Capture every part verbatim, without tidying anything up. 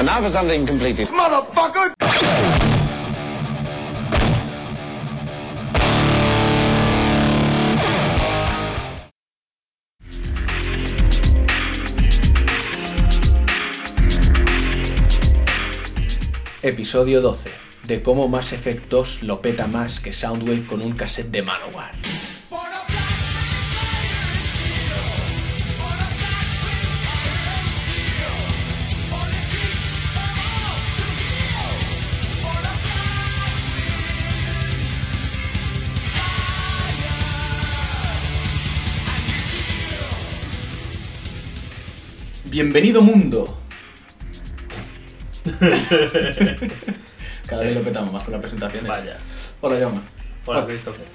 And now for something completely... Motherfucker! Episodio doce. De cómo Mass Effect dos lo peta más que Soundwave con un cassette de Manowar. ¡Bienvenido mundo! Cada vez lo petamos más con las presentaciones. Vaya. Hola, Yoma. Hola, Christopher.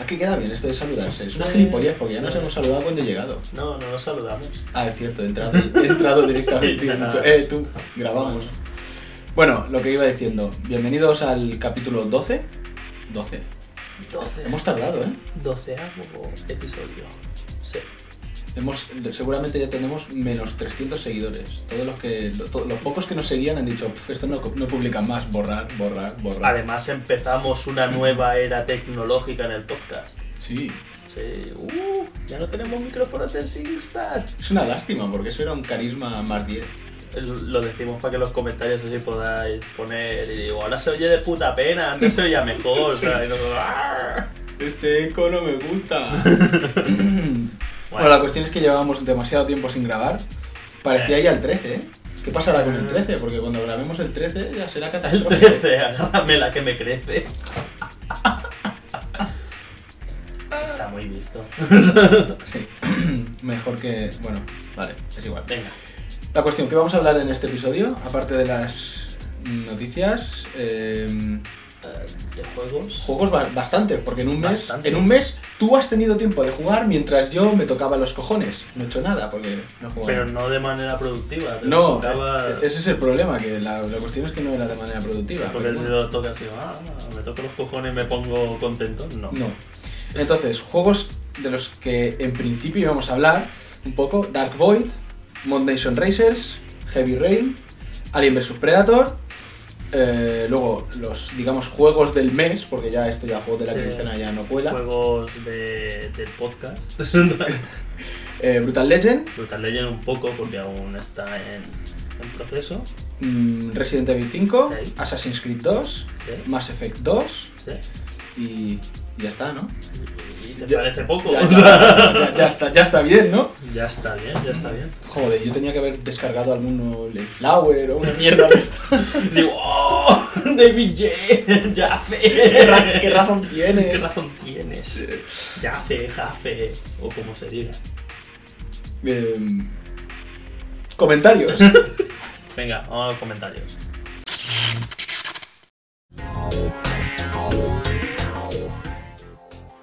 Aquí queda bien esto de saludarse. Es una gilipollas porque ya nos hemos saludado cuando he llegado. No, no nos saludamos. Ah, es cierto, he entrado, he entrado directamente y he dicho, eh, tú, grabamos. Bueno, lo que iba diciendo, bienvenidos al capítulo doce. doce. doce. Hemos tardado, ¿eh? doceavo episodio. Sí. Hemos, seguramente ya tenemos menos trescientos seguidores. Todos los que to, los pocos que nos seguían han dicho, esto no, no publican más, borrar, borrar, borrar. Además empezamos una nueva era tecnológica en el podcast. Sí. Sí. Uh, ya no tenemos micrófonos en SingStar. Es una lástima porque eso era un carisma más diez. Lo decimos para que los comentarios así podáis poner y digo, ahora se oye de puta pena, antes se oía mejor. Sí. Y nosotros, este eco no me gusta. Bueno, la cuestión es que llevábamos demasiado tiempo sin grabar. Parecía ya el trece, ¿eh? ¿Qué pasará con el trece? Porque cuando grabemos el trece ya será catastrófico. El trece, agárrame la que me crece. Está muy visto. Sí, mejor que... bueno, vale, es igual. Venga. La cuestión, ¿qué vamos a hablar en este episodio? Aparte de las noticias... Eh... de juegos. Juegos bastantes, porque en un mes bastante. En un mes tú has tenido tiempo de jugar mientras yo me tocaba los cojones. No he hecho nada porque no jugaba. Pero no de manera productiva. No, tocaba... ese es el problema, que la, la cuestión es que no era de manera productiva. Porque el dedo toca así, ah, me toco los cojones y me pongo contento. No. No. Entonces, juegos de los que en principio íbamos a hablar un poco: Dark Void, ModNation Racers, Heavy Rain, Alien vs Predator. Eh, luego, los, digamos, juegos del mes, porque ya esto ya juegos de la sí, quincena ya no cuela. Juegos de, del podcast. eh, Brutal Legend. Brutal Legend un poco, porque aún está en, en proceso. Mm, Resident Evil cinco, sí. Assassin's Creed dos, sí. Mass Effect dos, sí. Y ya está, ¿no? Y, y te ya, parece poco. Ya, ya, ya, ya, está, ya está bien, ¿no? Ya está bien, ya está bien. Joder, yo tenía que haber descargado alguno, el Flower o una mierda de esta. Digo, ¡oh! David Jaffe. ¿Qué, ra- ¿Qué razón tienes? ¿Qué razón tienes? Jaffe, Jaffe, o como se diga. Eh, comentarios. Venga, vamos a los comentarios.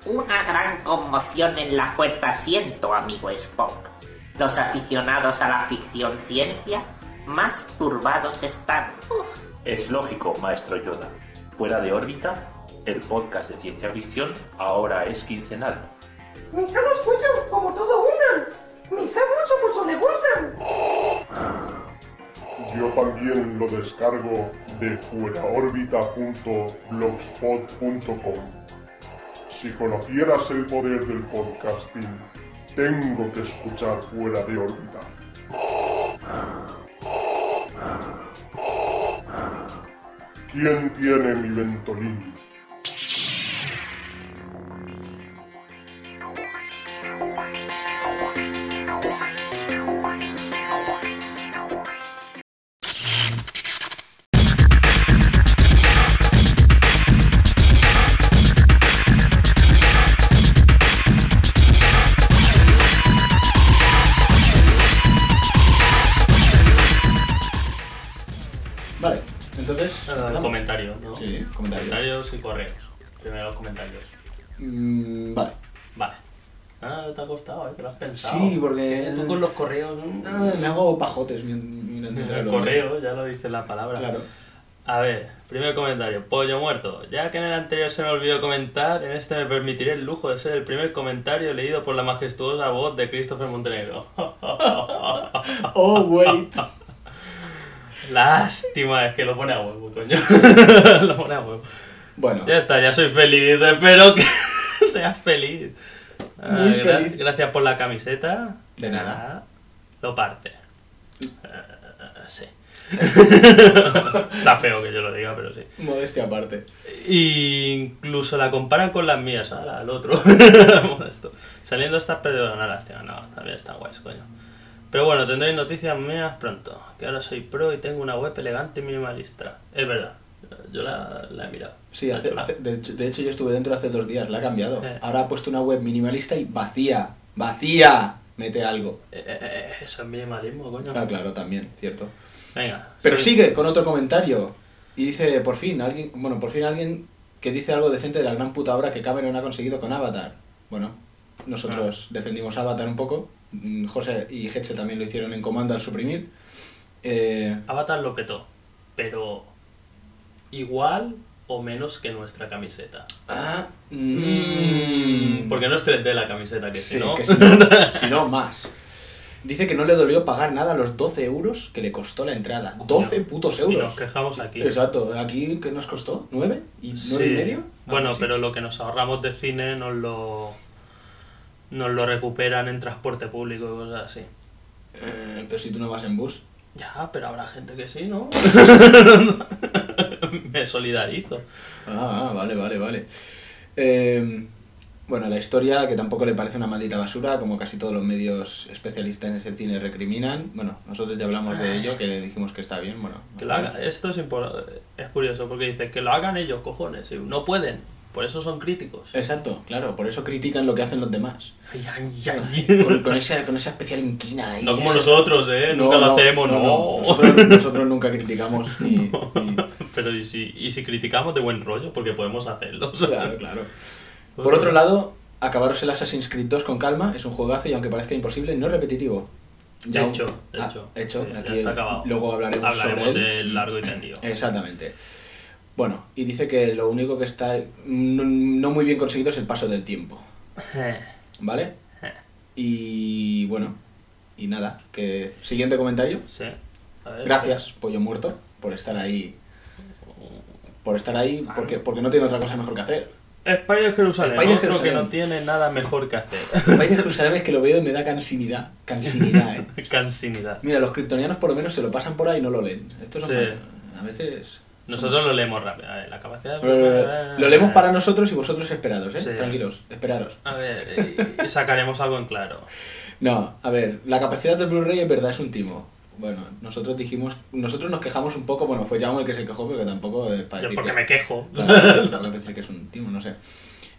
Una gran conmoción en la fuerza siento, amigo Spock. Los aficionados a la ficción ciencia más turbados están. Es lógico, maestro Yoda. Fuera de órbita, el podcast de ciencia ficción ahora es quincenal. Mis amos suyos, como todo una. Mis amos mucho me gustan. Yo también lo descargo de fuera órbita punto blogspot punto com. Si conocieras el poder del podcasting, tengo que escuchar fuera de órbita. ¿Quién tiene mi Ventolin? Sí, comentarios. comentarios y correos. Primero los comentarios. Mm, vale. Vale. Ah, te ha costado, ¿eh? Te lo has pensado. Sí, porque... tú con los correos... No, me hago pajotes. Mi, mi el correo, ya lo dice la palabra. Claro. A ver, primer comentario. Pollo muerto. Ya que en el anterior se me olvidó comentar, en este me permitiré el lujo de ser el primer comentario leído por la majestuosa voz de Christopher Montenegro. Oh, wait. Lástima, es que lo pone a huevo, coño. Lo pone a huevo. Bueno. Ya está, ya soy feliz. Espero que seas feliz. Ah, feliz. Gra- gracias por la camiseta. De nada. Ah, lo parte. Uh, sí. Está feo que yo lo diga, pero sí. Modestia aparte. Y incluso la comparan con las mías, ala, al otro. Modesto. Saliendo estas perdonadas, tío. No, también están guays, coño. Pero bueno, tendréis noticias mías pronto. Que ahora soy pro y tengo una web elegante y minimalista. Es verdad. Yo la, la he mirado. Sí, hace, hace, de, hecho, de hecho yo estuve dentro hace dos días. La ha cambiado. Eh. Ahora ha puesto una web minimalista y vacía. ¡Vacía! Mete algo. Eh, eh, eso es minimalismo, coño. Ah, claro, también, cierto. Venga. Pero sí. Sigue con otro comentario. Y dice, por fin, alguien... Bueno, por fin alguien que dice algo decente de la gran puta obra que Cameron ha conseguido con Avatar. Bueno, nosotros ah. defendimos Avatar un poco. José y Hetze también lo hicieron en Comando al suprimir. Eh... Avatar lo petó, pero... igual o menos que nuestra camiseta. Ah, mm. Porque no es tres D la camiseta, que sí, si no... Que si, no si no, más. Dice que no le dolió pagar nada los doce euros que le costó la entrada. doce no, putos euros. Y nos quejamos aquí. Exacto. ¿Aquí qué nos costó? ¿nueve? ¿Y sí. nueve y medio? Ah, bueno, sí. Pero lo que nos ahorramos de cine nos lo... nos lo recuperan en transporte público y cosas así. Eh, pero si tú no vas en bus. Ya, pero habrá gente que sí, ¿no? Me solidarizo. Ah, vale, vale, vale. Eh, bueno, la historia, que tampoco le parece una maldita basura, como casi todos los medios especialistas en ese cine recriminan. Bueno, nosotros ya hablamos de ello, que dijimos que está bien, bueno. Que lo hagan. Esto es, impor- es curioso, porque dice que lo hagan ellos, cojones, y no pueden. Por eso son críticos. Exacto, claro, por eso critican lo que hacen los demás. Ay, ay, ay. Con, con, esa, con esa especial inquina. No como esa... nosotros, ¿eh? No, nunca no, lo hacemos, ¿no? no. Nosotros, nosotros nunca criticamos. Y, no. y... Pero y si, y si criticamos de buen rollo, porque podemos hacerlo. Claro, claro. Por otro lado, acabaros el Assassin's Creed dos con calma, es un juegazo y aunque parezca imposible, no es repetitivo. Ya hecho, ya hecho. Ah, hecho. Ya, ya está acabado. Luego hablaremos, hablaremos sobre de él. Largo y tendido. Exactamente. Bueno, y dice que lo único que está no, no muy bien conseguido es el paso del tiempo. ¿Vale? Y bueno, y nada, que siguiente comentario. Sí. A ver, gracias, sí. Pollo Muerto, por estar ahí. Por estar ahí, porque, porque no tiene otra cosa mejor que hacer. Spider Jerusalén, Spider Jerusalén. Otro que no tiene nada mejor que hacer. Spider Jerusalén es que lo veo y me da cansinidad. Cansinidad, eh. Cansinidad. Mira, los kryptonianos por lo menos se lo pasan por ahí y no lo leen. Esto es sí. Mal... A veces... Nosotros lo leemos rápido. A ver, la capacidad... De... Lo leemos para nosotros y vosotros esperados, ¿eh? Sí. Tranquilos, esperaros. A ver, y sacaremos algo en claro. No, a ver, la capacidad del Blu-ray en verdad es un timo. Bueno, nosotros dijimos... Nosotros nos quejamos un poco, bueno, fue Jaume el que se quejó, pero tampoco es para decir... Yo porque que... me quejo. Claro, para decir que es un timo, no sé.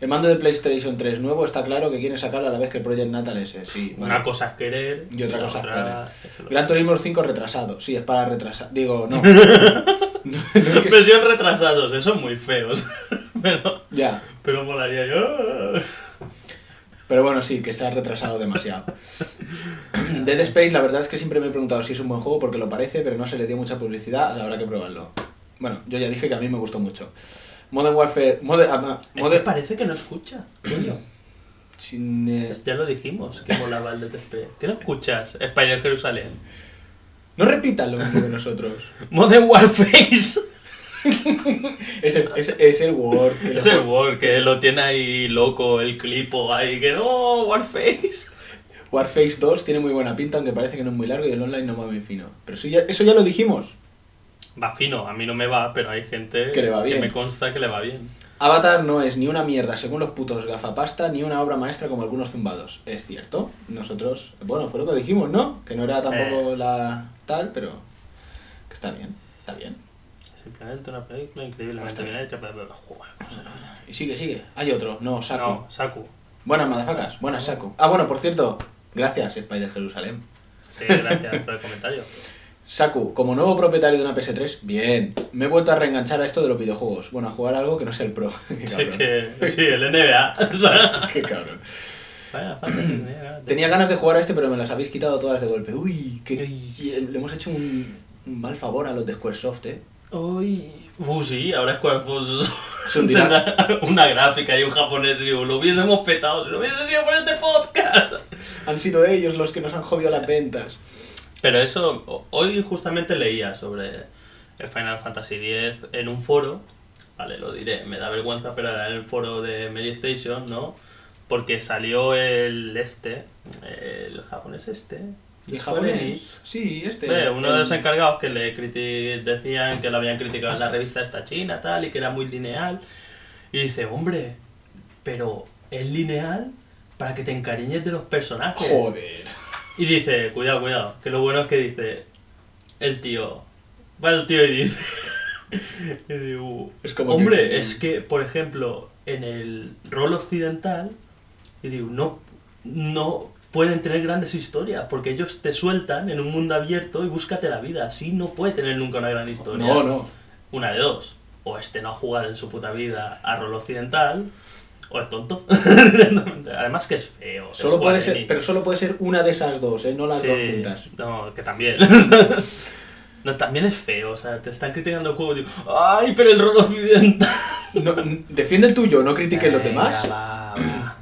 El mando de PlayStation tres nuevo está claro que quieren sacarlo a la vez que el Project Natal S. Sí, vale. Una cosa es querer... Y otra cosa otra... es querer. Gran Turismo cinco retrasado. Sí, es para retrasar. Digo, no... No, no es que... Pero son retrasados, esos muy feos. Pero, ya. Pero molaría yo. Pero bueno, sí, que se ha retrasado demasiado. Dead Space, la verdad es que siempre me he preguntado si es un buen juego porque lo parece, pero no se le dio mucha publicidad, habrá que probarlo. Bueno, yo ya dije que a mí me gustó mucho. Modern Warfare. Modern, uh, Modern... Es que parece que no escucha, coño. Sin, eh... Ya lo dijimos, que molaba el Dead Space. ¿Qué no escuchas? Spider Jerusalén. No repitan lo mismo que nosotros. Modern Warface. es, el, es, es el Word. Que es lo... el Word, que lo tiene ahí loco, el clipo ahí, que no, Warface. Warface dos tiene muy buena pinta, aunque parece que no es muy largo y el online no va muy fino. Pero eso ya, eso ya lo dijimos. Va fino, a mí no me va, pero hay gente que, le va bien. Que me consta que le va bien. Avatar no es ni una mierda, según los putos gafapasta, ni una obra maestra como algunos zumbados. Es cierto, nosotros... Bueno, fue lo que dijimos, ¿no? Que no era tampoco eh. la... tal, pero que está bien, está bien. Simplemente una película increíblemente bien hecha, pero y sigue, sigue. Hay otro, no, Saku. No, Saku. Buenas, madafacas, buenas, Saku. Ah, bueno, por cierto, gracias, Spider Jerusalén. Sí, gracias por el comentario. Saku, como nuevo propietario de una P S tres, bien, me he vuelto a reenganchar a esto de los videojuegos. Bueno, a jugar algo que no sea el pro. Sí, que, sí, el N B A. Qué cabrón. Tenía ganas de jugar a este, pero me las habéis quitado todas de golpe. Uy, que le hemos hecho un, un mal favor a los de Squaresoft, ¿eh? Uy, uh, sí, ahora Squaresoft tendrá una gráfica y un japonés. Y lo hubiésemos petado si lo hubiese sido por este podcast. Han sido ellos los que nos han jodido las ventas. Pero eso, hoy justamente leía sobre el Final Fantasy X en un foro, vale, lo diré, me da vergüenza, pero era en el foro de Mary Station, ¿no? Porque salió el este, el japonés este... ¿El japonés? Sí, este... Oye, uno el... de los encargados que le criti... decían que lo habían criticado en la revista esta china, tal, y que era muy lineal, y dice, hombre, pero es lineal para que te encariñes de los personajes. Joder. Y dice, cuidado, cuidado, que lo bueno es que dice, el tío, va el tío y dice, y digo, es como hombre, que... es que, por ejemplo, en el rol occidental, y digo, no, no pueden tener grandes historias, porque ellos te sueltan en un mundo abierto y búscate la vida, así no puede tener nunca una gran historia. No, no. Una de dos, o este no ha jugado en su puta vida a rol occidental... O es tonto. Además que es feo. Solo es puede ser, pero solo puede ser una de esas dos, ¿eh? No las sí, dos juntas. No, que también. No, también es feo. O sea, te están criticando el juego. Digo, ¡ay, pero el rol occidental! No, defiende el tuyo, no critiques eh, los demás. Va, va.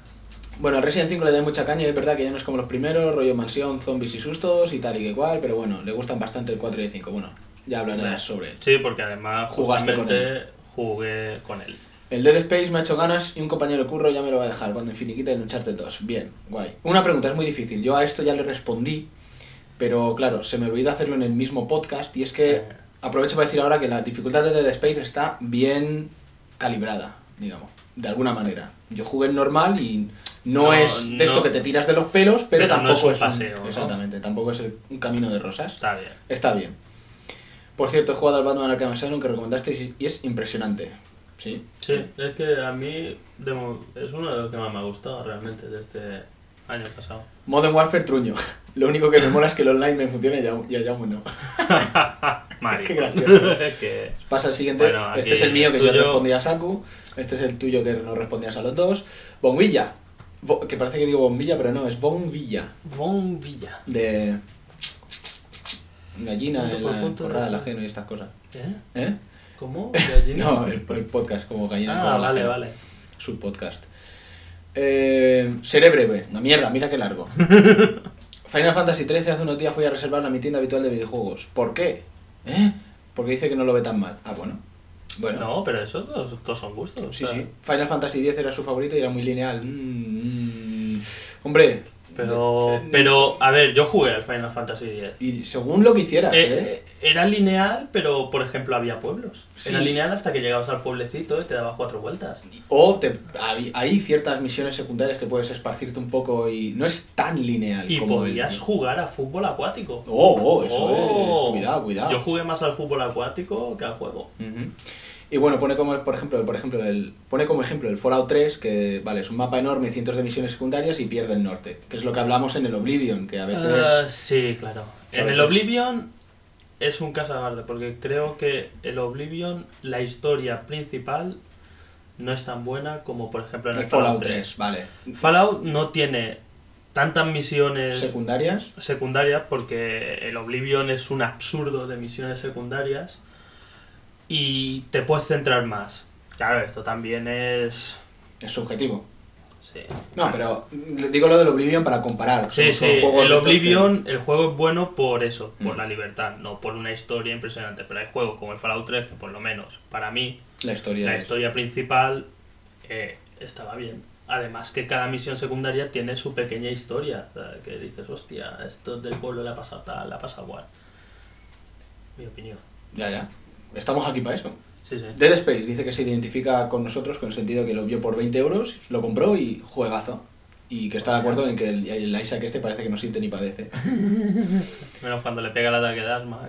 Bueno, a Resident cinco le da mucha caña y es verdad que ya no es como los primeros. Rollo mansión, zombies y sustos y tal y que cual. Pero bueno, le gustan bastante el cuatro y el cinco. Bueno, ya hablarás sobre él. Sí, porque además jugaste con él. Jugué con él. El Dead Space me ha hecho ganas y un compañero curro ya me lo va a dejar cuando infiniquita el Uncharted dos. Bien, guay. Una pregunta, es muy difícil. Yo a esto ya le respondí, pero claro, se me olvidó hacerlo en el mismo podcast y es que aprovecho para decir ahora que la dificultad de Dead Space está bien calibrada, digamos, de alguna manera. Yo jugué en normal y no, no es de esto no, que te tiras de los pelos, pero, pero tampoco no es un paseo. Un, exactamente, ¿no? Tampoco es un camino de rosas. Está bien. Está bien. Por cierto, he jugado al Batman Arkham Asylum que recomendasteis y es impresionante. Sí, sí, sí, es que a mí de, es uno de los que más me ha gustado realmente de este año pasado. Modern Warfare truño. Lo único que me mola es que el online me funcione y ya, ya, ya no. Qué gracioso. Es que... Pasa el siguiente. Bueno, aquí, este es el mío que tuyo... yo respondí a Saku. Este es el tuyo que no respondías a los dos. Bonvilla. Bo... Que parece que digo bombilla, pero no, es Bonvilla. Bonvilla. De gallina en la corral del ajeno y estas cosas. ¿Eh? ¿Eh? ¿Cómo? No, el, el podcast como gallina. Ah, vale, gente, vale. Su podcast. Eh, seré breve. Una mierda, mira qué largo. Final Fantasy trece, hace unos días fui a reservarlo a mi tienda habitual de videojuegos. ¿Por qué? ¿Eh? Porque dice que no lo ve tan mal. Ah, bueno. Bueno. No, pero eso todos, todos son gustos. Sí, o sea, sí. Final Fantasy diez era su favorito y era muy lineal. Mm, mm, hombre... Pero, pero, a ver, yo jugué al Final Fantasy X. Y según lo que hicieras, eh, ¿eh? Era lineal, pero, por ejemplo, había pueblos. Sí. Era lineal hasta que llegabas al pueblecito y te dabas cuatro vueltas. O te, hay, hay ciertas misiones secundarias que puedes esparcirte un poco y no es tan lineal. Y como podías el... jugar a fútbol acuático. Oh, oh eso oh. Es. Cuidado, cuidado. Yo jugué más al fútbol acuático que al juego. Uh-huh. Y bueno, pone como por ejemplo, por ejemplo el pone como ejemplo el Fallout tres, que vale, es un mapa enorme, cientos de misiones secundarias y pierde el norte, que es lo que hablamos en el Oblivion, que a veces... Uh, sí, claro. En veces... el Oblivion es un caso aparte, porque creo que el Oblivion, la historia principal, no es tan buena como por ejemplo en el, el Fallout tres. tres. Vale. Fallout no tiene tantas misiones... ¿Secundarias? Secundarias, porque el Oblivion es un absurdo de misiones secundarias. Y te puedes centrar más. Claro, esto también es... Es subjetivo. Sí. No, pero digo lo del Oblivion para comparar. Sí, sí, el Oblivion, que... el juego es bueno por eso, por mm. la libertad, no por una historia impresionante. Pero hay juegos como el Fallout tres que por lo menos, para mí, la historia, la historia principal eh, estaba bien. Además que cada misión secundaria tiene su pequeña historia, que dices, hostia, esto del pueblo le ha pasado tal, le ha pasado igual. Mi opinión. Ya, ya. Estamos aquí para eso. Sí, sí. Dead Space dice que se identifica con nosotros con el sentido que lo vio por veinte euros, lo compró y juegazo. Y que está de acuerdo en que el, el Isaac este parece que no siente ni padece. Menos cuando le pega el ataque de asma.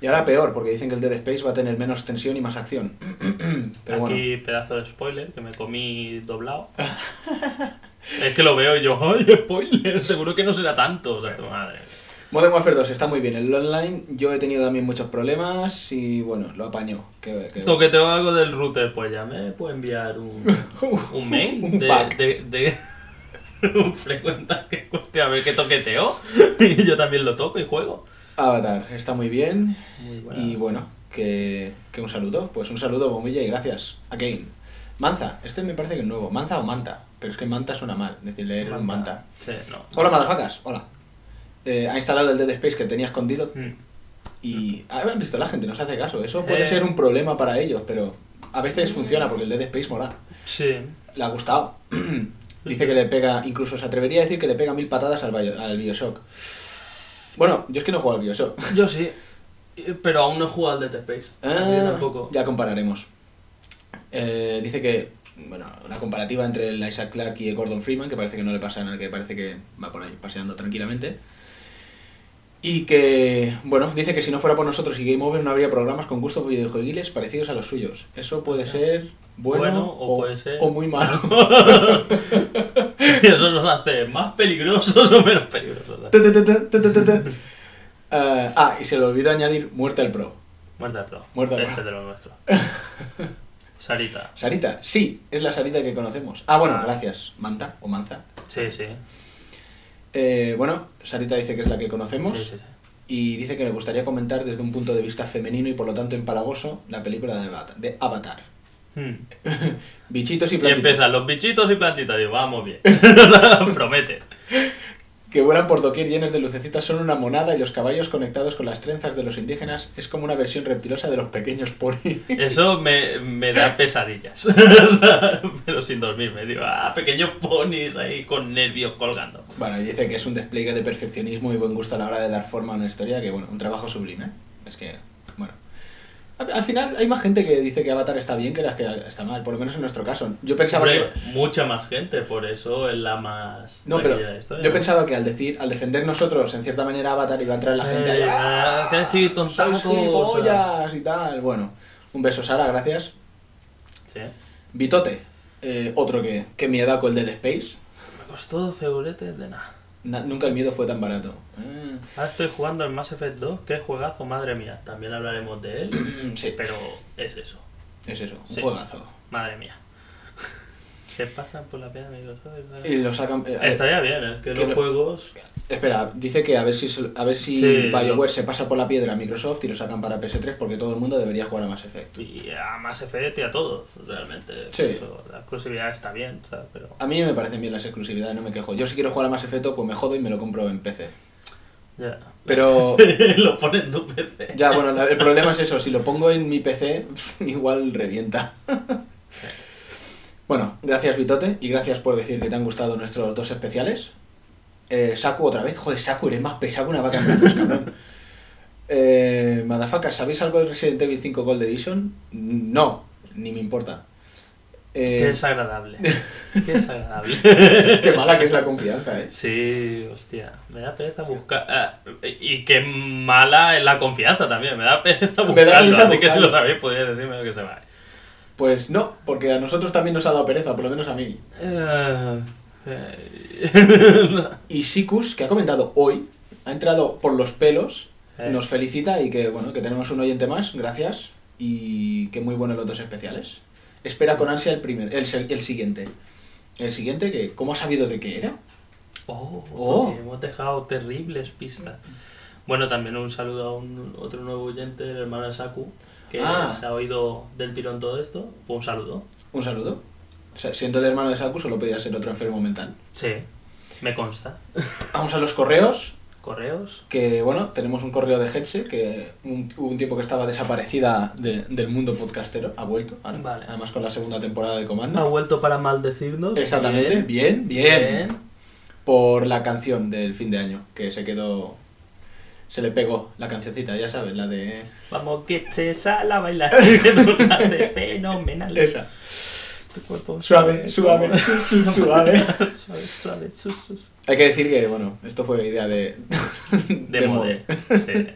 Y ahora peor, porque dicen que el Dead Space va a tener menos tensión y más acción. Pero aquí bueno. Pedazo de spoiler que me comí doblado. Es que lo veo y yo, ¡ay, spoiler! Seguro que no será tanto. O sea, madre. Modern Warfare dos está muy bien, el online yo he tenido también muchos problemas y bueno, lo apañó. Que, que... Toqueteo algo del router, pues ya me puedo enviar un, un mail un de, de, de, de un frecuenta que hostia, a ver qué toqueteo y yo también lo toco y juego. Avatar, está muy bien muy y bueno, que, que un saludo, pues un saludo Bombilla y gracias, again. Manza, este me parece que es nuevo, Manza o Manta, pero es que Manta suena mal, decirle eres un Manta. Sí, no. Hola madafacas, hola. eh, ha instalado el Dead Space que tenía escondido mm. y han visto la gente, no se hace caso. Eso puede eh. ser un problema para ellos, pero a veces funciona porque el Dead Space mola. Sí. Le ha gustado. Dice que le pega, incluso se atrevería a decir que le pega mil patadas al, bio, al Bioshock. Bueno, yo es que no he jugado al Bioshock. Yo sí, pero aún no he jugado al Dead Space. Ah, yo tampoco. Ya compararemos. Eh, dice que, bueno, la comparativa entre el Isaac Clarke y el Gordon Freeman, que parece que no le pasa nada, que parece que va por ahí paseando tranquilamente. Y que, bueno, dice que si no fuera por nosotros y Game Over no habría programas con gustos videojueguiles parecidos a los suyos. Eso puede ser bueno, bueno o, o, puede ser... o muy malo. Y eso nos hace más peligrosos o menos peligrosos. uh, ah, y se le olvidó añadir muerte al pro. Muerte al pro. Muerte al pro. Este es de lo nuestro. Sarita. Sarita, sí, es la Sarita que conocemos. Ah, bueno, ah. gracias. Manta o Manza. Sí, sí. Eh, bueno, Sarita dice que es la que conocemos sí, sí. y dice que le gustaría comentar desde un punto de vista femenino y por lo tanto empalagoso la película de Avatar. Hmm. Bichitos y plantitas. Y empiezan los bichitos y plantitas. Digo, vamos bien. Promete. Que vuelan por doquier llenos de lucecitas, son una monada y los caballos conectados con las trenzas de los indígenas es como una versión reptilosa de los pequeños pony. Eso me, me da pesadillas. Pero sin dormirme. Digo, ah, pequeños ponis ahí con nervios colgando. Bueno, y dice que es un despliegue de perfeccionismo y buen gusto a la hora de dar forma a una historia que, bueno, un trabajo sublime. Es que, bueno... Al final hay más gente que dice que Avatar está bien que las que está mal, por lo menos en nuestro caso. Yo pensaba Hombre, que... mucha más gente, por eso es la más... No, pero yo pensaba que al decir, al defender nosotros en cierta manera Avatar iba a entrar la gente eh, allá... ¿Qué decir tontos? Gilipollas y tal... Bueno, un beso Sara, gracias. Sí. Bitote, eh, otro que, que me ha dado con el Dead Space. Me costó doce euretes de nada. Na, nunca el miedo fue tan barato. Eh. Ahora estoy jugando en Mass Effect dos, qué juegazo, madre mía. También hablaremos de él, sí. Pero es eso. Es eso, un sí. juegazo. Madre mía. Se pasan por la pena, amigos. Y lo sacan... Eh, Estaría bien, es que, que los lo... juegos... Espera, dice que a ver si a ver si sí, BioWare no. se pasa por la piedra a Microsoft y lo sacan para P S tres porque todo el mundo debería jugar a Mass Effect. Y a Mass Effect y a todos, realmente. Sí. Eso, la exclusividad está bien, ¿sabes? Pero... A mí me parecen bien las exclusividades, no me quejo. Yo si quiero jugar a Mass Effect, pues me jodo y me lo compro en P C. Ya. Pero... Lo pone en tu P C. Ya, bueno, el problema es eso. Si lo pongo en mi P C, igual revienta. Bueno, gracias Bitote y gracias por decir que te han gustado nuestros dos especiales. Eh, Saku otra vez. Joder, Saku, eres más pesado que una vaca en brazos, cabrón. Eh, Madafaka, ¿sabéis algo del Resident Evil cinco Gold Edition? No, ni me importa. Eh... Qué desagradable. Qué desagradable. Qué mala que es la confianza, ¿eh? Sí, hostia. Me da pereza buscar... Ah, y qué mala es la confianza también. Me da pereza buscarlo. Me da pereza así buscarlo. Que si lo sabéis, podríais decirme lo que se va. Pues no, porque a nosotros también nos ha dado pereza, por lo menos a mí. Uh, uh, y Sikus, que ha comentado hoy, ha entrado por los pelos, eh. nos felicita y que bueno, que tenemos un oyente más, gracias, y que muy buenos los dos especiales. Espera con ansia el primer, el, el siguiente. El siguiente, que ¿cómo has sabido de qué era? Oh, oh. Hemos dejado terribles pistas. Bueno, también un saludo a un otro nuevo oyente, el hermano de Saku. Que ah. se ha oído del tirón todo esto, pues un saludo. ¿Un saludo? O sea, siendo el hermano de Saku, solo podía ser otro enfermo mental. Sí, me consta. Vamos a los correos. Correos. Que bueno, tenemos un correo de Hetse, que un, hubo un tiempo que estaba desaparecida de, del mundo podcastero. Ha vuelto, ahora, vale. Además con la segunda temporada de Comando. Ha vuelto para maldecirnos. Exactamente, bien, bien. bien. bien. Por la canción del fin de año, que se quedó... Se le pegó la cancioncita, ya sabes, la de... Vamos que se sala a bailar, de fenomenal. Esa. Tu cuerpo suave, suave, como... su, su, suave, suave, suave, su, su. Hay que decir que, bueno, esto fue idea de... De, de Mode. Sí.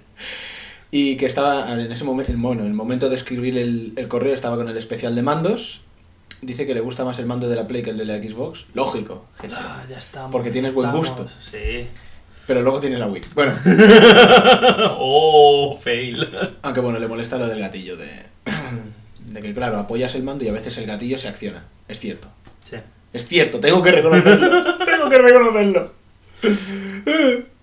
Y que estaba en ese momento, bueno, en el momento de escribir el, el correo estaba con el especial de mandos. Dice que le gusta más el mando de la Play que el de la Xbox. Lógico. Ah, ya estamos. Porque tienes buen gusto. Sí. Pero luego tiene la Wii. Bueno. Oh, fail. Aunque bueno, le molesta lo del gatillo. De, de que, claro, apoyas el mando y a veces el gatillo se acciona. Es cierto. Sí. Es cierto, tengo que reconocerlo. Tengo que reconocerlo.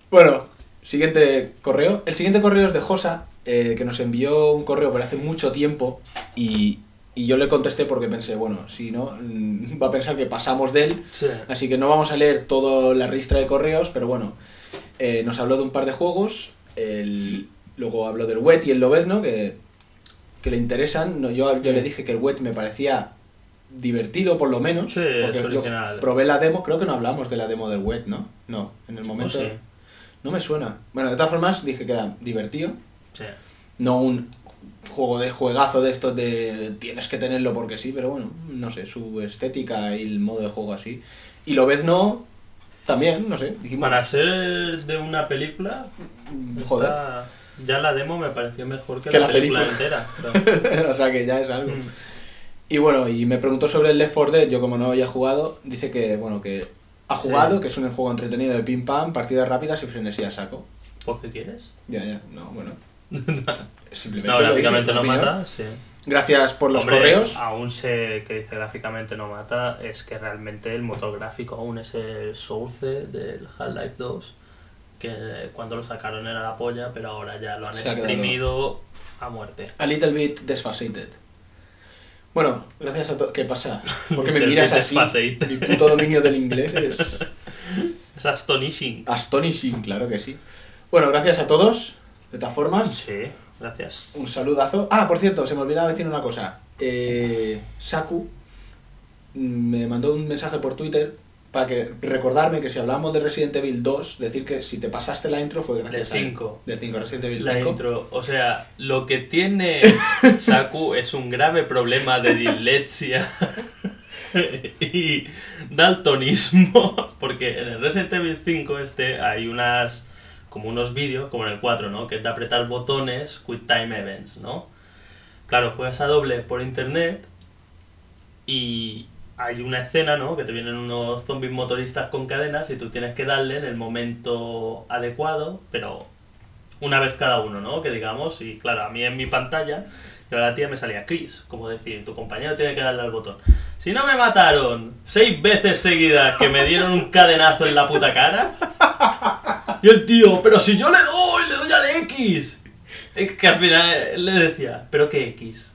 Bueno, siguiente correo. El siguiente correo es de Josa, eh, que nos envió un correo pero hace mucho tiempo. Y, y yo le contesté porque pensé, bueno, si no, va a pensar que pasamos de él. Sí. Así que no vamos a leer toda la ristra de correos, pero bueno. Eh, nos habló de un par de juegos, el, luego habló del W E T y el Lobezno, que, que le interesan. No, yo, yo le dije que el W E T me parecía divertido, por lo menos, sí, porque yo probé la demo, creo que no hablamos de la demo del W E T, ¿no? No, en el momento... Oh, sí. No me suena. Bueno, de todas formas, dije que era divertido. Sí. No un juego de juegazo de estos de tienes que tenerlo porque sí, pero bueno, no sé, su estética y el modo de juego así. Y Lobezno... También, no sé. Dijimos... Para ser de una película, joder. Esta, ya la demo me pareció mejor que, que la, la película, película entera. Pero... o sea que ya es algo. Mm. Y bueno, y me preguntó sobre el Left four Dead, yo como no había jugado, dice que bueno que ha jugado, sí. Que es un juego entretenido de pim pam, partidas rápidas y frenesía saco. ¿Por qué quieres? Ya, ya, no, bueno. Simplemente no, gráficamente no mata, sí. Gracias por los Hombre, correos. Aún sé que dice gráficamente no mata, es que realmente el motor gráfico aún es el source del Half-Life two, que cuando lo sacaron era la polla, pero ahora ya lo han Se exprimido a muerte. A little bit desfaceted. Bueno, gracias a todos. ¿Qué pasa? Porque me miras así. Mi puto dominio del inglés es... es astonishing. Astonishing, claro que sí. Bueno, gracias a todos. De todas formas... Sí. Gracias. Un saludazo. Ah, por cierto, se me olvidaba decir una cosa. Eh, Saku me mandó un mensaje por Twitter para que recordarme que si hablamos de Resident Evil two, decir que si te pasaste la intro fue gracias a él. Del cinco, Resident Evil cinco. La intro, o sea, lo que tiene Saku es un grave problema de dislexia y daltonismo, porque en el Resident Evil cinco este hay unas... como unos vídeos, como en el cuatro, ¿no? Que es de apretar botones, Quick Time Events, ¿no? Claro, juegas a doble por internet y hay una escena, ¿no? Que te vienen unos zombies motoristas con cadenas y tú tienes que darle en el momento adecuado, pero una vez cada uno, ¿no? Que digamos, y claro, a mí en mi pantalla, yo a la tía me salía Chris, como decir, tu compañero tiene que darle al botón. Si no me mataron seis veces seguidas que me dieron un cadenazo en la puta cara... Y el tío, pero si yo le doy, le doy al X. Es que al final le decía, ¿pero qué X?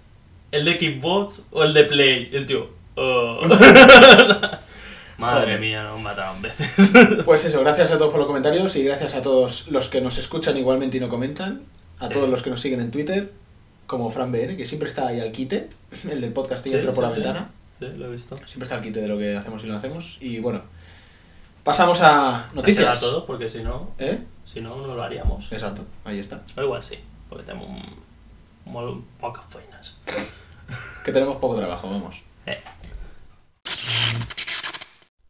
¿El de Xbox o el de Play? Y el tío, oh. Madre Joder. mía, nos mataban veces. Pues eso, gracias a todos por los comentarios y gracias a todos los que nos escuchan igualmente y no comentan. A sí. todos los que nos siguen en Twitter, como FranBN, que siempre está ahí al quite, el del podcast y sí, entró por sí, la sí. ventana. Sí, lo he visto. Siempre está al quite de lo que hacemos y no hacemos. Y bueno. Pasamos a noticias. A todo, porque si no, ¿Eh? si no, no lo haríamos. Exacto, ahí está. O igual sí, porque tenemos un, un, pocas faenas. Que tenemos poco trabajo, vamos. Eh.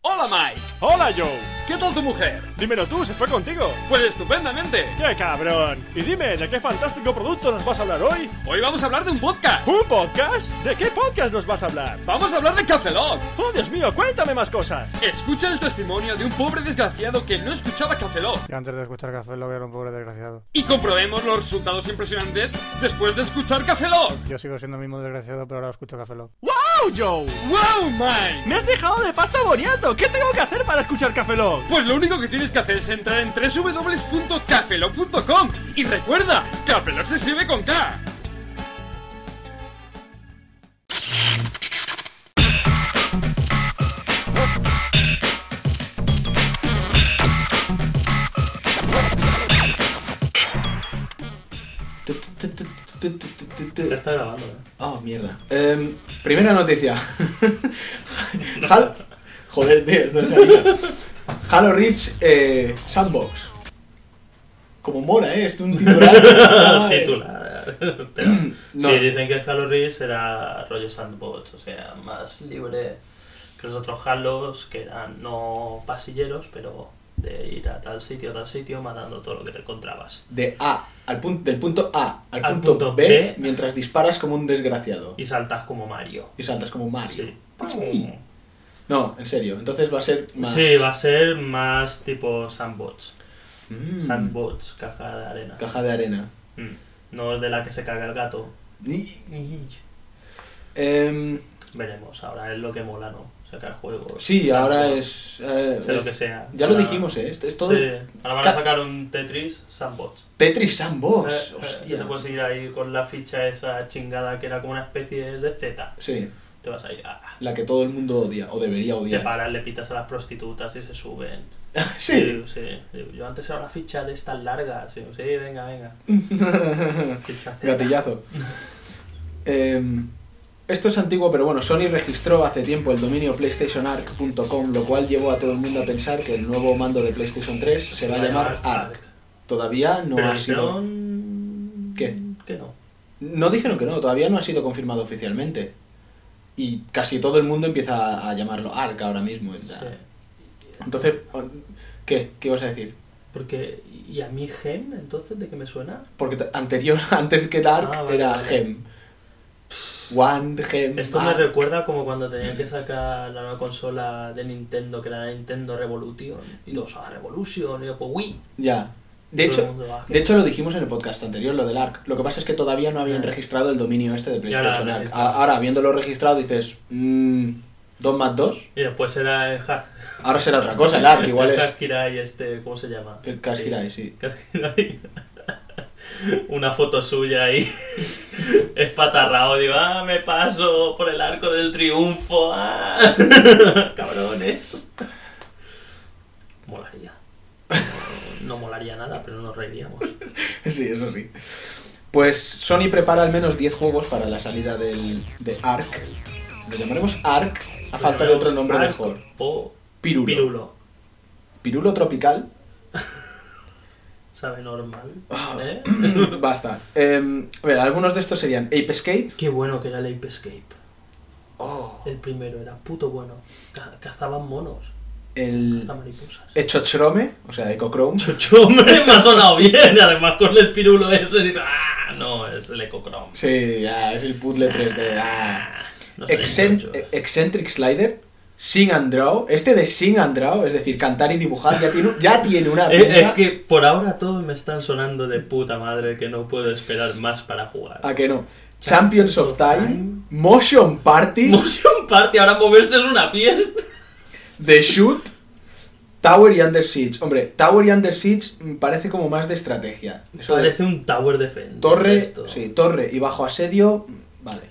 Hola Mike. Hola Joe. ¿Qué tal tu mujer? Dímelo tú, se fue contigo. Pues estupendamente. ¡Qué cabrón! Y dime, ¿de qué fantástico producto nos vas a hablar hoy? Hoy vamos a hablar de un podcast. ¿Un podcast? ¿De qué podcast nos vas a hablar? Vamos a hablar de Café Lot. ¡Oh, Dios mío! ¡Cuéntame más cosas! Escucha el testimonio de un pobre desgraciado que no escuchaba Café Lot. Y antes de escuchar Café Lot era un pobre desgraciado. Y comprobemos los resultados impresionantes después de escuchar Café Lot. Yo sigo siendo el mismo desgraciado, pero ahora escucho Café Lot. ¡Wow, Joe! ¡Wow, Mike! ¡Me has dejado de pasta boniato! ¿Qué tengo que hacer para escuchar Café Lot? Pues lo único que tienes que hacer es entrar en doble u doble u doble u punto café lot punto com y recuerda, Café Lot se escribe con K. Ya está grabando, ¿eh? Oh, mierda. Eh, primera noticia. Hal... Joder, tío, no se avisa. Halo Reach eh, Sandbox. Como mola, ¿eh? Es un titular. titular. Pero no. Sí, dicen que el Halo Reach era rollo Sandbox, o sea, más libre que los otros Halos, que eran no pasilleros, pero de ir a tal sitio, tal sitio, matando todo lo que te encontrabas. De A, al punto, del punto A al, al punto, punto B, B, mientras disparas como un desgraciado. Y saltas como Mario. Y saltas como Mario. Sí. No, en serio, entonces va a ser más... Sí, va a ser más tipo sandbox. Mm. Sandbox, caja de arena. Caja de arena. Mm. No de la que se caga el gato. Eh... Veremos, ahora es lo que mola, ¿no? Sacar juegos. Sí, sandbox, ahora es... Eh, sea es, lo que sea. Ya ahora, lo dijimos, ¿eh? Es, es todo... Sí, ahora van a sacar un Tetris sandbox. Tetris sandbox, eh, hostia. Eh, te puedes ir ahí con la ficha esa chingada que era como una especie de Z. Sí. Te vas a ir a... La que todo el mundo odia, o debería odiar. Te paras, le pitas a las prostitutas y se suben. Sí. Sí, sí. Yo antes era una ficha de estas largas. Sí, sí, venga, venga. Gatillazo. eh, esto es antiguo, pero bueno, Sony registró hace tiempo el dominio PlayStation Arc punto com, lo cual llevó a todo el mundo a pensar que el nuevo mando de PlayStation tres se va a llamar Arc. Todavía no pero ha sido... ¿Qué? Que no. No dijeron que no, todavía no ha sido confirmado oficialmente. Y casi todo el mundo empieza a llamarlo Arc ahora mismo. Sí. Entonces, ¿qué? ¿Qué ibas a decir? Porque, ¿y a mí Gem, entonces, de qué me suena? Porque anterior, antes que Dark, ah, vale, era vale. Gem. One, Gem, Esto Arc. Me recuerda como cuando tenían que sacar la nueva consola de Nintendo, que era la Nintendo Revolution. Y todos, ah, Revolution, y yo, pues, Wii. Ya. De hecho, mundo, ah, de hecho, lo dijimos en el podcast anterior, lo del Arc. Lo que pasa es que todavía no habían registrado el dominio este de PlayStation Arc. Ahora, habiéndolo registrado, dices... Mmm, dos más dos. Y después será el hack. Ahora será otra cosa, el Arc, igual es... El Kashirai este, ¿cómo se llama? El Kashirai, sí. Kashirai. Una foto suya ahí, espatarrado, digo, ah, me paso por el Arco del Triunfo, ah. Cabrones. Molaría. No molaría nada, pero no nos reiríamos. Sí, eso sí. Pues Sony prepara al menos diez juegos para la salida del, de Arc. Lo llamaremos Arc a falta de otro nombre Arc mejor. O Pirulo. Pirulo, Pirulo tropical. Sabe normal. ¿Eh? Basta. Eh, a ver, algunos de estos serían Ape Escape. Qué bueno que era el Ape Escape. Oh. El primero era puto bueno. Cazaban monos. El Echochrome, o sea, Echochrome. Echochrome me ha sonado bien, además con el pirulo ese. Y dice, ah, no, es el Echochrome. Sí, ya, es el puzzle tres D. Ah. No Excent- Eccentric Slider, Sing and Draw. Este de Sing and Draw, es decir, cantar y dibujar, ya tiene, ya tiene una pinta. Es que por ahora todos me están sonando de puta madre, que no puedo esperar más para jugar. ¿A que no? Champions, Champions of Time, Time, Motion Party. Motion Party, ahora moverse es una fiesta. The Shoot, Tower y Under Siege. Hombre, Tower y Under Siege parece como más de estrategia. Eso parece de... un Tower Defense. Torre, esto. Sí, torre y bajo asedio, vale.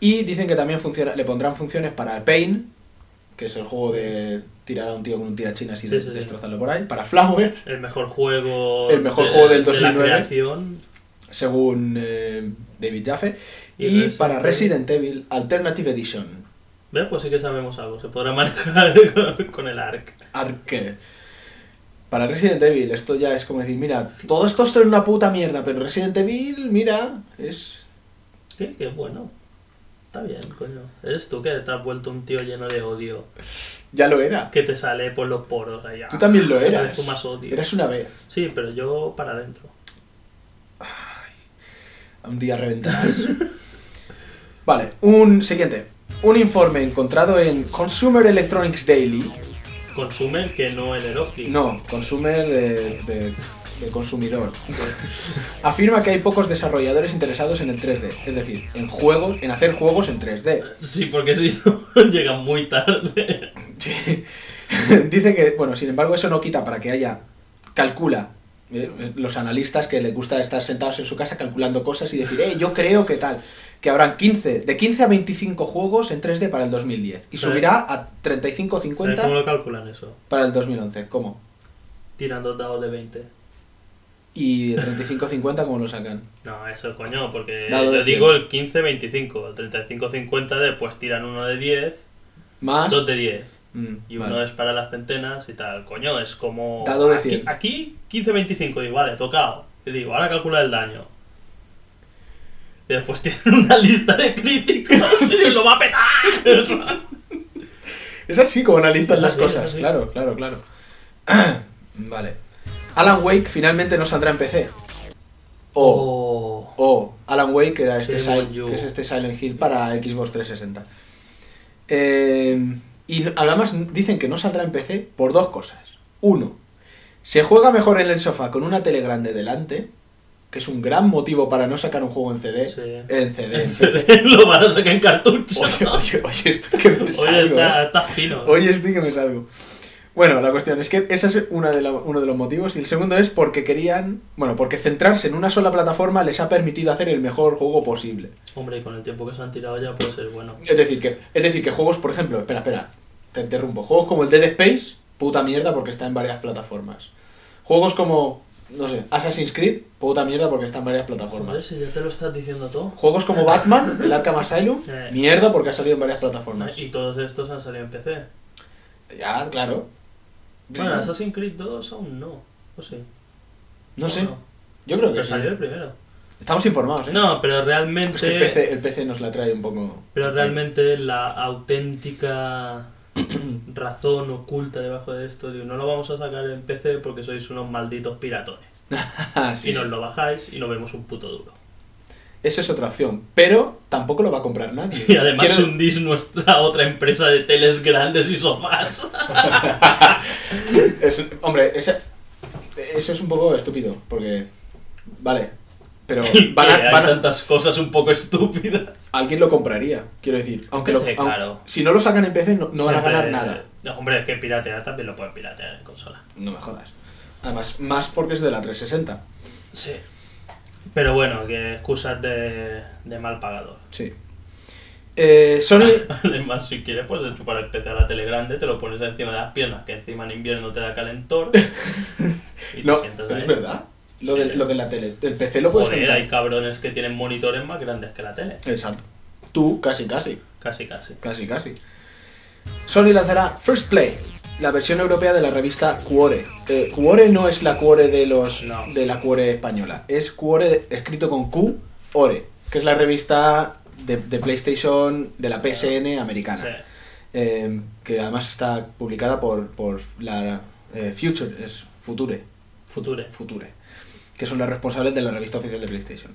Y dicen que también funciona, le pondrán funciones para Pain, que es el juego de tirar a un tío con un tirachinas y sí, de, sí, destrozarlo sí. por ahí. Para Flower. El mejor juego, el mejor de, juego del dos mil nueve. De la creación. Según eh, David Jaffe. Y, y Resident para Resident Evil. Evil Alternative Edition. ¿Ves? Pues sí que sabemos algo. Se podrá manejar con el Arc. Arc. Para Resident Evil esto ya es como decir, mira, todo esto es una puta mierda, pero Resident Evil, mira, es... Sí, que bueno. Está bien, coño. Eres tú que te has vuelto un tío lleno de odio. Ya lo era. Que te sale por los poros allá. Tú también lo eras. Tú más odio. Eras una vez. Sí, pero yo para adentro. Ay, un día reventarás. Vale, un siguiente. Un informe encontrado en Consumer Electronics Daily. Consumer, que no el erótico. No, Consumer de... de... de consumidor. Afirma que hay pocos desarrolladores interesados en el tres D, es decir, en juegos, en hacer juegos en tres D. Sí, porque si no, llegan muy tarde. Sí. Dice que, bueno, sin embargo, eso no quita para que haya... Calcula. ¿eh? Los analistas que les gusta estar sentados en su casa calculando cosas y decir, eh, yo creo que tal. Que habrán quince, de quince a veinticinco juegos en tres D para el dos mil diez. Y subirá a treinta y cinco, cincuenta... ¿Cómo lo calculan eso? Para el dos mil once. ¿Cómo? Tirando dados de veinte. Y treinta y cinco cincuenta, ¿cómo lo sacan? No, eso coño, porque yo digo el quince veinticinco, el treinta y cinco cincuenta después tiran uno de diez, más dos de diez, mm, y vale. Uno es para las centenas y tal, coño, es como... Dado de cien. Aquí, aquí quince veinticinco, digo, vale, tocado, y digo, ahora calcula el daño. Y después tienen una lista de críticos y lo va a petar. Es así como analizan las cosas, claro, claro, claro. Vale. Alan Wake finalmente no saldrá en P C. O oh. oh, Alan Wake era este Silent, que es este Silent Hill para Xbox trescientos sesenta. Eh, y además dicen que no saldrá en P C por dos cosas. Uno, se juega mejor en el sofá con una tele grande delante, que es un gran motivo para no sacar un juego en C D. Sí. En C D. En C D. Lo van a sacar en cartucho. Oye, oye, oye, estoy que me oye, salgo. Oye, está, eh. está fino. Oye, estoy que me salgo. Bueno, la cuestión es que ese es una de la, uno de los motivos, y el segundo es porque querían... Bueno, porque centrarse en una sola plataforma les ha permitido hacer el mejor juego posible. Hombre, y con el tiempo que se han tirado ya puede ser bueno. Es decir, que es decir que juegos, por ejemplo... Espera, espera, te interrumpo. Juegos como el Dead Space puta mierda porque está en varias plataformas. Juegos como, no sé, Assassin's Creed, puta mierda porque está en varias plataformas. Joder, si ya te lo estás diciendo todo. Juegos como Batman, el Arkham Asylum, eh, mierda porque ha salido en varias plataformas. Y todos estos han salido en P C. Ya, claro. Bueno, no. Assassin's Creed dos aún no, o sí. No o sé, no. Yo creo que pero sí. Salió el primero. Estamos informados, ¿eh? No, pero realmente... Es que el P C, el P C nos la trae un poco... Pero realmente la auténtica razón oculta debajo de esto, digo, no lo vamos a sacar en P C porque sois unos malditos piratones. Sí. Y nos lo bajáis y nos vemos un puto duro. Esa es otra opción, pero tampoco lo va a comprar nadie. Y además Quiero... hundís nuestra otra empresa de teles grandes y sofás. es, hombre, esa, eso es un poco estúpido, porque... Vale... Pero van a, van a... hay tantas cosas un poco estúpidas. Alguien lo compraría, quiero decir. Aunque P C, lo, aun, claro. Si no lo sacan en P C, no, no van a ganar nada. No, hombre, es que piratear también lo pueden piratear en consola. No me jodas. Además, más porque es de la trescientos sesenta. Sí. Pero bueno, que excusas de, de mal pagado. Sí. Eh, Sony. Además, si quieres, puedes enchufar el P C a la tele grande, te lo pones encima de las piernas, que encima en invierno te da calentor. Y te no, pero ahí. Es verdad. Lo, sí. de, lo de la tele, el P C lo puedes comprar. Hay cabrones que tienen monitores más grandes que la tele. Exacto. Tú, casi casi. Casi casi. Casi casi. Sony lanzará First Play, la versión europea de la revista Cuore. Eh, Cuore no es la Cuore de los no. de la Cuore española. Es Cuore escrito con Q, Ore, que es la revista de, de PlayStation, de la P S N americana. Sí. Eh, que además está publicada por, por la eh, Future, es Future. Future. Future. Que son los responsables de la revista oficial de PlayStation.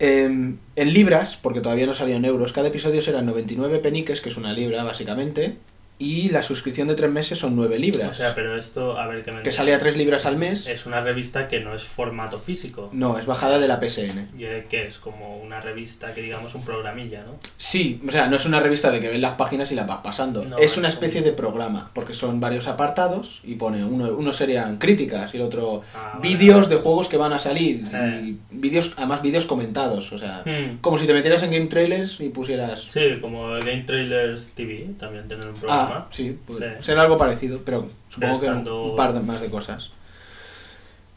Eh, en libras, porque todavía no salían euros, cada episodio serán noventa y nueve peniques, que es una libra básicamente, y la suscripción de tres meses son nueve libras. O sea, pero esto, a ver que me... Que salía tres libras al mes. Es una revista que no es formato físico. No, es bajada de la P S N. Que es como una revista que digamos un programilla, ¿no? Sí, o sea, no es una revista de que ves las páginas y las vas pasando. No, es una especie de programa, porque son varios apartados y pone, uno, uno serían críticas y el otro ah, vale. vídeos de juegos que van a salir. Eh. Y vídeos, además vídeos comentados, o sea, hmm. como si te metieras en Game Trailers y pusieras... Sí, como Game Trailers T V, también tienen un programa. Ah, sí, pues sí, será algo parecido, pero supongo que tanto... un par de más de cosas.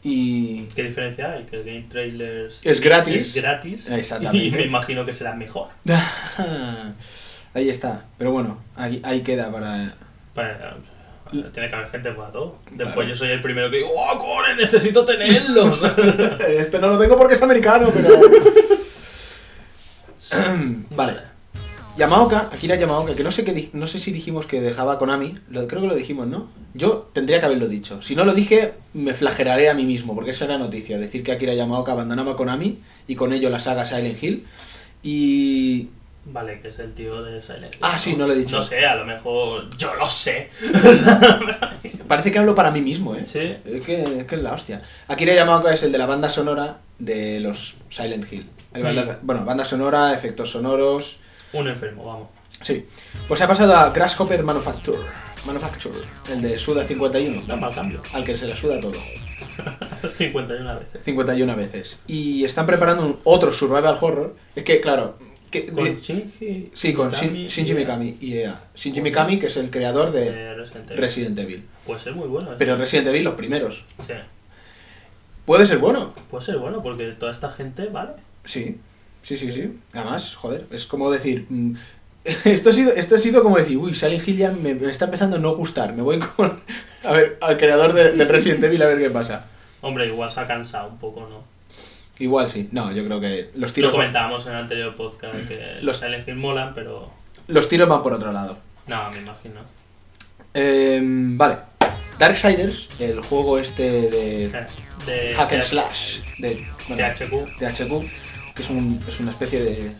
Y ¿qué diferencia hay? Que el Game Trailers es gratis. Es gratis. Exactamente. Y me imagino que será mejor. Ahí está, pero bueno, ahí, ahí queda para... para... Tiene que haber gente para todo. Después claro. Yo soy el primero que digo, ¡oh, core, necesito tenerlos! Este no lo tengo porque es americano, pero... Sí. Vale. Yamaoka, Akira Yamaoka, que no sé qué, no sé si dijimos que dejaba Konami, lo, creo que lo dijimos, ¿no? Yo tendría que haberlo dicho. Si no lo dije, me flagelaré a mí mismo, porque esa era noticia, decir que Akira Yamaoka abandonaba Konami y con ello la saga Silent Hill y... Vale, que es el tío de Silent Hill. Ah, sí, no lo he dicho. No sé, a lo mejor... Yo lo sé. Parece que hablo para mí mismo, ¿eh? Sí. Es que es, que es la hostia. Akira Yamaoka es el de la banda sonora de los Silent Hill. El sí. banda, bueno, banda sonora, efectos sonoros... Un enfermo, vamos. Sí. Pues ha pasado a Grasshopper Manufacture. Manufacture. El de Suda cincuenta y uno. Da mal cambio. Al que se la suda todo. cincuenta y una veces. cincuenta y una veces. Y están preparando un otro survival horror. Es que, claro... Que, con de, Shinji... Sí, con Mikami, Shinji Mikami. Y yeah. Shinji Mikami, que es el creador de, de Resident Evil. Resident Evil. Puede ser muy bueno. ¿Eh? Pero Resident Evil los primeros. Sí. Puede ser bueno. Puede ser bueno, porque toda esta gente, ¿vale? Sí. Sí, sí, sí. Además, joder, es como decir... Esto ha sido, esto ha sido como decir, uy, Silent Hill ya me, me está empezando a no gustar. Me voy con... A ver, al creador del de Resident Evil a ver qué pasa. Hombre, igual se ha cansado un poco, ¿no? Igual sí. No, yo creo que los tiros... Lo comentábamos van... en el anterior podcast que los Silent Hill molan, pero... Los tiros van por otro lado. No, me imagino. Eh, vale. Darksiders, el juego este de... de Hack and Slash. De, bueno, de H Q. Que es, un, es una especie de,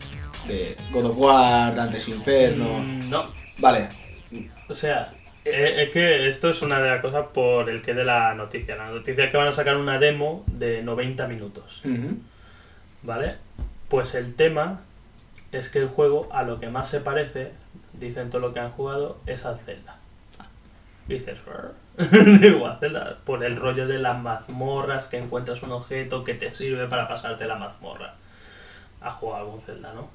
de God of War, Dante's Inferno... Mm, no. Vale. O sea, es que esto es una de las cosas por el que de la noticia. La noticia es que van a sacar una demo de noventa minutos. Uh-huh. ¿Vale? Pues el tema es que el juego a lo que más se parece, dicen todo lo que han jugado, es al Zelda. Dices... Digo, a Zelda, por el rollo de las mazmorras, que encuentras un objeto que te sirve para pasarte la mazmorra. ¿Has jugado algún Zelda, no?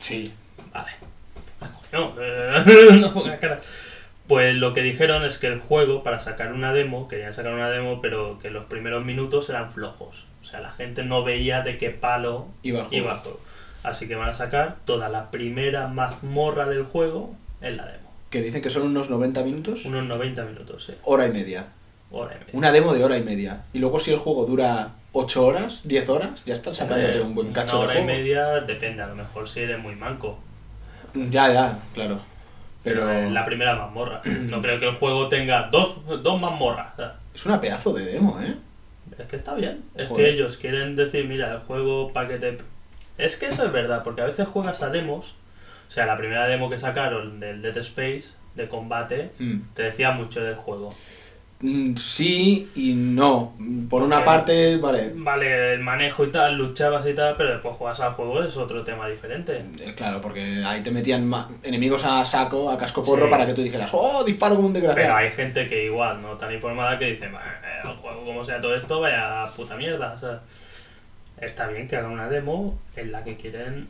Sí. Vale. No, eh, no pongas cara. Pues lo que dijeron es que el juego, para sacar una demo, querían sacar una demo, pero que los primeros minutos eran flojos. O sea, la gente no veía de qué palo iba a juego. Así que van a sacar toda la primera mazmorra del juego en la demo. ¿Que dicen que son unos noventa minutos? Unos noventa minutos, sí. Hora y media. Hora y media. Una demo de hora y media. Y luego si el juego dura ocho horas, diez horas, ya estás sacándote un buen cacho de juego. Una hora y media depende, a lo mejor si eres muy manco. Ya, ya, claro. Pero la primera mazmorra. No creo que el juego tenga dos, dos mazmorras. Es una pedazo de demo, ¿eh? Es que está bien. Es Joder. Que ellos quieren decir, mira, el juego para que te... Es que eso es verdad, porque a veces juegas a demos. O sea, la primera demo que sacaron del Dead Space, de combate, mm. te decía mucho del juego. Sí y no. Por porque, una parte, vale. Vale, el manejo y tal, luchabas y tal, pero después juegas al juego, es otro tema diferente. Claro, porque ahí te metían enemigos a saco, a casco porro, sí. para que tú dijeras, ¡oh, disparo como un desgraciado! Pero hay gente que igual, no tan informada, que dice, el juego como sea todo esto, vaya puta mierda. O sea, está bien que hagan una demo en la que quieren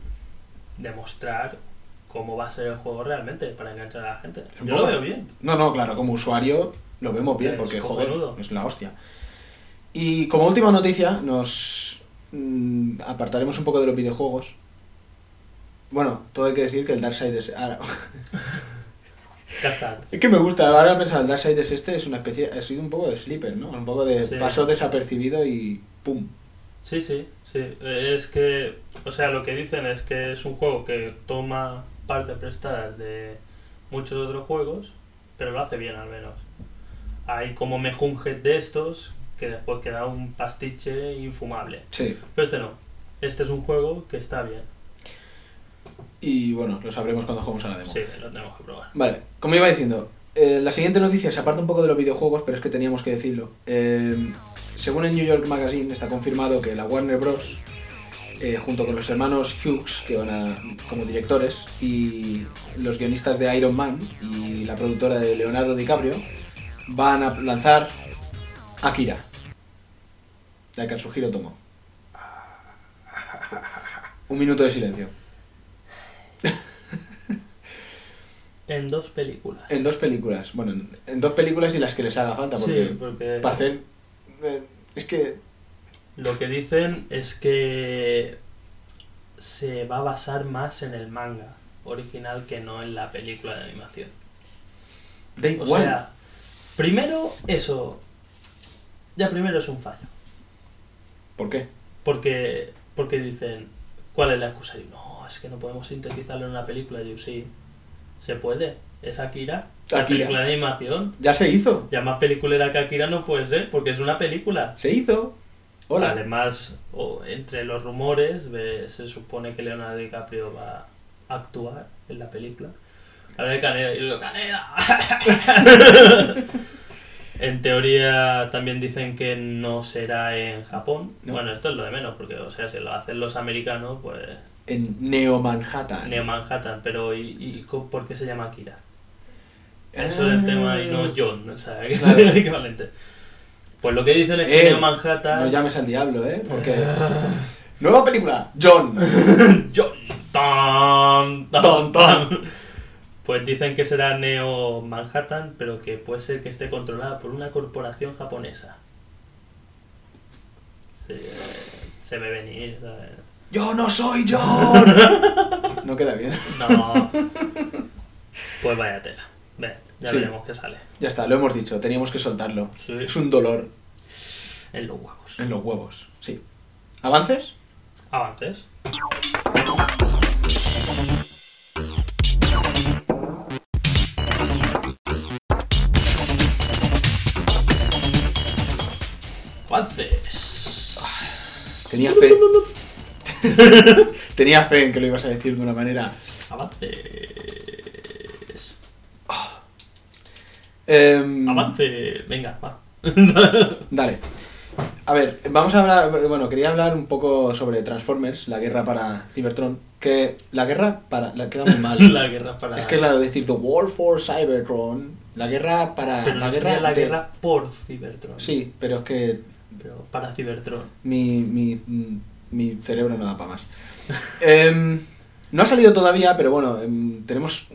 demostrar cómo va a ser el juego realmente, para enganchar a la gente. Yo poco? Lo veo bien. No, no, claro, como usuario... Lo vemos bien, porque, joder, es la hostia. Y como última noticia, nos mmm, apartaremos un poco de los videojuegos. Bueno, todo hay que decir que el Darkseid es... Ah, no. Ya está. Es que me gusta, ahora pensar, el Darkseid es este, es una especie... Ha sido un poco de sleeper, ¿no? Un poco de sí. paso desapercibido y pum. Sí, sí, sí. Es que, o sea, lo que dicen es que es un juego que toma partes prestadas de muchos otros juegos, pero lo hace bien al menos. Hay como mejunjes de estos que después queda un pastiche infumable. Sí. Pero este no. Este es un juego que está bien. Y bueno, lo sabremos cuando juguemos a la demo. Sí, lo tenemos que probar. Vale, como iba diciendo, eh, la siguiente noticia se aparta un poco de los videojuegos, pero es que teníamos que decirlo. Eh, según el New York Magazine, está confirmado que la Warner Bros., eh, junto con los hermanos Hughes, que van a, como directores, y los guionistas de Iron Man y la productora de Leonardo DiCaprio, van a lanzar Akira, de Katsuhiro Tomo. Un minuto de silencio. En dos películas. En dos películas. Bueno, en dos películas y las que les haga falta. Porque, sí, porque... Para hacer... Es que... Lo que dicen es que se va a basar más en el manga original que no en la película de animación. Da igual. O sea... Primero, eso. Ya primero es un fallo. ¿Por qué? Porque porque dicen, ¿cuál es la excusa? Y no, es que no podemos sintetizarlo en una película. Yo sí, se puede. Es Akira, Akira. La película de animación. Ya se hizo. Ya más peliculera que Akira no puede ser, porque es una película. Se hizo. Hola. Además, oh, entre los rumores, eh, se supone que Leonardo DiCaprio va a actuar en la película. A ver, Caneda, y lo Caneda. En teoría también dicen que no será en Japón. No. Bueno, esto es lo de menos, porque o sea, si lo hacen los americanos, pues... En Neo Manhattan. Neo Manhattan, pero ¿y, y por qué se llama Akira? Eso ah. es el tema, y no John, o sea, que claro. Es equivalente. Pues lo que dicen es que eh, Neo Manhattan... No llames al diablo, ¿eh? Porque... ¡Nueva película! ¡John! ¡John! ¡Tan! ¡Tan! ¡Tan! Pues dicen que será Neo Manhattan, pero que puede ser que esté controlada por una corporación japonesa. Se, se ve venir, ¿sabes? ¡Yo no soy John! No queda bien. No. Pues vaya tela. Ve, ya sí. veremos qué sale. Ya está, lo hemos dicho, teníamos que soltarlo. Sí. Es un dolor. En los huevos. En los huevos, sí. ¿Avances? Avances. Tenía fe. Tenía fe en que lo ibas a decir de una manera. Avances. Oh. Eh... Avances. Venga, va. Dale. A ver, vamos a hablar. Bueno, quería hablar un poco sobre Transformers, la guerra para Cybertron. Que la guerra para. La queda muy mal. La guerra para. Es que claro, decir The War for Cybertron. La guerra para. Pero la no guerra. La de... guerra por Cybertron. Sí, pero es que. Pero para Cybertron. Mi, mi, mi cerebro no da para más. eh, no ha salido todavía, pero bueno, eh, tenemos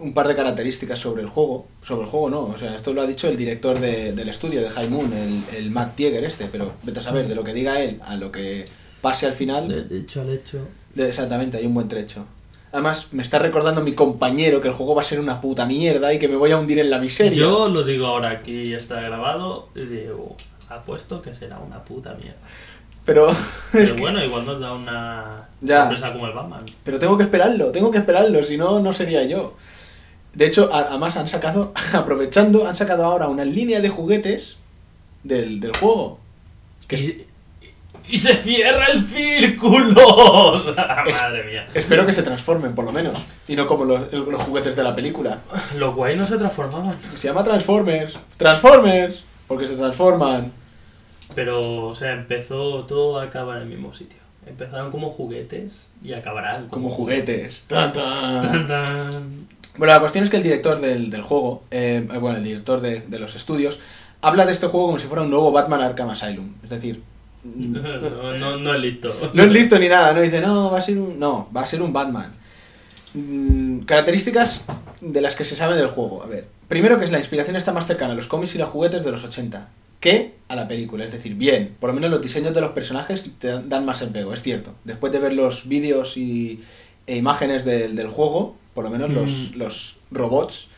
un par de características sobre el juego. Sobre el juego no, o sea, esto lo ha dicho el director de, del estudio, de High Moon, el, el Matt Tieger este, pero vete a saber, de lo que diga él a lo que pase al final... De hecho al hecho... De, exactamente, hay un buen trecho. Además, me está recordando mi compañero que el juego va a ser una puta mierda y que me voy a hundir en la miseria. Yo lo digo ahora, aquí ya está grabado, y digo, apuesto que será una puta mierda. Pero, pero bueno, que... igual nos da una sorpresa como el Batman. Pero tengo que esperarlo, tengo que esperarlo, si no, no sería yo. De hecho, además han sacado, aprovechando, han sacado ahora una línea de juguetes del, del juego. Que y, es... y se cierra el círculo. O sea, es, madre mía. Espero que se transformen, por lo menos. Y no como los, los juguetes de la película. Los guay no se transformaban. Se llama Transformers. Transformers. Porque se transforman. Pero, o sea, empezó todo a acabar en el mismo sitio. Empezaron como juguetes y acabarán como, como juguetes. Tan, tan. Tan, tan. Bueno, la cuestión es que el director del, del juego, eh, bueno, el director de, de los estudios, habla de este juego como si fuera un nuevo Batman Arkham Asylum. Es decir... No, no, no es listo. No es listo ni nada, no dice, no, va a ser un... No, va a ser un Batman. Mm, características de las que se sabe del juego. A ver, primero que es la inspiración está más cercana a los cómics y los juguetes de los ochenta que a la película, es decir, bien, por lo menos los diseños de los personajes te dan más empego, es cierto. Después de ver los vídeos y, e imágenes de, del juego, por lo menos mm. los, los robots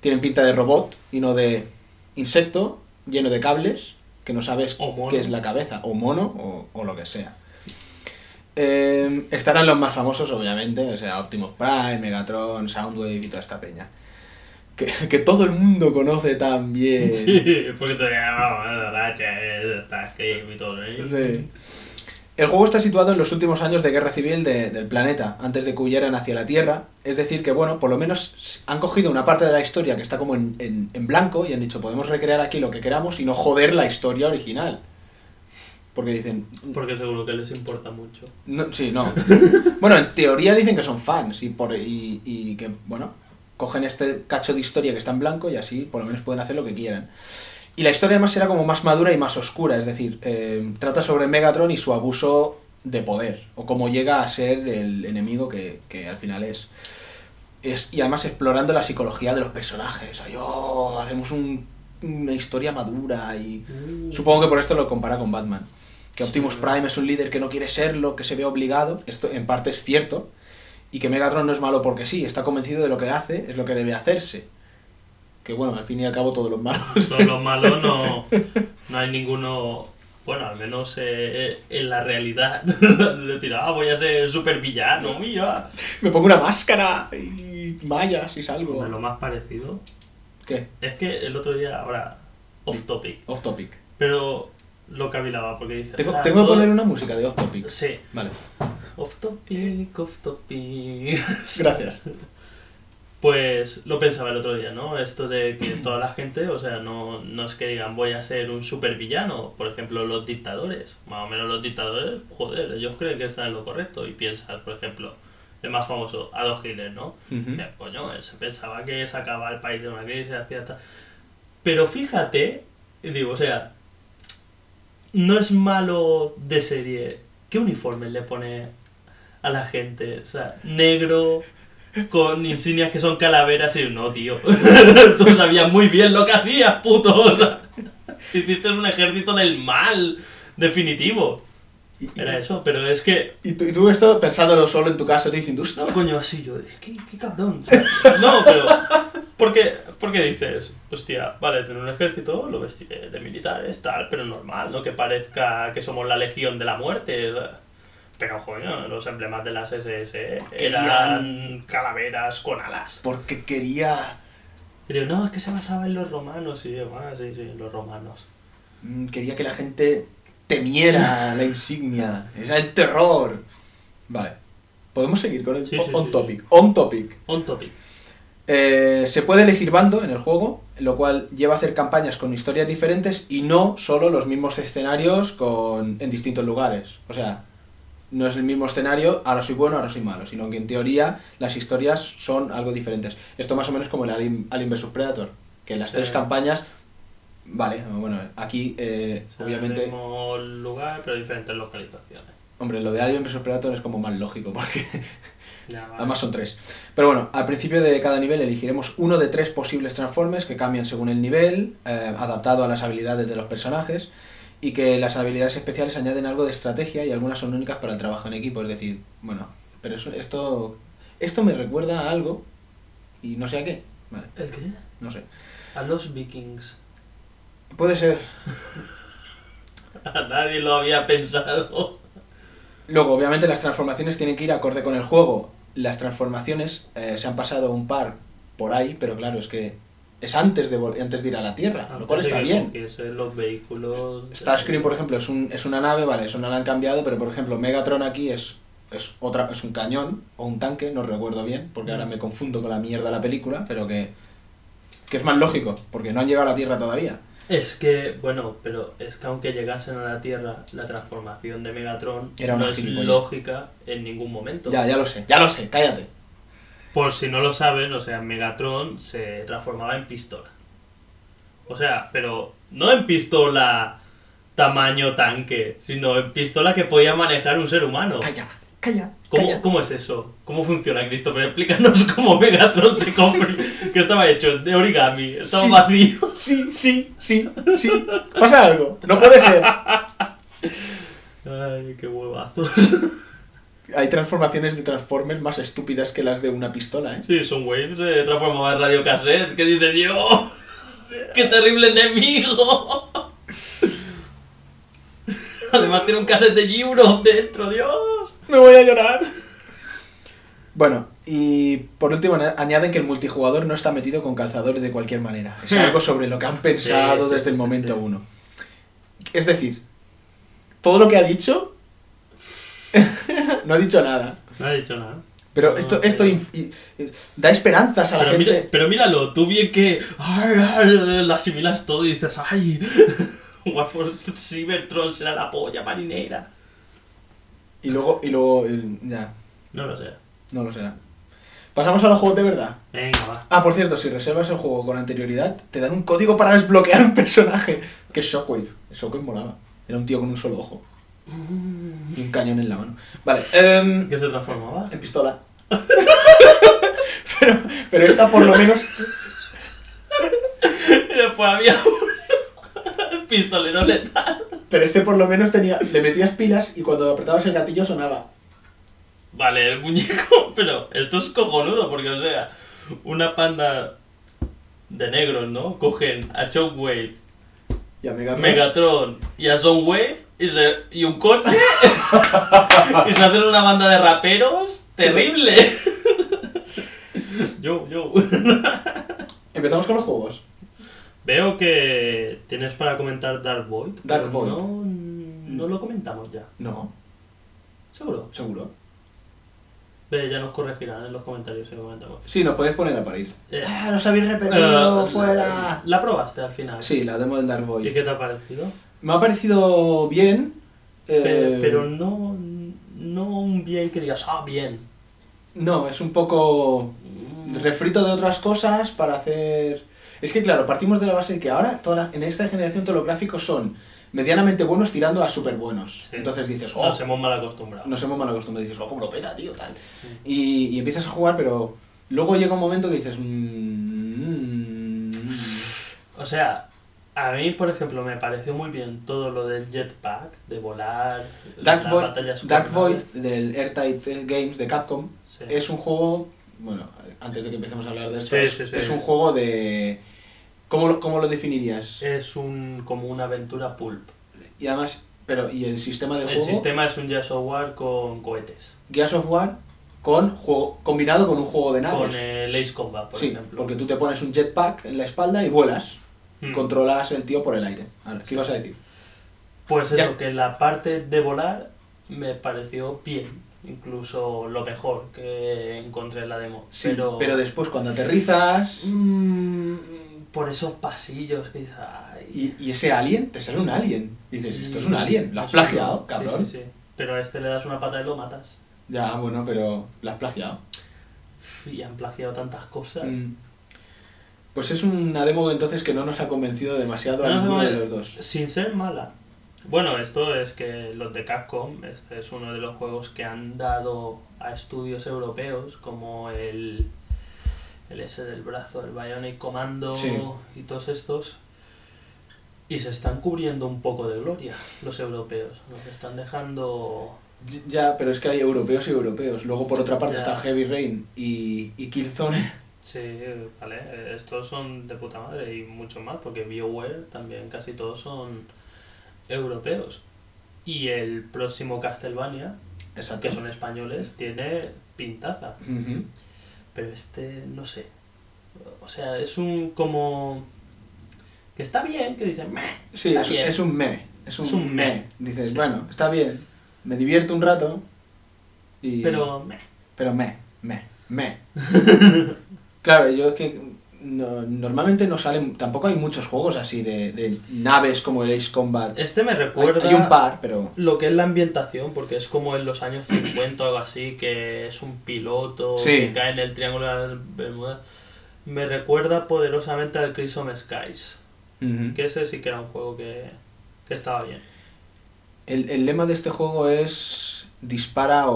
tienen pinta de robot y no de insecto lleno de cables que no sabes qué es la cabeza, o mono, o, o lo que sea. Eh, estarán los más famosos, obviamente, o sea, Optimus Prime, Megatron, Soundwave y toda esta peña. Que, que todo el mundo conoce tan bien. Sí, porque te y todo ello. Sí. El juego está situado en los últimos años de guerra civil de, del planeta, antes de que huyeran hacia la Tierra. Es decir que, bueno, por lo menos han cogido una parte de la historia que está como en, en, en blanco y han dicho, podemos recrear aquí lo que queramos y no joder la historia original. Porque dicen... Porque seguro que les importa mucho. No, sí, no. Bueno, en teoría dicen que son fans y, por, y, y que, bueno, cogen este cacho de historia que está en blanco y así por lo menos pueden hacer lo que quieran. Y la historia además será como más madura y más oscura, es decir, eh, trata sobre Megatron y su abuso de poder, o cómo llega a ser el enemigo que, que al final es. es. Y además explorando la psicología de los personajes. Ay, oh, hacemos un, una historia madura y... Uh. Supongo que por esto lo compara con Batman. Que Optimus sí, Prime es un líder que no quiere serlo, que se ve obligado, esto en parte es cierto, y que Megatron no es malo porque sí, está convencido de lo que hace, es lo que debe hacerse. Que bueno, al fin y al cabo todos los malos. Todos los malos no, no hay ninguno, bueno, al menos eh, en la realidad, de decir, ah, voy a ser super villano, mía. Me pongo una máscara y mallas y salgo. Bueno, lo más parecido. ¿Qué? Es que el otro día, ahora, off topic. Off topic. Pero lo cavilaba porque dice... Tengo, ah, tengo todo... que poner una música de off topic. Sí. Vale. Off topic, off topic. Gracias. Pues lo pensaba el otro día, ¿no? Esto de que toda la gente, o sea, no, no es que digan voy a ser un supervillano. Por ejemplo, los dictadores. Más o menos los dictadores, joder, ellos creen que están en lo correcto. Y piensas, por ejemplo, el más famoso, Adolf Hitler, ¿no? Uh-huh. O sea, coño, él se pensaba que sacaba el país de una crisis, hacía tal. Pero fíjate, digo, o sea, no es malo de serie. ¿Qué uniforme le pone a la gente? O sea, negro... Con insignias que son calaveras y no, tío. Tú sabías muy bien lo que hacías, puto. O sea, hiciste un ejército del mal, definitivo. Y, Era y, eso, pero es que... Y tú, y tú esto pensándolo solo en tu casa, te diciendo... No, coño, así yo. ¿Qué, qué cabrón? No, pero... ¿por qué, ¿Por qué dices? Hostia, vale, tener un ejército, lo vestiré de militares, tal, pero normal, ¿no? Que parezca que somos la legión de la muerte, o sea. Pero, coño, los emblemas de las ese ese eran calaveras con alas. Porque quería... Pero no, es que se basaba en los romanos y demás, sí, sí, los romanos. Quería que la gente temiera la insignia. Era el terror. Vale, podemos seguir con el sí, sí, on, sí, topic. Sí. on topic. On topic. Eh, se puede elegir bando en el juego, lo cual lleva a hacer campañas con historias diferentes y no solo los mismos escenarios con... en distintos lugares. O sea... No es el mismo escenario, ahora soy bueno, ahora soy malo, sino que en teoría las historias son algo diferentes. Esto más o menos como el Alien, Alien versus Predator, que en las sí. tres campañas, vale, bueno, aquí eh, o sea, obviamente... el mismo lugar, pero diferentes localizaciones. Hombre, lo de Alien versus Predator es como más lógico, porque Ya, vale. Además son tres. Pero bueno, al principio de cada nivel elegiremos uno de tres posibles Transformers que cambian según el nivel, eh, adaptado a las habilidades de los personajes, y que las habilidades especiales añaden algo de estrategia y algunas son únicas para el trabajo en equipo. Es decir, bueno, pero eso, esto esto me recuerda a algo y no sé a qué. Vale. ¿El qué? No sé. A los vikings. Puede ser. A nadie lo había pensado. Luego, obviamente, las transformaciones tienen que ir acorde con el juego. Las transformaciones eh, se han pasado un par por ahí, pero claro, es que es antes de vol- antes de ir a la Tierra, antes, lo cual está bien. Los vehículos... Starscream, por ejemplo, es un es una nave, vale, eso no la han cambiado, pero por ejemplo, Megatron aquí es es otra es un cañón o un tanque, no recuerdo bien, porque mm. ahora me confundo con la mierda de la película, pero que que es más lógico, porque no han llegado a la Tierra todavía. Es que, bueno, pero es que aunque llegasen a la Tierra, la transformación de Megatron Era no es gilipollas. lógica en ningún momento. Ya, ya lo sé, ya lo sé, cállate. Por si no lo saben, o sea, Megatron se transformaba en pistola. O sea, pero no en pistola tamaño tanque, sino en pistola que podía manejar un ser humano. Calla, calla, ¿Cómo, calla. ¿Cómo es eso? ¿Cómo funciona, Christopher? Explícanos cómo Megatron se compra. Que estaba hecho de origami, estaba sí, vacío. Sí, sí, sí, sí. Pasa algo, no puede ser. Ay, qué huevazos. Hay transformaciones de Transformers más estúpidas que las de una pistola, ¿eh? Sí, Soundwave se transformaba en radio cassette. ¿Qué dices yo? ¡Qué terrible enemigo! Además tiene un cassette de Euro dentro, Dios. Me voy a llorar. Bueno, y por último añaden que el multijugador no está metido con calzadores de cualquier manera. Es algo sobre lo que han pensado sí, desde sí, el momento sí, sí. uno. Es decir, todo lo que ha dicho... no ha dicho nada. No ha dicho nada. Pero no, esto, esto inf- y, y, da esperanzas a la pero gente. Mira, pero míralo, tú bien que ay, ay, lo asimilas todo y dices ¡ay! Cybertron será la polla marinera. Y luego, y luego, ya. No lo sé. No lo será. Pasamos a los juegos de verdad. Venga, va. Ah, por cierto, si reservas el juego con anterioridad, te dan un código para desbloquear un personaje. Que es Shockwave. Shockwave molaba. Era un tío con un solo ojo. Y un cañón en la mano. Vale. Eh, ¿Qué se transformaba? En pistola. pero, pero esta por lo menos... Después había un pistolero letal. Pero este por lo menos tenía... Le metías pilas y cuando apretabas el gatillo sonaba. Vale, el muñeco, pero esto es cojonudo, porque, o sea, una panda de negros, ¿no? Cogen a Shockwave y a Megatron, Megatron y a Soundwave y, se, y un coche y se hacen una banda de raperos terrible. yo, yo. Empezamos con los juegos. Veo que tienes para comentar Dark Void. Dark Void. No, no lo comentamos ya. No. ¿Seguro? Seguro. Ya nos corregirán en los comentarios si lo comentamos. Sí, nos podéis poner a parir. Eh, ¡Ah, nos habéis repetido! Uh, ¡Fuera! La, ¿La probaste al final? Sí, la demo del Dark Void. ¿Y qué te ha parecido? Me ha parecido bien. Eh... Pero, pero no, no un bien que digas, ¡ah, bien! No, es un poco refrito de otras cosas para hacer... Es que claro, partimos de la base de que ahora toda la... en esta generación todos los gráficos son... medianamente buenos tirando a súper buenos. Sí. Entonces dices, oh... Nos hemos mal acostumbrado. Nos hemos mal acostumbrado. Dices, oh, cómo lo peta, tío, tal. Sí. Y, y empiezas a jugar, pero... Luego llega un momento que dices... Mmm, mmm. O sea, a mí, por ejemplo, me pareció muy bien todo lo del jetpack, de volar... Dark Void, Dark Void del Airtight Games de Capcom, sí. es un juego... Bueno, antes de que empecemos a hablar de esto, sí, es, sí, sí, es sí. un juego de... ¿Cómo lo, ¿Cómo lo definirías? Es un como una aventura pulp. Y además, pero ¿y el sistema de el juego? El sistema es un Gears of War con cohetes. Gears of War con juego, combinado con un juego de naves. Con el Ace Combat, por sí, ejemplo. Sí, porque tú te pones un jetpack en la espalda y vuelas. Hmm. Controlas el tío por el aire. A ver, ¿qué ibas a decir? Pues eso, ya. que la parte de volar me pareció bien. Incluso lo mejor que encontré en la demo. Sí, pero, pero después cuando aterrizas... Mmm... Por esos pasillos que dices... ¿Y, y ese alien, te sale un alien. Dices, esto es un alien, lo has plagiado, cabrón. Sí, sí, sí. Pero a este le das una pata y lo matas. Ya, bueno, pero lo has plagiado. Y han plagiado tantas cosas. Mm. Pues es una demo entonces que no nos ha convencido demasiado no, a ninguno no, de los dos. Sin ser mala. Bueno, esto es que los de Capcom, este es uno de los juegos que han dado a estudios europeos, como el, el S del brazo, el Bionic Commando, sí, y todos estos, y se están cubriendo un poco de gloria los europeos, nos están dejando... Ya, pero es que hay europeos y europeos, luego por otra parte ya. Están Heavy Rain y, y Killzone... Sí, vale, estos son de puta madre y mucho más, porque BioWare también casi todos son europeos. Y el próximo Castlevania, exacto, que son españoles, tiene pintaza. Uh-huh. Pero este, no sé, o sea, es un como... que está bien, que dicen meh. Sí, es, es un meh, es un, es un meh. meh. Dices, sí, bueno, está bien, me divierto un rato y... Pero meh. Pero meh, meh, meh. Claro, yo es que no, normalmente no salen, tampoco hay muchos juegos así de, de naves como el Ace Combat. Este me recuerda, hay, hay un par, pero... lo que es la ambientación, porque es como en los años cincuenta o algo así, que es un piloto, sí, que cae en el Triángulo de las Bermudas. Me recuerda poderosamente al Crimson Skies, uh-huh, que ese sí que era un juego que, que estaba bien. El, el lema de este juego es dispara o,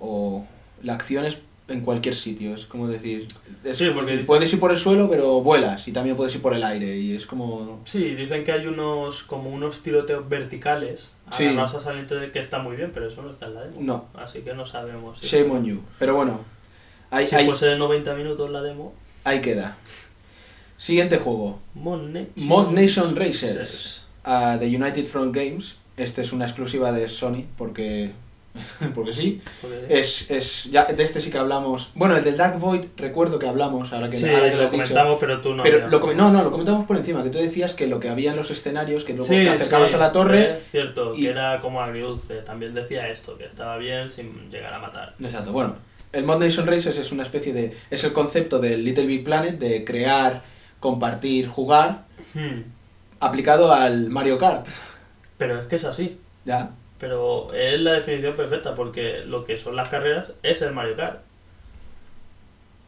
o la acción es... en cualquier sitio, es como decir, es, sí, porque decir, puedes ir por el suelo pero vuelas y también puedes ir por el aire y es como... Sí, dicen que hay unos como unos tiroteos verticales, sí, a la masa saliente de que está muy bien, pero eso no está en la demo. No. Así que no sabemos. Si Shame on you. Pero bueno, hay, si hay... fuese de noventa minutos la demo... Ahí queda. Siguiente juego. ModNation, ModNation Racers, uh, de United Front Games. Este es una exclusiva de Sony porque... porque sí, porque... es es ya de este sí que hablamos, bueno, el del Dark Void recuerdo que hablamos, ahora que, sí, ahora que lo, lo comentamos, dicho, pero tú no, pero lo com- no, no, lo comentamos por encima, que tú decías que lo que había en los escenarios, que luego sí, te acercabas, sí, a la torre, eh, cierto, y... que era como agridulce, también decía esto, que estaba bien sin llegar a matar. Exacto, bueno, el ModNation Racers es una especie de, es el concepto del Little Big Planet, de crear, compartir, jugar, hmm, aplicado al Mario Kart. Pero es que es así. Ya. Pero es la definición perfecta, porque lo que son las carreras es el Mario Kart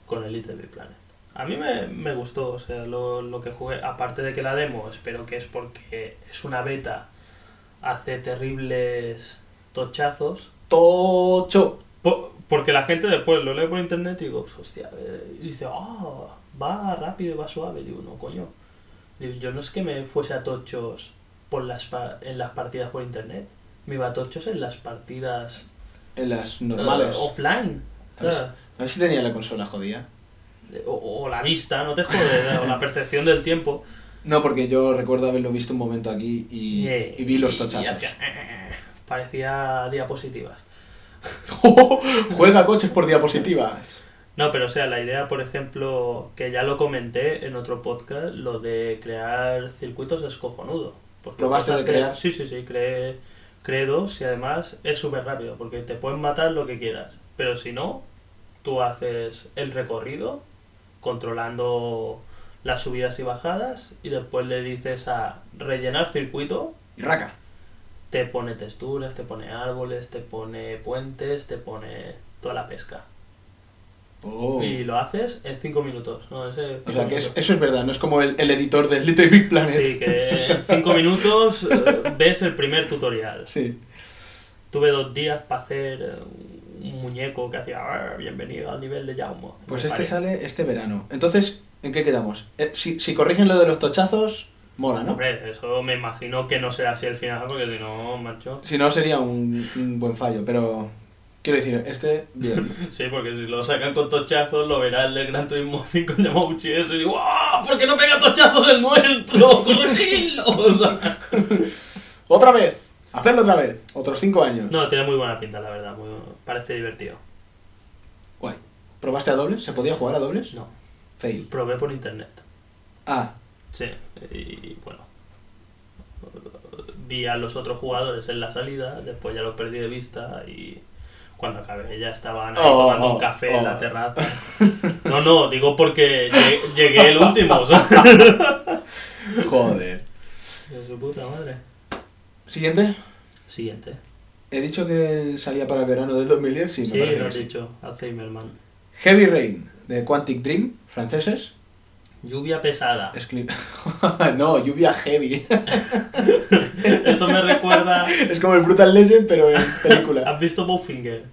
con el Little Big Planet. A mí me, me gustó, o sea, lo, lo que jugué, aparte de que la demo, espero que es porque es una beta, hace terribles tochazos. ¡Tocho! Por, porque la gente después lo lee por internet y digo, hostia, y dice, oh, va rápido y va suave. Y digo, no, coño. Digo, yo no es que me fuese a tochos por las, en las partidas por internet. Me iba a tochos en las partidas... En las normales. Uh, offline. A ver, claro, a ver si tenía la consola jodida. O, o la vista, no te jode, o la percepción del tiempo. No, porque yo recuerdo haberlo visto un momento aquí y, yeah, y vi los tochazos. Ya, parecía diapositivas. Juega coches por diapositivas. No, pero o sea, la idea, por ejemplo, que ya lo comenté en otro podcast, lo de crear circuitos es cojonudo. ¿Probaste de crear? Sí, sí, sí, creé... Credo, si además es súper rápido, porque te pueden matar lo que quieras, pero si no, tú haces el recorrido controlando las subidas y bajadas y después le dices a rellenar circuito y raca. Te pone texturas, te pone árboles, te pone puentes, te pone toda la pesca. Oh. Y lo haces en cinco minutos, ¿no? Ese o sea, que es, eso es verdad, no es como el, el editor del Little Big Planet. Sí, que en cinco minutos ves el primer tutorial. Sí. Tuve dos días para hacer un muñeco que hacía bienvenido al nivel de Jaume. Pues este paré. Sale este verano. Entonces, ¿en qué quedamos? Eh, si, si corrigen lo de los tochazos, mola, ¿no? Hombre, eso me imagino que no será así el final, porque si no, macho... Si no, sería un, un buen fallo, pero... Quiero decir, este, bien. Sí, porque si lo sacan con tochazos, lo verá el de Gran Turismo cinco de Mouchi y eso, y digo, ¡ah! ¿Por qué no pega tochazos el nuestro? ¡Corregidlo! O sea... ¡Otra vez! ¡Hacerlo otra vez! Otros cinco años. No, tiene muy buena pinta, la verdad. Muy... Parece divertido. Guay. ¿Probaste a dobles? ¿Se podía jugar a dobles? No. Fail. Probé por internet. Ah. Sí. Y bueno... Vi a los otros jugadores en la salida, después ya los perdí de vista y... Cuando acabé, ya estaban ahí oh, tomando oh, un café oh. en la terraza. No, no, digo porque llegué, llegué el último, o sea. Joder. De su puta madre. ¿Siguiente? Siguiente. ¿He dicho que salía para el verano del dos mil diez? Sí, me sí parece lo has sí. dicho. Alzheimer Man. Heavy Rain, de Quantic Dream, franceses. Lluvia pesada. Escli... no, lluvia heavy. Esto me recuerda... Es como el Brutal Legend, pero en película. ¿Has visto Bowfinger?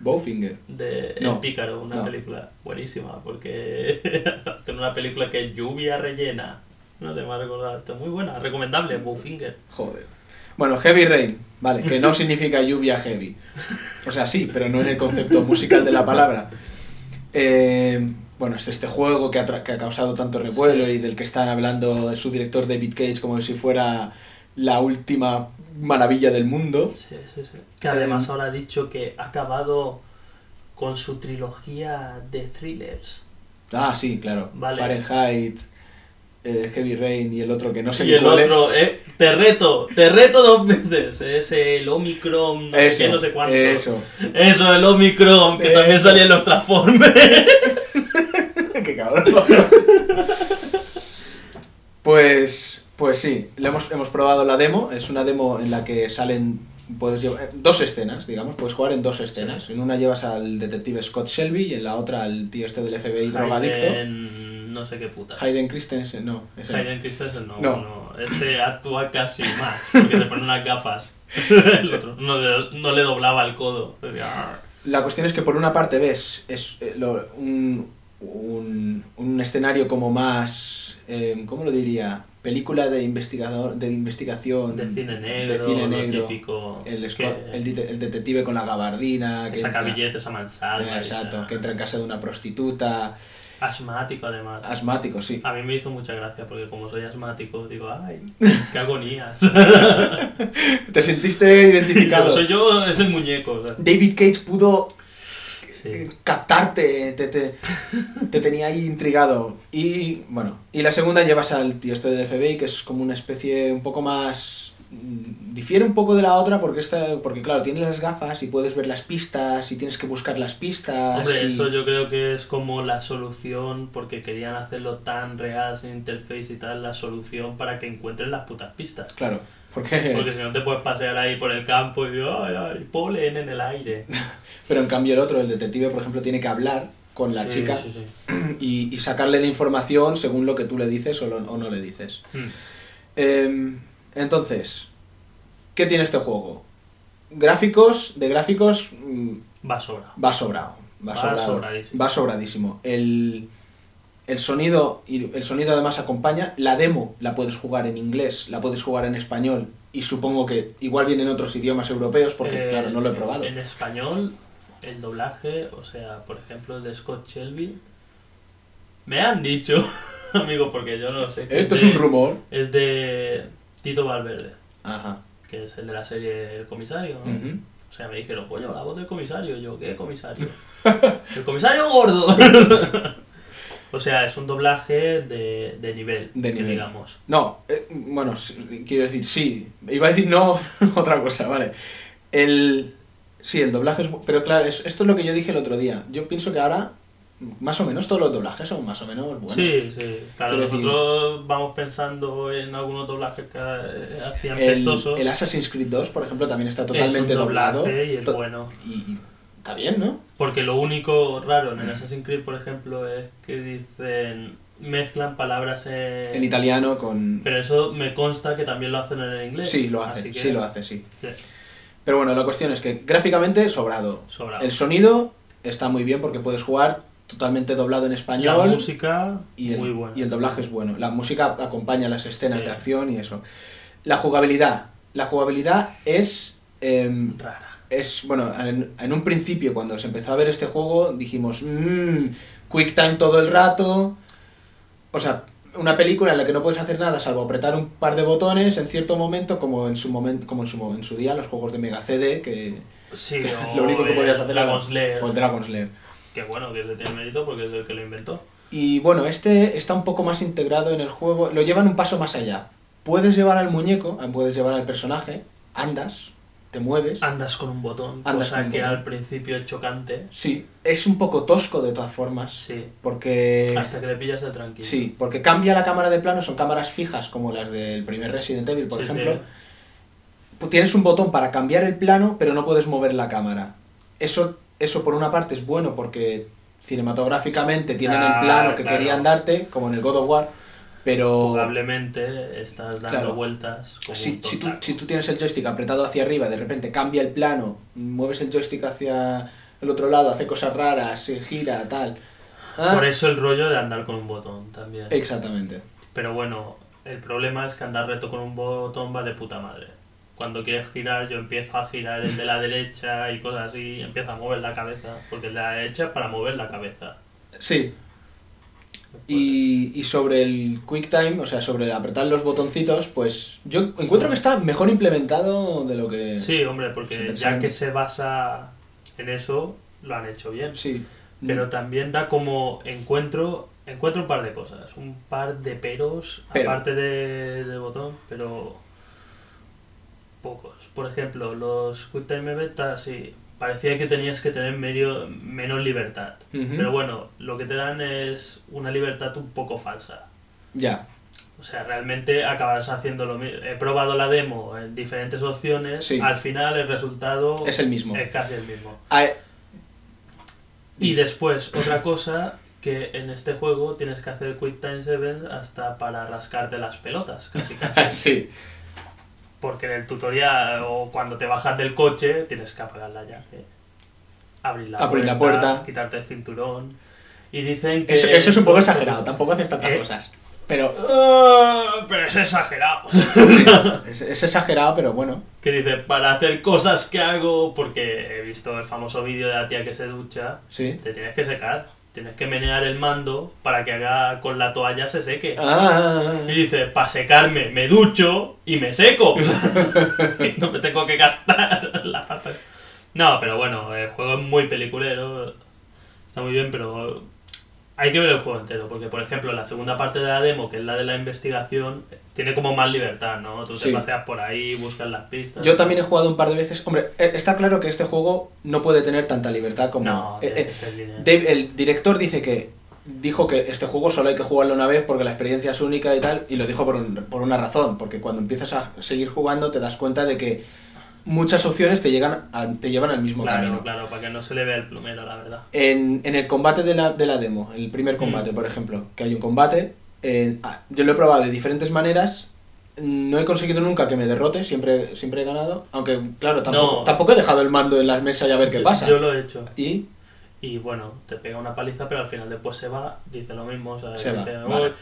¿Bowfinger? De no. El Pícaro, una no. película buenísima, porque tiene una película que es lluvia rellena. No sé, me ha recordado esto. Muy buena, recomendable, Bowfinger. Joder. Bueno, Heavy Rain, vale, que no significa lluvia heavy. O sea, sí, pero no en el concepto musical de la palabra. Eh... Bueno, es este juego que ha, tra- que ha causado tanto revuelo sí. y del que están hablando su director David Cage como si fuera la última maravilla del mundo. Sí, sí, sí. Que además um, ahora ha dicho que ha acabado con su trilogía de thrillers. Ah, sí, claro. Vale. Fahrenheit, eh, Heavy Rain y el otro que no sé y el cuál otro, es. ¿Eh? Te reto, te reto dos veces. Es el Omicron, no eso, sé qué, no sé cuánto. Eso. Eso, el Omicron, que eso. También salía en los Transformers. Pues pues sí, le hemos, hemos probado la demo. Es una demo en la que salen puedes llevar, dos escenas, digamos, puedes jugar en dos escenas. Sí. En una llevas al detective Scott Shelby y en la otra al tío este del F B I drogadicto. No sé qué putas. Hayden Christensen, no. Hayden Christensen, no, no. no. Este actúa casi más porque te pone unas gafas. El otro no, no le doblaba el codo. La cuestión es que por una parte ves es eh, lo, un Un, un escenario como más, eh, ¿cómo lo diría? Película de investigador, de investigación, de cine negro, de cine negro. Lo típico, el, Scott, que, el, el detective con la gabardina, que, que saca entra, billetes a mansalva, eh, exacto, que entra en casa de una prostituta, asmático además, asmático, sí. A mí me hizo mucha gracia porque como soy asmático digo, ay, qué agonías. Te sentiste identificado. Yo soy yo, es el muñeco. O sea. David Cage pudo Sí. captarte, te, te, te tenía ahí intrigado. Y bueno, y la segunda llevas al tío este del F B I, que es como una especie un poco más... Difiere un poco de la otra porque esta, porque claro, tienes las gafas y puedes ver las pistas y tienes que buscar las pistas. Hombre, y... eso yo creo que es como la solución, porque querían hacerlo tan real, sin interface y tal, la solución para que encuentres las putas pistas. Claro. ¿Por qué? Porque si no te puedes pasear ahí por el campo y digo, ay, ay, polen en el aire. Pero en cambio el otro, el detective, por ejemplo, tiene que hablar con la sí, chica sí, sí. Y, y sacarle la información según lo que tú le dices o, lo, o no le dices. Hmm. Eh, entonces, ¿qué tiene este juego? Gráficos, de gráficos... Va sobrado. Va sobrado. Va, va sobradísimo. Va sobradísimo. El... El sonido, y el sonido además acompaña, la demo la puedes jugar en inglés, la puedes jugar en español y supongo que igual vienen otros idiomas europeos porque eh, claro, no lo he probado. En español, el doblaje, o sea, por ejemplo el de Scott Shelby, me han dicho, amigo, porque yo no lo sé. Esto es, es de, un rumor. Es de Tito Valverde, ajá, que es el de la serie El Comisario, ¿no? Uh-huh. O sea, me dijeron, coño, la voz del comisario, y yo, ¿qué comisario? ¡El comisario gordo! O sea, es un doblaje de, de nivel, de nivel. digamos. No, eh, bueno, quiero decir, sí. Iba a decir no, otra cosa, vale. El, sí, el doblaje es... Pero claro, es, esto es lo que yo dije el otro día. Yo pienso que ahora, más o menos, todos los doblajes son más o menos buenos. Sí, sí. Claro, quiero nosotros decir, vamos pensando en algunos doblajes que hacían el, pestosos. El Assassin's Creed dos, por ejemplo, también está totalmente doblado. Es un doblaje y es to- bueno. Y, está bien, ¿no? Porque lo único raro en el Assassin's Creed, por ejemplo, es que dicen... Mezclan palabras en... En italiano con... Pero eso me consta que también lo hacen en el inglés. Sí, lo hacen, que... sí lo hacen, sí. sí. Pero bueno, la cuestión es que gráficamente, sobrado. Sobrado. El sonido está muy bien porque puedes jugar totalmente doblado en español. La música, y el, muy buena. Y el doblaje es bueno. La música acompaña las escenas sí. de acción y eso. La jugabilidad. La jugabilidad es... Eh, rara. Es, bueno, en, en un principio cuando se empezó a ver este juego dijimos mmm, quick time todo el rato, o sea, una película en la que no puedes hacer nada salvo apretar un par de botones en cierto momento, como en su momento, como en su en su día los juegos de Mega C D que, sí, que no, lo único que podías hacer Dragon's era Lair. O Dragon's Lair. Que bueno, que se tiene mérito porque es el que lo inventó. Y bueno, este está un poco más integrado en el juego, lo llevan un paso más allá. Puedes llevar al muñeco, puedes llevar al personaje, andas. Te mueves. Andas con un botón, andas cosa un que botón. Al principio es chocante. Sí, es un poco tosco de todas formas. Sí. Porque... Hasta que le pillas de tranquilo. Sí, porque cambia la cámara de plano, son cámaras fijas como las del primer Resident Evil, por sí, ejemplo. Sí. Tienes un botón para cambiar el plano, pero no puedes mover la cámara. Eso, eso por una parte es bueno porque cinematográficamente tienen ah, el plano que claro. querían darte, como en el God of War, pero... Probablemente estás dando claro. vueltas como si, un si, tú, si tú tienes el joystick apretado hacia arriba, de repente cambia el plano, mueves el joystick hacia el otro lado, hace cosas raras, se gira, tal... Ah. Por eso el rollo de andar con un botón también. Exactamente. Pero bueno, el problema es que andar recto con un botón va de puta madre. Cuando quieres girar, yo empiezo a girar el de la derecha y cosas así, empiezo a mover la cabeza, porque el de la derecha es para mover la cabeza. Sí. Y, y sobre el QuickTime, o sea, sobre apretar los botoncitos, pues yo encuentro que está mejor implementado de lo que... Sí, hombre, porque ya que se basa en eso, lo han hecho bien. Sí. Pero también da como encuentro encuentro un par de cosas, un par de peros, pero. aparte de, de botón, pero pocos. Por ejemplo, los QuickTime Beta, sí, parecía que tenías que tener medio, menos libertad, uh-huh. pero bueno, lo que te dan es una libertad un poco falsa. Ya. O sea, realmente acabarás haciendo lo mismo. He probado la demo en diferentes opciones, sí. al final el resultado es el mismo. Es casi el mismo. I- Y después, otra cosa, que en este juego tienes que hacer QuickTime Events hasta para rascarte las pelotas, casi casi. Sí. Porque en el tutorial, o cuando te bajas del coche, tienes que apagar la llave, abrir la abrir puerta, la puerta, quitarte el cinturón, y dicen que... Eso, eso es un poco exagerado, tampoco haces tantas eh, cosas, pero... Uh, pero es exagerado. Sí, es, es exagerado, pero bueno. Que dice, para hacer cosas que hago, porque he visto el famoso vídeo de la tía que se ducha, ¿sí? Te tienes que secar, tienes que menear el mando para que haga con la toalla se seque. Ah. Y dice, para secarme me ducho y me seco. Y no me tengo que gastar la pasta. No, pero bueno, el juego es muy peliculero, está muy bien, pero hay que ver el juego entero, porque por ejemplo la segunda parte de la demo, que es la de la investigación, tiene como más libertad, ¿no? Tú te sí. paseas por ahí, buscas las pistas... Yo también he jugado un par de veces... Hombre, está claro que este juego no puede tener tanta libertad como... No, tiene eh, que ser lineal. Dave, el director dice que... Dijo que este juego solo hay que jugarlo una vez porque la experiencia es única y tal, y lo dijo por, un, por una razón, porque cuando empiezas a seguir jugando te das cuenta de que muchas opciones te llegan a, te llevan al mismo claro, camino. Claro, para que no se le vea el plumero, la verdad. En, en el combate de la, de la demo, el primer combate, mm. por ejemplo, que hay un combate... Eh, ah, yo lo he probado de diferentes maneras. No he conseguido nunca que me derrote. Siempre, siempre he ganado. Aunque, claro, tampoco, no. tampoco he dejado el mando en las mesas y a ver qué yo, pasa. Yo lo he hecho. ¿Y? Y bueno, te pega una paliza, pero al final después se va. Dice lo mismo. O sea, se dice, va, oh, vale.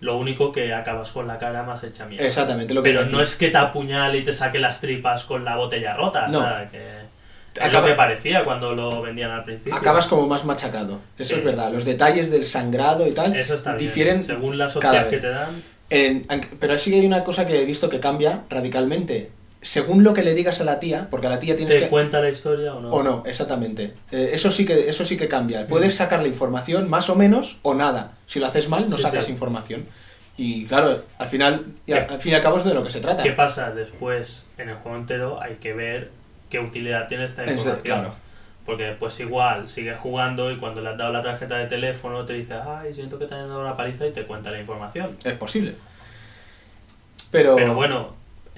Lo único que acabas con la cara más hecha mierda. Exactamente. Lo que pero no es que te apuñale y te saque las tripas con la botella rota. No. Nada, que es lo que parecía cuando lo vendían al principio. Acabas como más machacado, eso sí. es verdad. Los detalles del sangrado y tal eso está difieren bien. Según las hostias que te dan. En, pero sí que hay una cosa que he visto que cambia radicalmente. Según lo que le digas a la tía, porque a la tía tienes ¿Te que... ¿Te cuenta la historia o no? O no, exactamente. Eh, eso, sí que, eso sí que cambia. Puedes mm. sacarle información más o menos o nada. Si lo haces mal, no sí, sacas sí. información. Y claro, al final, al fin y al cabo es de lo que se trata. ¿Qué pasa después en el juego entero? Hay que ver... ¿Qué utilidad tiene esta información? Claro. Porque después igual sigues jugando y cuando le has dado la tarjeta de teléfono te dices, ay, siento que te han dado una paliza y te cuenta la información. Es posible. Pero, Pero bueno,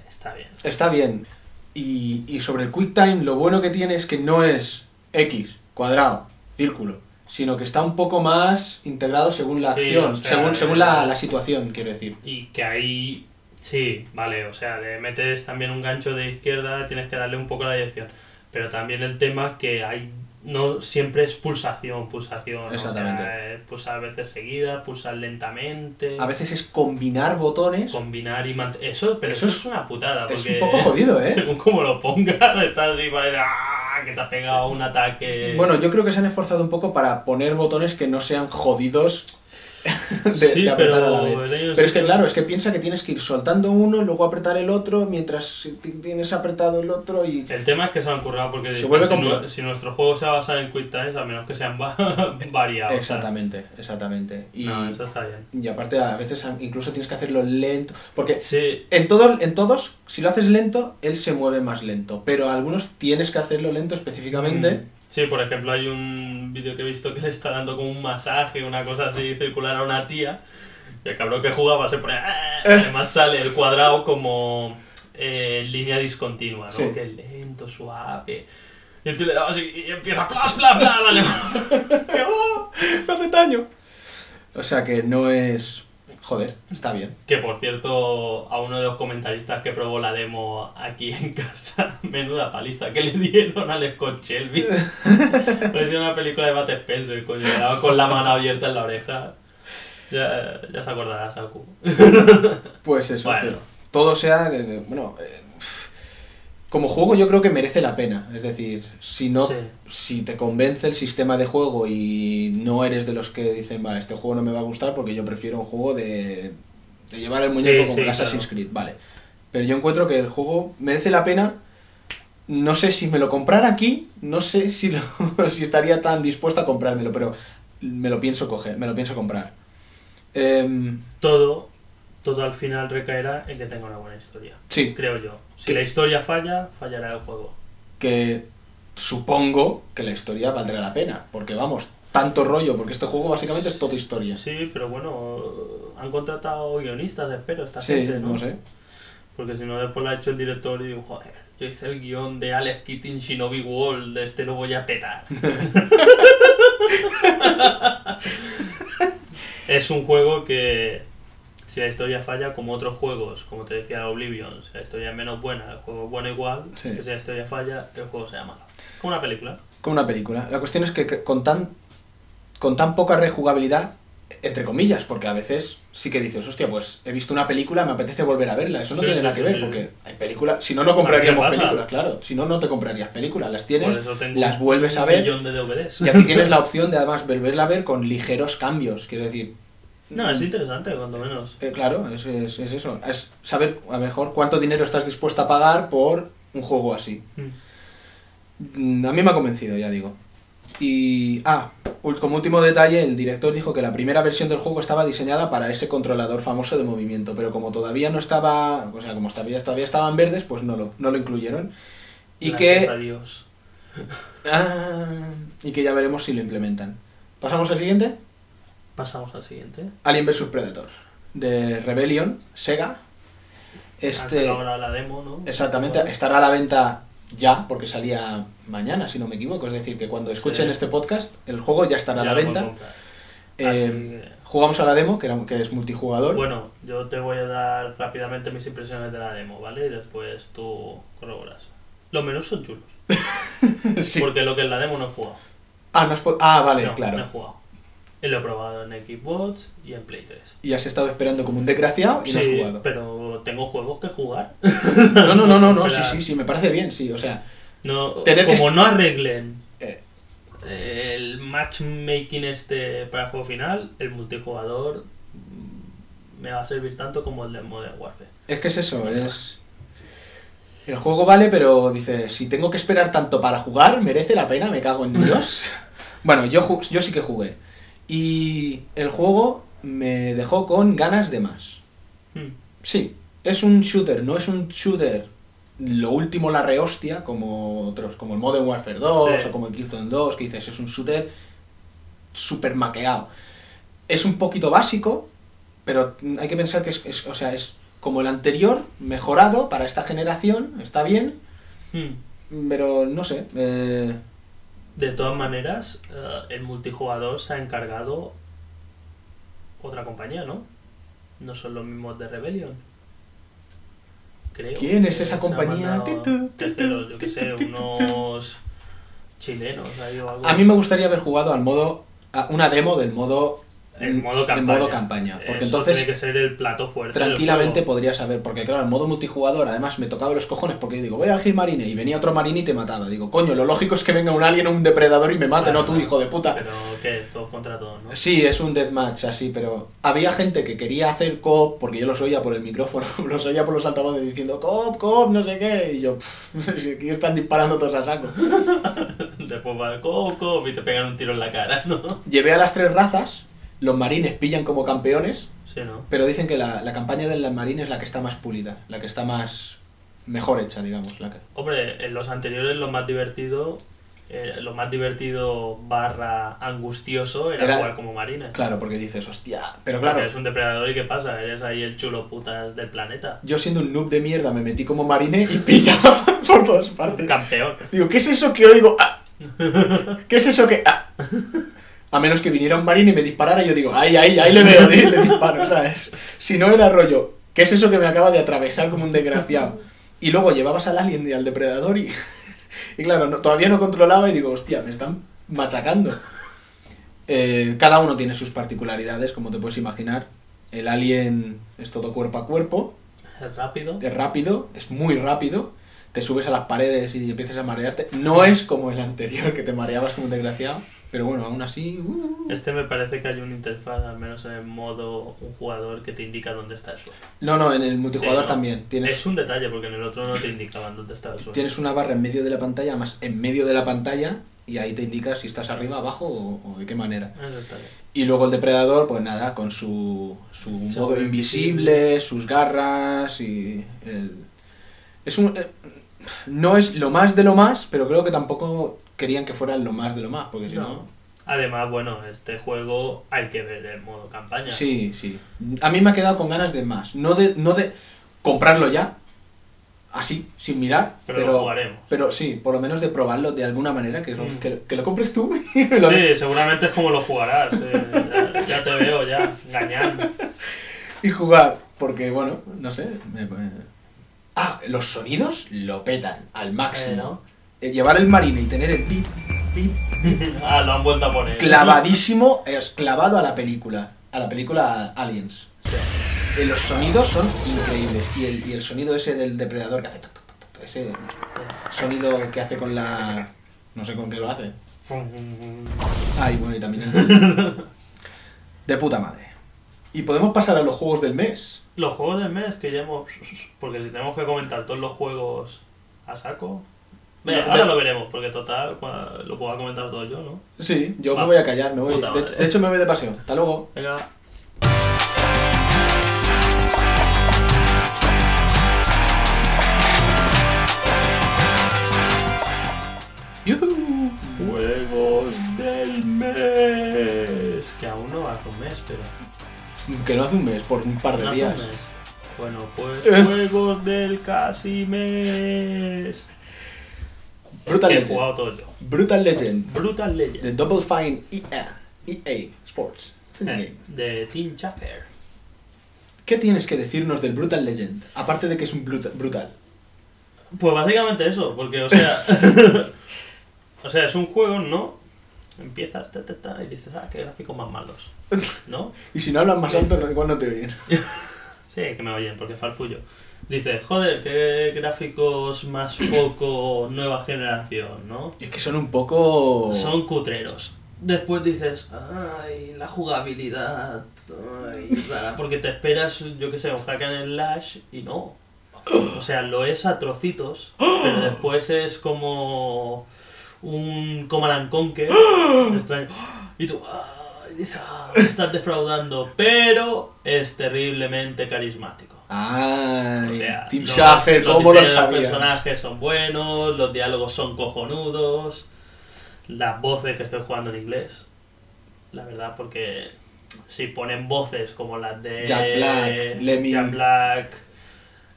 está bien. Está bien. Y, y sobre el QuickTime, lo bueno que tiene es que no es X, cuadrado, círculo, sino que está un poco más integrado según la sí, acción, o sea, según, según la, la situación, quiero decir. Y que ahí... Sí, vale, o sea, le metes también un gancho de izquierda, tienes que darle un poco la dirección. Pero también el tema que hay, no siempre es pulsación, pulsación. Exactamente. O sea, pulsar a veces seguida, pulsar lentamente. A veces es combinar botones. Combinar y mantener. Eso, pero eso, eso es una putada. Porque es un poco jodido, ¿eh? Según como lo pongas, estás así, parece ¡ah! Que te ha pegado un ataque. Bueno, yo creo que se han esforzado un poco para poner botones que no sean jodidos. De, sí, de apretar pero, a la vez. Pero sí es que, que claro, es que piensa que tienes que ir soltando uno, luego apretar el otro, mientras tienes apretado el otro y... El tema es que se han currado, porque se vuelve si, no, si nuestro juego se va a basar en QuickTime, a menos que sean variados. Exactamente, o sea. exactamente. Y, no, eso está bien. Y aparte a veces incluso tienes que hacerlo lento, porque sí. en, todo, en todos, si lo haces lento, él se mueve más lento, pero algunos tienes que hacerlo lento específicamente... Mm. Sí, por ejemplo, hay un vídeo que he visto que le está dando como un masaje, una cosa así circular a una tía, y el cabrón que jugaba se pone... Además sale el cuadrado como eh, línea discontinua, ¿no? Sí. Que es lento, suave... Y el tío le da así y empieza... ¡Plas, plas, plas! Dale. me hace daño. O sea que no es... Joder, está bien. Que por cierto, a uno de los comentaristas que probó la demo aquí en casa, menuda paliza que le dieron al Scott Shelby. Le dieron una película de Bud Spencer, coño, con la mano abierta en la oreja. Ya, ya se acordará Saku. Pues eso, bueno. Que todo sea... Bueno, eh, como juego yo creo que merece la pena. Es decir, si no, sí. si te convence el sistema de juego y no eres de los que dicen, vale, este juego no me va a gustar porque yo prefiero un juego de, de llevar el muñeco sí, como sí, el Assassin's claro. Creed, vale. Pero yo encuentro que el juego merece la pena. No sé si me lo comprara aquí, no sé si, lo, si estaría tan dispuesto a comprármelo, pero me lo pienso coger, me lo pienso comprar. Eh... Todo, todo al final recaerá en que tenga una buena historia. Sí. Creo yo. Si que, la historia falla, fallará el juego. Que supongo que la historia valdrá la pena, porque vamos, tanto rollo, porque este juego básicamente es toda historia. Sí, pero bueno, han contratado guionistas, espero, esta sí, gente, ¿no? no sé. Porque si no, después lo ha hecho el director y digo, joder, yo hice el guión de Alex Keating, Shinobi World, de este lo voy a petar. Es un juego que... Si la historia falla, como otros juegos, como te decía Oblivion, si la historia es menos buena, el juego es bueno igual, sí. Si la historia falla, el juego será malo. Como una película. Como una película. La cuestión es que, que con tan con tan poca rejugabilidad, entre comillas, porque a veces sí que dices, hostia, pues he visto una película, me apetece volver a verla. Eso no sí, tiene sí, nada sí, que ver, sí, porque hay películas... Si no, no compraríamos películas, claro. Si no, no te comprarías películas. Las tienes, las vuelves a ver. Un millón de D V Ds. Y aquí tienes la opción de además volverla a ver con ligeros cambios, quiero decir... No, es interesante, cuanto menos. Eh, claro, es, es, es eso. Es saber, a lo mejor, cuánto dinero estás dispuesto a pagar por un juego así. Mm. A mí me ha convencido, ya digo. Y, ah, como último detalle, el director dijo que la primera versión del juego estaba diseñada para ese controlador famoso de movimiento, pero como todavía no estaba, o sea, como todavía, todavía estaban verdes, pues no lo, no lo incluyeron. Y Gracias que... a Dios. Ah, y que ya veremos si lo implementan. ¿Pasamos al siguiente? Pasamos al siguiente. Alien vs Predator, de Rebellion, Sega. Este, ahora la demo, ¿no? Exactamente, estará a la venta ya, porque salía mañana, si no me equivoco. Es decir, que cuando escuchen sí. este podcast, el juego ya estará ya a la venta. Eh, que... Jugamos a la demo, que, era, que es multijugador. Bueno, yo te voy a dar rápidamente mis impresiones de la demo, ¿vale? Y después tú corroboras. Los menús son chulos. Sí. Porque lo que es la demo no he jugado. Ah, no has pod- ah vale, no, claro. No he jugado. Lo he probado en Xbox y en Play tres. Y has estado esperando como un desgraciado y sí, no has jugado. Pero tengo juegos que jugar. No, no, no, no, no sí, sí, sí, me parece bien, sí, o sea... No, tener como que... no arreglen eh. el matchmaking este para el juego final, el multijugador me va a servir tanto como el de Modern Warfare. Es que es eso, no, es... El juego vale, pero dices, si tengo que esperar tanto para jugar, ¿merece la pena? Me cago en Dios. Bueno, yo ju- yo sí que jugué. Y el juego me dejó con ganas de más. Hmm. Sí, es un shooter, no es un shooter lo último la rehostia, como otros, como el Modern Warfare dos sí. o como el Killzone dos, que dices, es un shooter super maqueado. Es un poquito básico, pero hay que pensar que es, es, o sea, es como el anterior, mejorado para esta generación, está bien, hmm. pero no sé... Eh... De todas maneras, uh, el multijugador se ha encargado otra compañía, ¿no? No son los mismos de Rebellion. Creo. ¿Quién es esa compañía? Terceros, yo qué sé, unos chilenos. Ahí o algo. A mí me gustaría haber jugado al modo, a una demo del modo, el modo campaña. El modo campaña porque eso entonces tiene que ser el plato fuerte. Tranquilamente podría saber, porque claro, el modo multijugador además me tocaba los cojones porque yo digo, voy a elegir marine y venía otro marine y te mataba. Digo, coño, lo lógico es que venga un alien o un depredador y me mate, claro, no tú, claro. hijo de puta. Pero ¿qué es? Todos contra todos, ¿no? Sí, es un deathmatch así, pero había gente que quería hacer co-op porque yo los oía por el micrófono, los oía por los altavoces diciendo co-op, co-op, no sé qué. Y yo, pff, aquí están disparando todos a saco. Después va co-op, co-op y te pegan un tiro en la cara, ¿no? Llevé a las tres razas. Los marines pillan como campeones, sí, ¿no? Pero dicen que la, la campaña del marine es la que está más pulida, la que está más mejor hecha, digamos. La que... Hombre, en los anteriores lo más divertido, eh, lo más divertido barra angustioso era, era jugar como marines. Claro, porque dices, hostia, pero claro... Porque eres un depredador y ¿qué pasa? Eres ahí el chulo putas del planeta. Yo siendo un noob de mierda me metí como marine y pillaba por todas partes. Campeón. Digo, ¿qué es eso que oigo? Ah. ¿Qué es eso que...? Ah. A menos que viniera un marino y me disparara y yo digo, ¡ay, ay, ahí le veo! Y le disparo, ¿sabes? Si no era rollo, ¿qué es eso que me acaba de atravesar como un desgraciado? Y luego llevabas al alien y al depredador y... Y claro, no, todavía no controlaba y digo, hostia, me están machacando. Eh, cada uno tiene sus particularidades, como te puedes imaginar. El alien es todo cuerpo a cuerpo. Es rápido. Es rápido, es muy rápido. Te subes a las paredes y empiezas a marearte. No es como el anterior, que te mareabas como un desgraciado. Pero bueno, aún así... Uh. Este me parece que hay una interfaz, al menos en el modo un jugador, que te indica dónde está el suelo. No, no, en el multijugador sí, no. También. Tienes... Es un detalle, porque en el otro no te indicaban dónde está el suelo. Tienes una barra en medio de la pantalla, más en medio de la pantalla, y ahí te indica si estás arriba, abajo o, o de qué manera. Y luego el depredador, pues nada, con su, su modo invisible, invisible, sus garras y... El... Es un... No es lo más de lo más, pero creo que tampoco... Querían que fueran lo más de lo más, porque si no... no... Además, bueno, este juego hay que ver el modo campaña. Sí, sí. A mí me ha quedado con ganas de más. No de no de comprarlo ya, así, sin mirar. Pero, pero lo jugaremos. Pero sí, por lo menos de probarlo de alguna manera, que, mm. que, que lo compres tú. Y lo... Sí, seguramente es como lo jugarás. Eh, ya, ya te veo, ya, engañando. Y jugar, porque bueno, no sé. Me, me... Ah, los sonidos lo petan al máximo. Eh, ¿no? Llevar el marine y tener el pip, pip, pip. Ah, lo han vuelto a poner. Clavadísimo, es clavado a la película. A la película Aliens. O sea, los sonidos son increíbles. Y el, y el sonido ese del depredador que hace. Ese sonido que hace con la. No sé con qué lo hace. Ay, bueno, y también. El... De puta madre. Y podemos pasar a los juegos del mes. Los juegos del mes que ya hemos. Porque si tenemos que comentar todos los juegos a saco. Venga, ahora lo veremos, porque total, lo puedo comentar todo yo, ¿no? Sí, yo Va. me voy a callar, me voy. Puta, de, de hecho, me voy de paseo. Hasta luego. Venga. ¡Yuhu! Juegos del mes. Que aún no hace un mes, pero... Que no hace un mes, por un par de no días. Hace un mes. Bueno, pues eh. juegos del casi mes. Brutal Legend. Brutal Legend. Brutal Legend. The Double Fine E A, E A Sports. Eh, de Team Chaffer. ¿Qué tienes que decirnos del Brutal Legend? Aparte de que es un bruta, brutal. Pues básicamente eso, porque o sea... o sea, es un juego, ¿no? Empiezas ta, ta, ta, y dices, ah, qué gráficos más malos. ¿No? Y si no hablas más alto, no, igual no te oyen. Sí, que me oyen, porque farfullo. Dices, joder, qué gráficos más poco nueva generación, ¿no? Es que son un poco... Son cutreros. Después dices, ay, la jugabilidad, ay, rara, porque te esperas, yo qué sé, un hack and slash y no. O sea, lo es a trocitos, pero después es como un Command and Conquer extraño. Y tú, ay, dices, ah, me estás defraudando, pero es terriblemente carismático. Ah, o sea, Team Schaffer, ¿cómo lo sabía? Los personajes son buenos, los diálogos son cojonudos, las voces, que estoy jugando en inglés, la verdad, porque si ponen voces como las de Jack Black, Lemmy, Jack Black,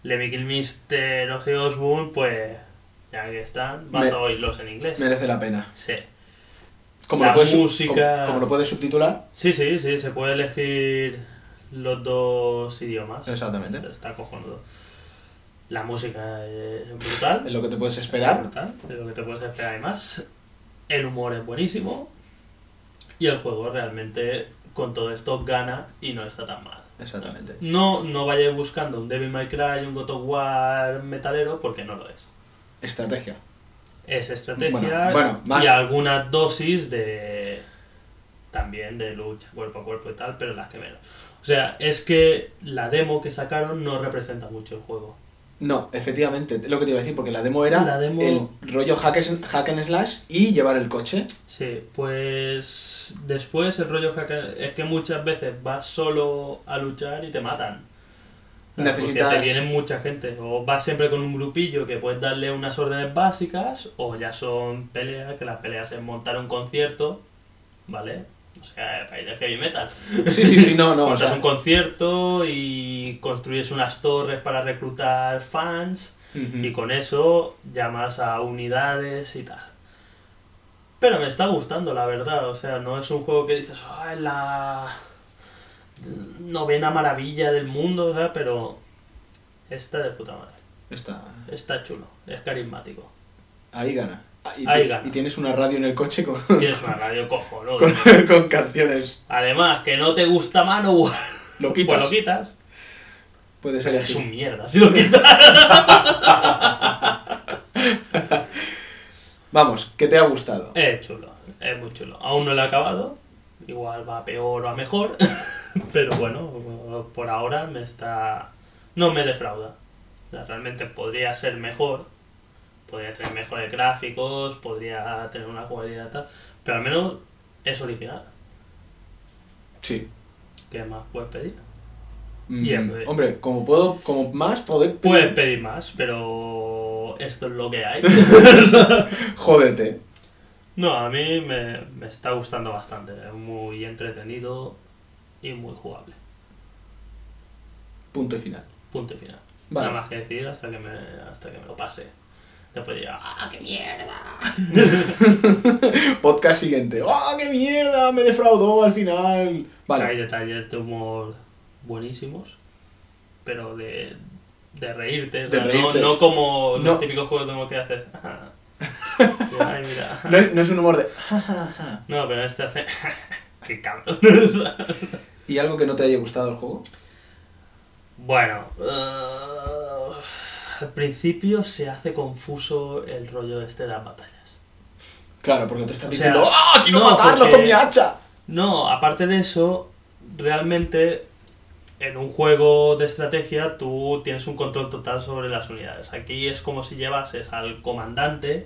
Lemmy Kilmister, Ozzy Osbourne, pues ya que están, vas Me, a oírlos en inglés. Merece la pena. Sí. Como la lo puedes, música. Como, como lo puedes subtitular. Sí, sí, sí, se puede elegir. Los dos idiomas. Exactamente. Está cojonudo. La música es brutal. Es lo que te puedes esperar. Es brutal, es lo que te puedes esperar y más. El humor es buenísimo. Y el juego realmente con todo esto gana y no está tan mal. Exactamente. No, no vayáis buscando un Devil May Cry, un God of War metalero, porque no lo es. Estrategia. Es estrategia bueno, bueno, más... y alguna dosis de... También de lucha cuerpo a cuerpo y tal, pero las que menos. O sea, es que la demo que sacaron no representa mucho el juego. No, efectivamente, lo que te iba a decir, porque la demo era la demo... el rollo hack, hack and slash y llevar el coche. Sí, pues después el rollo hack and... es que muchas veces vas solo a luchar y te matan. Necesitas... Porque te vienen mucha gente, o vas siempre con un grupillo que puedes darle unas órdenes básicas, o ya son peleas, que las peleas es montar un concierto, ¿vale? O sea, para ir al heavy metal. Sí, sí, sí, no, no. Montas o sea... un concierto y construyes unas torres para reclutar fans, uh-huh. Y con eso llamas a unidades y tal. Pero me está gustando, la verdad. O sea, no es un juego que dices, oh, la novena maravilla del mundo, o sea, pero está de puta madre. Está. Está chulo, es carismático. Ahí gana. Y, Ahí te, gana. Y tienes una radio en el coche con... Tienes una radio cojonuda. Con, con canciones. Además, que no te gusta Manowar. Lo quitas. Pues lo quitas. Puede ser así. Es un mierda si lo quitas. Vamos, que te ha gustado. Es chulo, es muy chulo. Aún no lo he acabado. Igual va a peor o a mejor. Pero bueno, por ahora me está... No me defrauda. Realmente podría ser mejor. Podría tener mejores gráficos, podría tener una jugabilidad tal. Pero al menos es original. Sí. ¿Qué más puedes pedir? Mm, yeah, pues, hombre, como puedo, como más poder pedir. Puedes pedir más, pero esto es lo que hay. Jódete. No, a mí me, me está gustando bastante. Es muy entretenido y muy jugable. Punto y final. Punto y final. Vale. Nada más que decir hasta que me, hasta que me lo pase. Después digo, ¡ah, qué mierda! Podcast siguiente, ¡ah, qué mierda! Me defraudó al final. Vale. Hay detalles de humor buenísimos, pero de, de reírte, de o sea, reírte. No, no como no. Los típicos juegos que tengo que hacer. Ay, mira. No, es, no es un humor de... No, pero este hace... ¡Qué cabrón! ¿Y algo que no te haya gustado el juego? Bueno... Uh... Al principio se hace confuso el rollo este de las batallas. Claro, porque te están diciendo, ¡ah, ¡oh, quiero no, matarlo porque... con mi hacha! No, aparte de eso, realmente en un juego de estrategia tú tienes un control total sobre las unidades. Aquí es como si llevases al comandante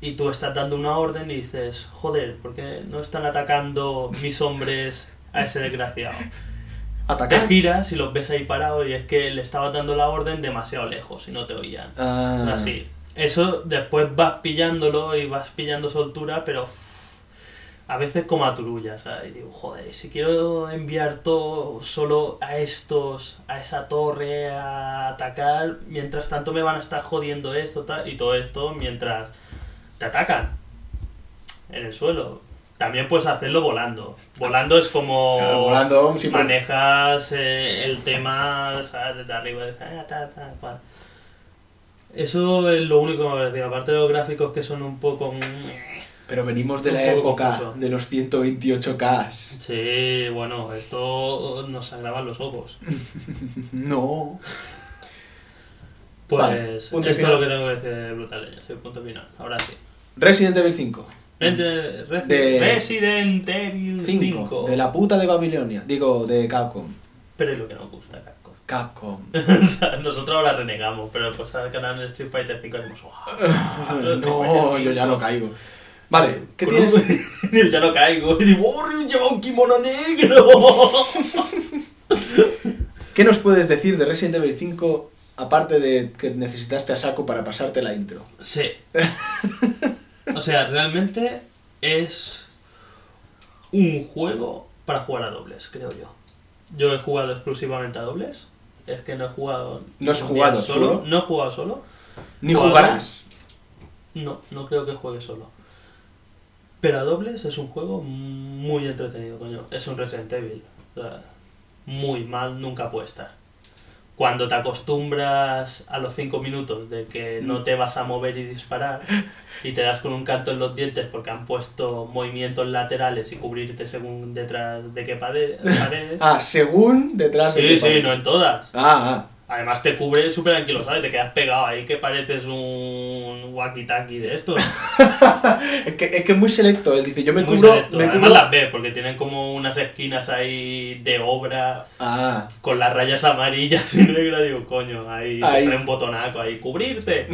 y tú estás dando una orden y dices, joder, ¿por qué no están atacando mis hombres a ese desgraciado? Atacar. Te giras y los ves ahí parados y es que le estabas dando la orden demasiado lejos y no te oían. Ah. Así. Eso después vas pillándolo y vas pillando soltura, pero a veces como aturullas. Y digo, joder, si quiero enviar todo solo a estos, a esa torre, a atacar, mientras tanto me van a estar jodiendo esto tal, y todo esto mientras te atacan en el suelo. También puedes hacerlo volando. Volando es como claro, volando, si manejas eh, el tema, ¿sabes? Desde arriba. De... Eso es lo único que me parecía. Aparte de los gráficos que son un poco... Pero venimos de la época confuso. De los ciento veintiocho K. Sí, bueno, esto nos agravan los ojos. No. Pues vale, esto es lo que tengo que decir de Brutal Legend. Sí, punto final. Ahora sí. Resident Evil cinco. De Resident Evil cinco, de la puta de Babilonia, digo, de Capcom. Pero es lo que nos gusta, Capcom. Capcom. O sea, nosotros ahora renegamos, pero pues al canal de Street Fighter cinco decimos, ¡oh! No, yo ya no caigo. Vale, ¿qué tienes? Yo ya no caigo. Y digo, ¡oh, lleva un kimono negro! ¿Qué nos puedes decir de Resident Evil cinco, aparte de que necesitaste a Saku para pasarte la intro? Sí. O sea, realmente es un juego para jugar a dobles, creo yo. Yo he jugado exclusivamente a dobles. Es que no he jugado... ¿No has jugado solo? solo? No he jugado solo. ¿Ni jugado jugarás? No, no creo que juegue solo. Pero a dobles es un juego muy entretenido, coño. Es un Resident Evil. O sea, muy mal nunca puede estar. Cuando te acostumbras a los cinco minutos de que no te vas a mover y disparar y te das con un canto en los dientes porque han puesto movimientos laterales y cubrirte según detrás de qué paredes... Ah, según detrás de sí, qué paredes. Sí, sí, no en todas. Ah, ah. Además te cubre súper anquilosado, te quedas pegado ahí que pareces un walkie-talkie de estos. es, que, es que es muy selecto, él dice, yo me muy cubro... Selecto. Me Además cubro... las ves, porque tienen como unas esquinas ahí de obra, ah. con las rayas amarillas y negras, digo, coño, ahí, ahí. Te sale un botonaco ahí, ¡cubrirte!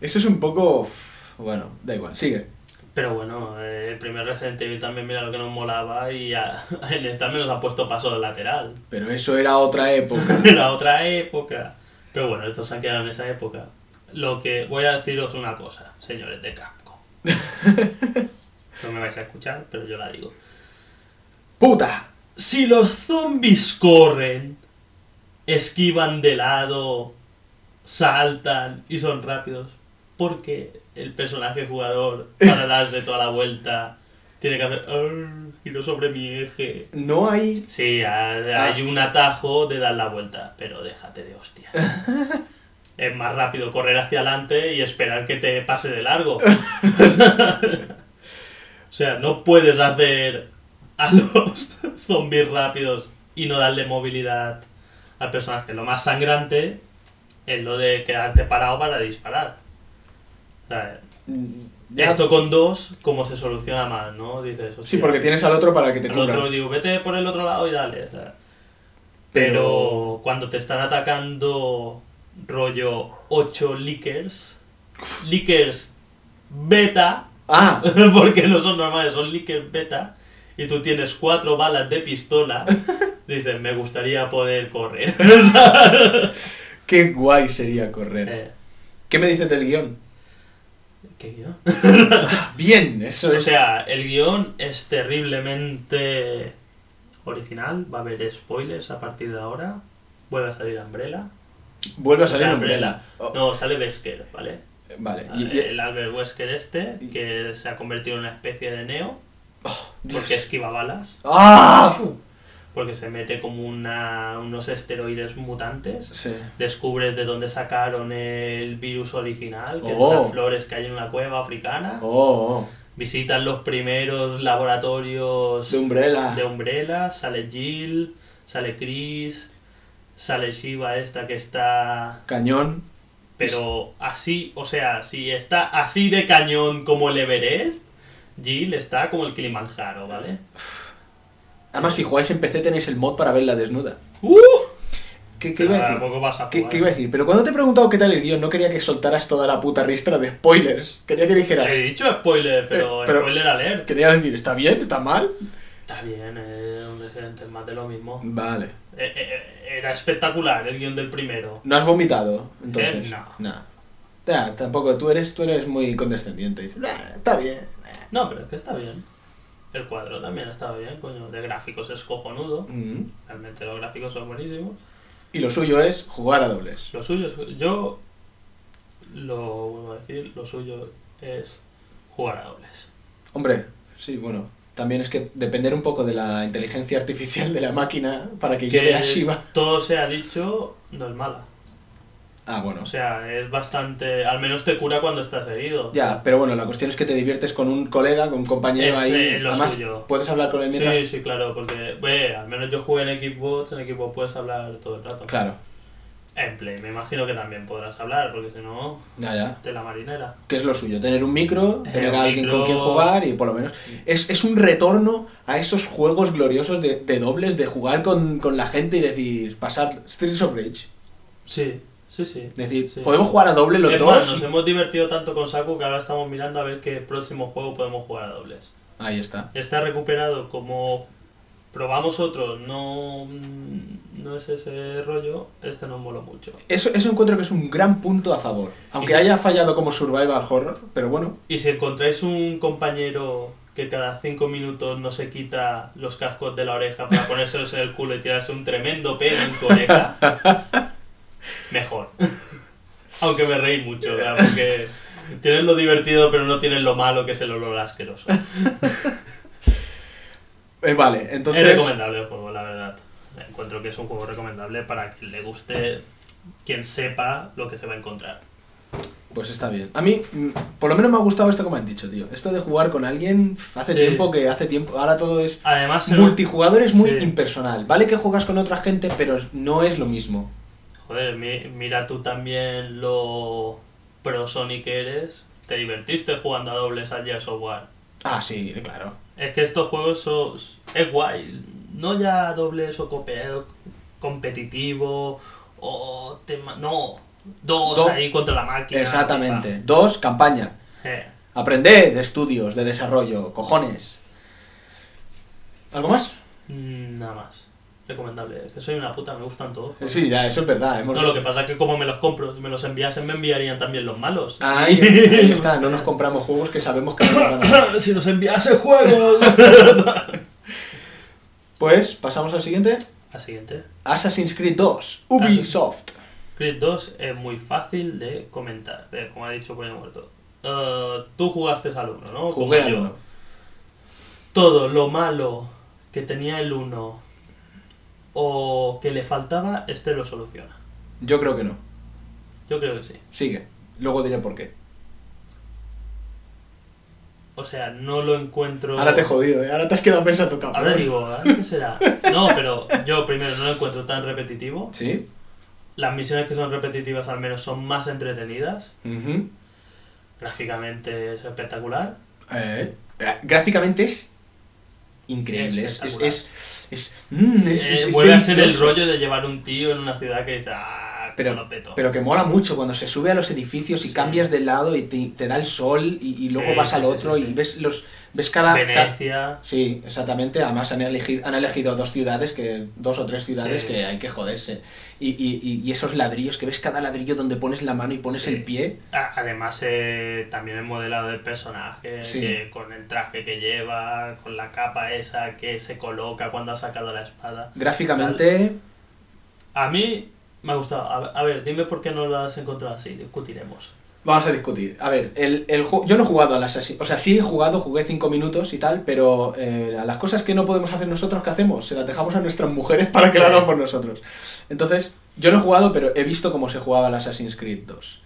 Eso es un poco... Bueno, da igual, sigue. Pero bueno, el primer Resident Evil también mira lo que nos molaba y a, en esta menos ha puesto paso del lateral. Pero eso era otra época. Era otra época. Pero bueno, estos se han quedado en esa época. Lo que voy a deciros una cosa, señores de Capcom. No me vais a escuchar, pero yo la digo. ¡Puta! Si los zombies corren, esquivan de lado, saltan y son rápidos, porque... el personaje jugador, para darse toda la vuelta, tiene que hacer oh, giro sobre mi eje. No hay... Sí, hay ah. un atajo de dar la vuelta, pero déjate de hostia. Es más rápido correr hacia adelante y esperar que te pase de largo. O sea, no puedes hacer a los zombies rápidos y no darle movilidad al personaje. Lo más sangrante es lo de quedarte parado para disparar. O sea, ya. Esto con dos, como se soluciona más, ¿no? Dices, sí, porque tienes al otro para que te cubra. Al otro digo, vete por el otro lado y dale. O sea, pero... pero cuando te están atacando rollo ocho leakers, leakers beta, ah. porque no son normales, son leakers beta, y tú tienes cuatro balas de pistola, dices, me gustaría poder correr. Qué guay sería correr. Eh. ¿Qué me dices del guión? ¿Qué guión? Bien, eso es. O sea, el guión es terriblemente original, va a haber spoilers a partir de ahora, vuelve a salir Umbrella. Vuelve a salir o sea, Umbrella. Oh. No, sale Wesker, ¿vale? Vale. Y, y... El Albert Wesker este, que se ha convertido en una especie de Neo, oh, porque esquiva balas. ¡Ah! Porque se mete como una, unos esteroides mutantes. Sí. Descubres de dónde sacaron el virus original, que oh. es las flores que hay en una cueva africana. Oh. Visitas los primeros laboratorios de Umbrella. De Umbrella. Sale Jill, sale Chris... Sale Shiva esta que está... Cañón. Pero así, o sea, si está así de cañón como el Everest, Jill está como el Kilimanjaro, ¿vale? Además, si jugáis en P C tenéis el mod para verla desnuda. ¡Uh! ¿Qué, qué, iba a decir? Vas a ¿Qué, ¿Qué iba a decir? Pero cuando te he preguntado qué tal el guión, no quería que soltaras toda la puta ristra de spoilers. Quería que dijeras... He dicho spoiler, pero, eh, pero spoiler alert. Quería decir, ¿está bien? ¿Está mal? Está bien, es un Resident Evil más de lo mismo. Vale. Eh, eh, era espectacular el guión del primero. ¿No has vomitado? Entonces. Eh, no. No. Ya, tampoco, tú eres, tú eres muy condescendiente. Dices, nah, está bien. Nah. No, pero es que está bien. El cuadro también estaba bien, coño. De gráficos es cojonudo. Mm-hmm. Realmente los gráficos son buenísimos. Y lo suyo es jugar a dobles. Lo suyo es... Yo... Lo vuelvo a decir, lo suyo es jugar a dobles. Hombre, sí, bueno... También es que depender un poco de la inteligencia artificial de la máquina para que, que lleve a Shiva. Todo se ha dicho, no es mala. Ah, bueno. O sea, es bastante... Al menos te cura cuando estás herido. Ya, pero bueno, la cuestión es que te diviertes con un colega, con un compañero es, ahí. Eh, lo Además, suyo. ¿Puedes hablar con él mientras? Sí, sí, claro, porque... Bueno, al menos yo jugué en Xbox, en Xbox puedes hablar todo el rato. Claro. En Play, me imagino que también podrás hablar, porque si no, ya, ya. de la marinera. ¿Qué es lo suyo? Tener un micro, tener el a alguien micro... con quien jugar y por lo menos... Es, es un retorno a esos juegos gloriosos de, de dobles, de jugar con, con la gente y decir, pasar Streets of Rage. Sí, sí, sí. Es decir, sí. podemos jugar a doble los es dos. Más, nos hemos divertido tanto con Saku que ahora estamos mirando a ver qué próximo juego podemos jugar a dobles. Ahí está. Está recuperado como... Probamos otro, no, no es ese rollo, este no mola mucho. Eso, eso encuentro que es un gran punto a favor, aunque si, haya fallado como survival horror, pero bueno. Y si encontráis un compañero que cada cinco minutos no se quita los cascos de la oreja para ponérselos en el culo y tirarse un tremendo pelo en tu oreja, mejor. Aunque me reí mucho, ¿verdad? Porque tienes lo divertido pero no tienes lo malo que es el olor asqueroso. Eh, vale, entonces... Es recomendable el juego, la verdad. Encuentro que es un juego recomendable para quien le guste, quien sepa lo que se va a encontrar. Pues está bien. A mí, por lo menos me ha gustado esto como han dicho, tío. Esto de jugar con alguien hace sí. tiempo que hace tiempo... Ahora todo es... Además... Multijugador es muy sí. impersonal. Vale que juegas con otra gente, pero no es lo mismo. Joder, mi, mira tú también lo pro Sony que eres. Te divertiste jugando a dobles al Gears of War. Ah, sí, claro. Es que estos juegos son, es guay, no ya dobles o competitivo o tema, no, dos Do- ahí contra la máquina. Exactamente, la dos, campaña. Eh. Aprended de estudios, de desarrollo, cojones. ¿Algo más? Mm, nada más, recomendable, es que soy una puta, me gustan todos. Porque... Sí, ya, eso es verdad. Hemos... No, lo que pasa es que como me los compro, si me los enviasen me enviarían también los malos. Ahí, ahí está, no nos compramos juegos que sabemos que no van a... Si nos enviase juegos. Pues, ¿pasamos al siguiente? Al siguiente. Assassin's Creed dos, Ubisoft. Assassin's Creed dos es muy fácil de comentar, como ha dicho Pollo Muerto. uh, tú jugaste al uno, ¿no? Jugué al uno. Todo lo malo que tenía el uno o que le faltaba, este lo soluciona. Yo creo que no. Yo creo que sí. Sigue. Luego diré por qué. O sea, no lo encuentro... Ahora te he jodido, ¿eh? Ahora te has quedado pensando, cabrón. Ahora digo, ¿ahora qué será? No, pero yo primero no lo encuentro tan repetitivo. Sí. Las misiones que son repetitivas al menos son más entretenidas. Uh-huh. Gráficamente es espectacular. Eh, gráficamente es increíble. Es... es, es, es, mm, es, eh, es vuelve delicioso. A ser el rollo de llevar un tío en una ciudad que dice... Pero, pero que mola mucho cuando se sube a los edificios y sí. cambias de lado y te, te da el sol y, y luego sí, vas al otro sí, sí, sí. y ves los ves cada... Venecia. Cada, sí, exactamente. Además han elegido, han elegido dos ciudades, que dos o tres ciudades sí. que hay que joderse. Y, y, y esos ladrillos, que ves cada ladrillo donde pones la mano y pones sí. el pie. Además eh, también el modelado del personaje, sí. que con el traje que lleva, con la capa esa que se coloca cuando ha sacado la espada. Gráficamente... Tal. A mí... Me ha gustado. A ver, dime por qué no lo has encontrado así. Discutiremos. Vamos a discutir. A ver, el, el ju- yo no he jugado a las Assassin's... O sea, sí he jugado, jugué cinco minutos y tal, pero eh, a las cosas que no podemos hacer nosotros, ¿qué hacemos? Se las dejamos a nuestras mujeres para que sí. lo hagan por nosotros. Entonces, yo no he jugado, pero he visto cómo se jugaba el Assassin's Creed dos.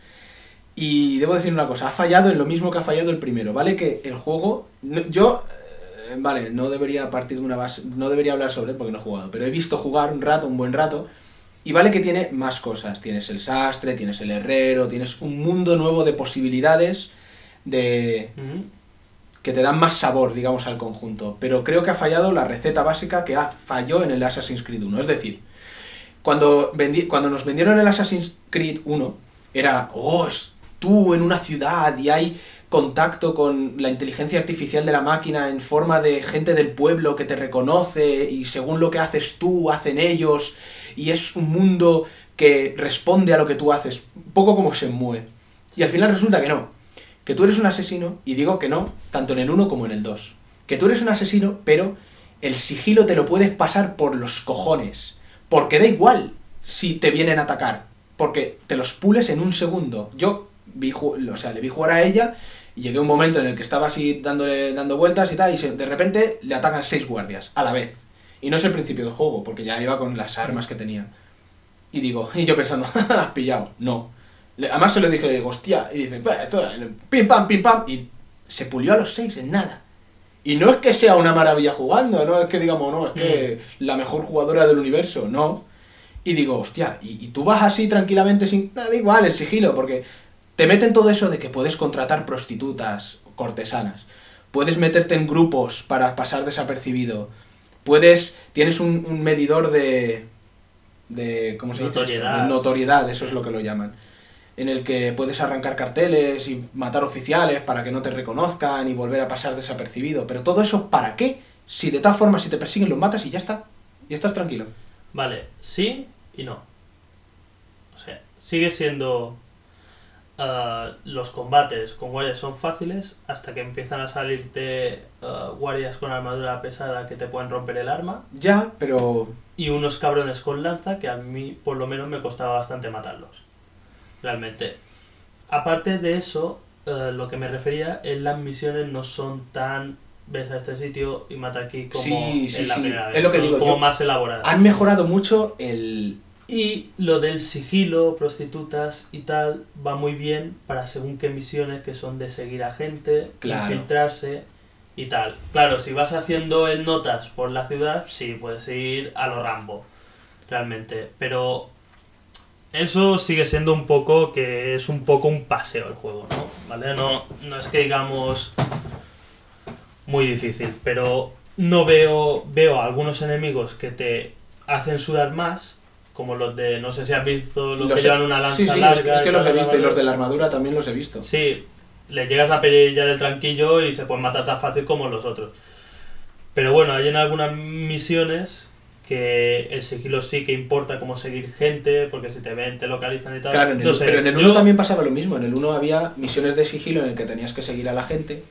Y debo decir una cosa, ha fallado en lo mismo que ha fallado el primero, ¿vale? Que el juego... No, yo... Eh, vale, no debería partir de una base... No debería hablar sobre él porque no he jugado, pero he visto jugar un rato, un buen rato... Y vale que tiene más cosas, tienes el sastre, tienes el herrero, tienes un mundo nuevo de posibilidades de uh-huh. que te dan más sabor, digamos, al conjunto. Pero creo que ha fallado la receta básica que falló en el Assassin's Creed uno. Es decir, cuando, vendi- cuando nos vendieron el Assassin's Creed uno, era, oh, es tú en una ciudad y hay contacto con la inteligencia artificial de la máquina en forma de gente del pueblo que te reconoce y según lo que haces tú, hacen ellos... Y es un mundo que responde a lo que tú haces, un poco como se mueve. Y al final resulta que no, que tú eres un asesino, y digo que no, tanto en el uno como en el dos. Que tú eres un asesino, pero el sigilo te lo puedes pasar por los cojones. Porque da igual si te vienen a atacar, porque te los pules en un segundo. Yo vi, o sea, le vi jugar a ella, y llegué a un momento en el que estaba así dándole, dando vueltas y tal, y de repente le atacan seis guardias a la vez. Y no es el principio del juego, porque ya iba con las armas que tenía. Y digo, y yo pensando, has pillado. No. Además se lo dije, le digo, hostia. Y dice, esto, pim, pam, pim, pam. Y se pulió a los seis en nada. Y no es que sea una maravilla jugando, no es que digamos, no, es que mm. la mejor jugadora del universo, no. Y digo, hostia, y, y tú vas así tranquilamente sin... Da igual el sigilo, porque te meten todo eso de que puedes contratar prostitutas, cortesanas. Puedes meterte en grupos para pasar desapercibido. Puedes, tienes un, un medidor de, de, ¿cómo se dice? Notoriedad. Notoriedad, eso es lo que lo llaman. En el que puedes arrancar carteles y matar oficiales para que no te reconozcan y volver a pasar desapercibido. Pero todo eso, ¿para qué? Si de tal forma, si te persiguen, los matas y ya está. Y estás tranquilo. Vale, sí y no. O sea, sigue siendo... Uh, los combates con guardias son fáciles hasta que empiezan a salirte uh, guardias con armadura pesada que te pueden romper el arma. Ya, pero... Y unos cabrones con lanza que a mí, por lo menos, me costaba bastante matarlos. Realmente. Aparte de eso, uh, lo que me refería es las misiones no son tan... Ves a este sitio y mata aquí como sí, sí, en la sí. primera vez. Es lo que digo, como yo... más elaboradas. Han mejorado mucho el... Y lo del sigilo, prostitutas y tal, va muy bien para según qué misiones que son de seguir a gente, claro. infiltrarse y tal. Claro, si vas haciendo el notas por la ciudad, sí, puedes ir a lo Rambo, realmente. Pero eso sigue siendo un poco que es un poco un paseo el juego, ¿no? ¿Vale? No, no es que digamos muy difícil, pero no veo, veo a algunos enemigos que te hacen sudar más. Como los de, no sé si has visto, los, los que llevan una lanza sí, sí, larga. Es que, es que los he visto, y los de la armadura también los he visto. Sí, le llegas a pelear el tranquillo y se pueden matar tan fácil como los otros. Pero bueno, hay en algunas misiones que el sigilo sí que importa, como seguir gente, porque si te ven te localizan y tal. Claro, en el, no sé, pero en el uno yo... también pasaba lo mismo. En el uno había misiones de sigilo en el que tenías que seguir a la gente.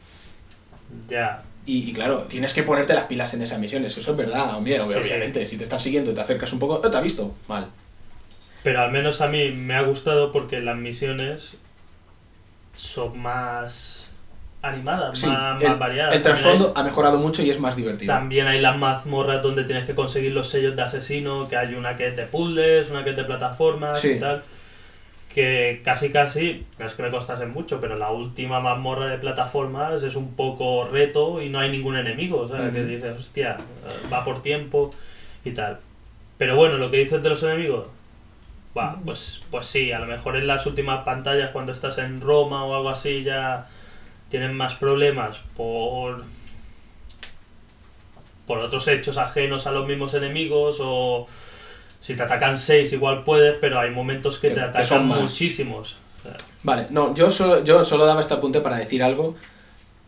Ya... Y, y claro, tienes que ponerte las pilas en esas misiones, eso es verdad, hombre, obviamente, sí, sí. si te están siguiendo y te acercas un poco, no te ha visto, mal. Pero al menos a mí me ha gustado porque las misiones son más animadas, sí, más, el, más variadas. El trasfondo hay, ha mejorado mucho y es más divertido. También hay las mazmorras donde tienes que conseguir los sellos de asesino, que hay una que es de puzzles, una que es de plataformas, sí, y tal. Que casi casi, no es que me costasen mucho, pero la última mazmorra de plataformas es un poco reto y no hay ningún enemigo, o sea, uh-huh, que dices, hostia, va por tiempo y tal. Pero bueno, lo que dices de los enemigos, bah, pues, pues sí, a lo mejor en las últimas pantallas cuando estás en Roma o algo así ya tienen más problemas por, por otros hechos ajenos a los mismos enemigos o... Si te atacan seis igual puedes, pero hay momentos que, que te atacan que son muchísimos. Vale, no, yo solo, yo solo daba este apunte para decir algo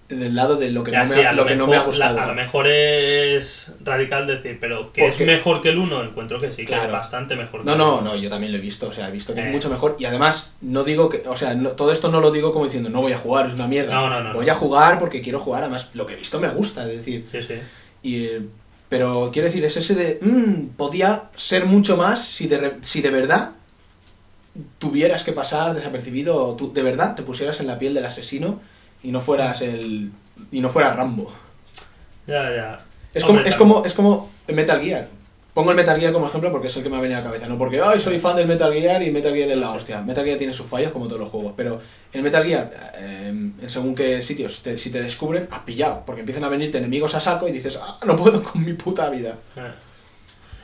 del lado de lo que, ya, no, sí, me, lo lo que mejor, no me ha gustado. La, a lo mejor es radical decir, pero que porque, es mejor que el uno, encuentro que sí, que claro, es bastante mejor que no, el uno. No, no, no, yo también lo he visto, o sea, he visto que eh. es mucho mejor. Y además, no digo que, o sea, no, todo esto no lo digo como diciendo, no voy a jugar, es una mierda. No, no, no. Voy no. a jugar porque quiero jugar, además lo que he visto me gusta, es decir. Sí, sí. Y... Eh, pero quiero decir, es ese de, mmm, podía ser mucho más si de, si de verdad tuvieras que pasar desapercibido, o tú de verdad te pusieras en la piel del asesino y no fueras el y no fueras Rambo. Ya, ya. Es como, es como, es como Metal Gear. Pongo el Metal Gear como ejemplo porque es el que me ha venido a la cabeza, no porque ay, soy fan del Metal Gear y Metal Gear es la hostia. Metal Gear tiene sus fallos como todos los juegos, pero el Metal Gear, eh, en según qué sitios, te, si te descubren, has pillado, porque empiezan a venirte enemigos a saco y dices, ah, no puedo con mi puta vida.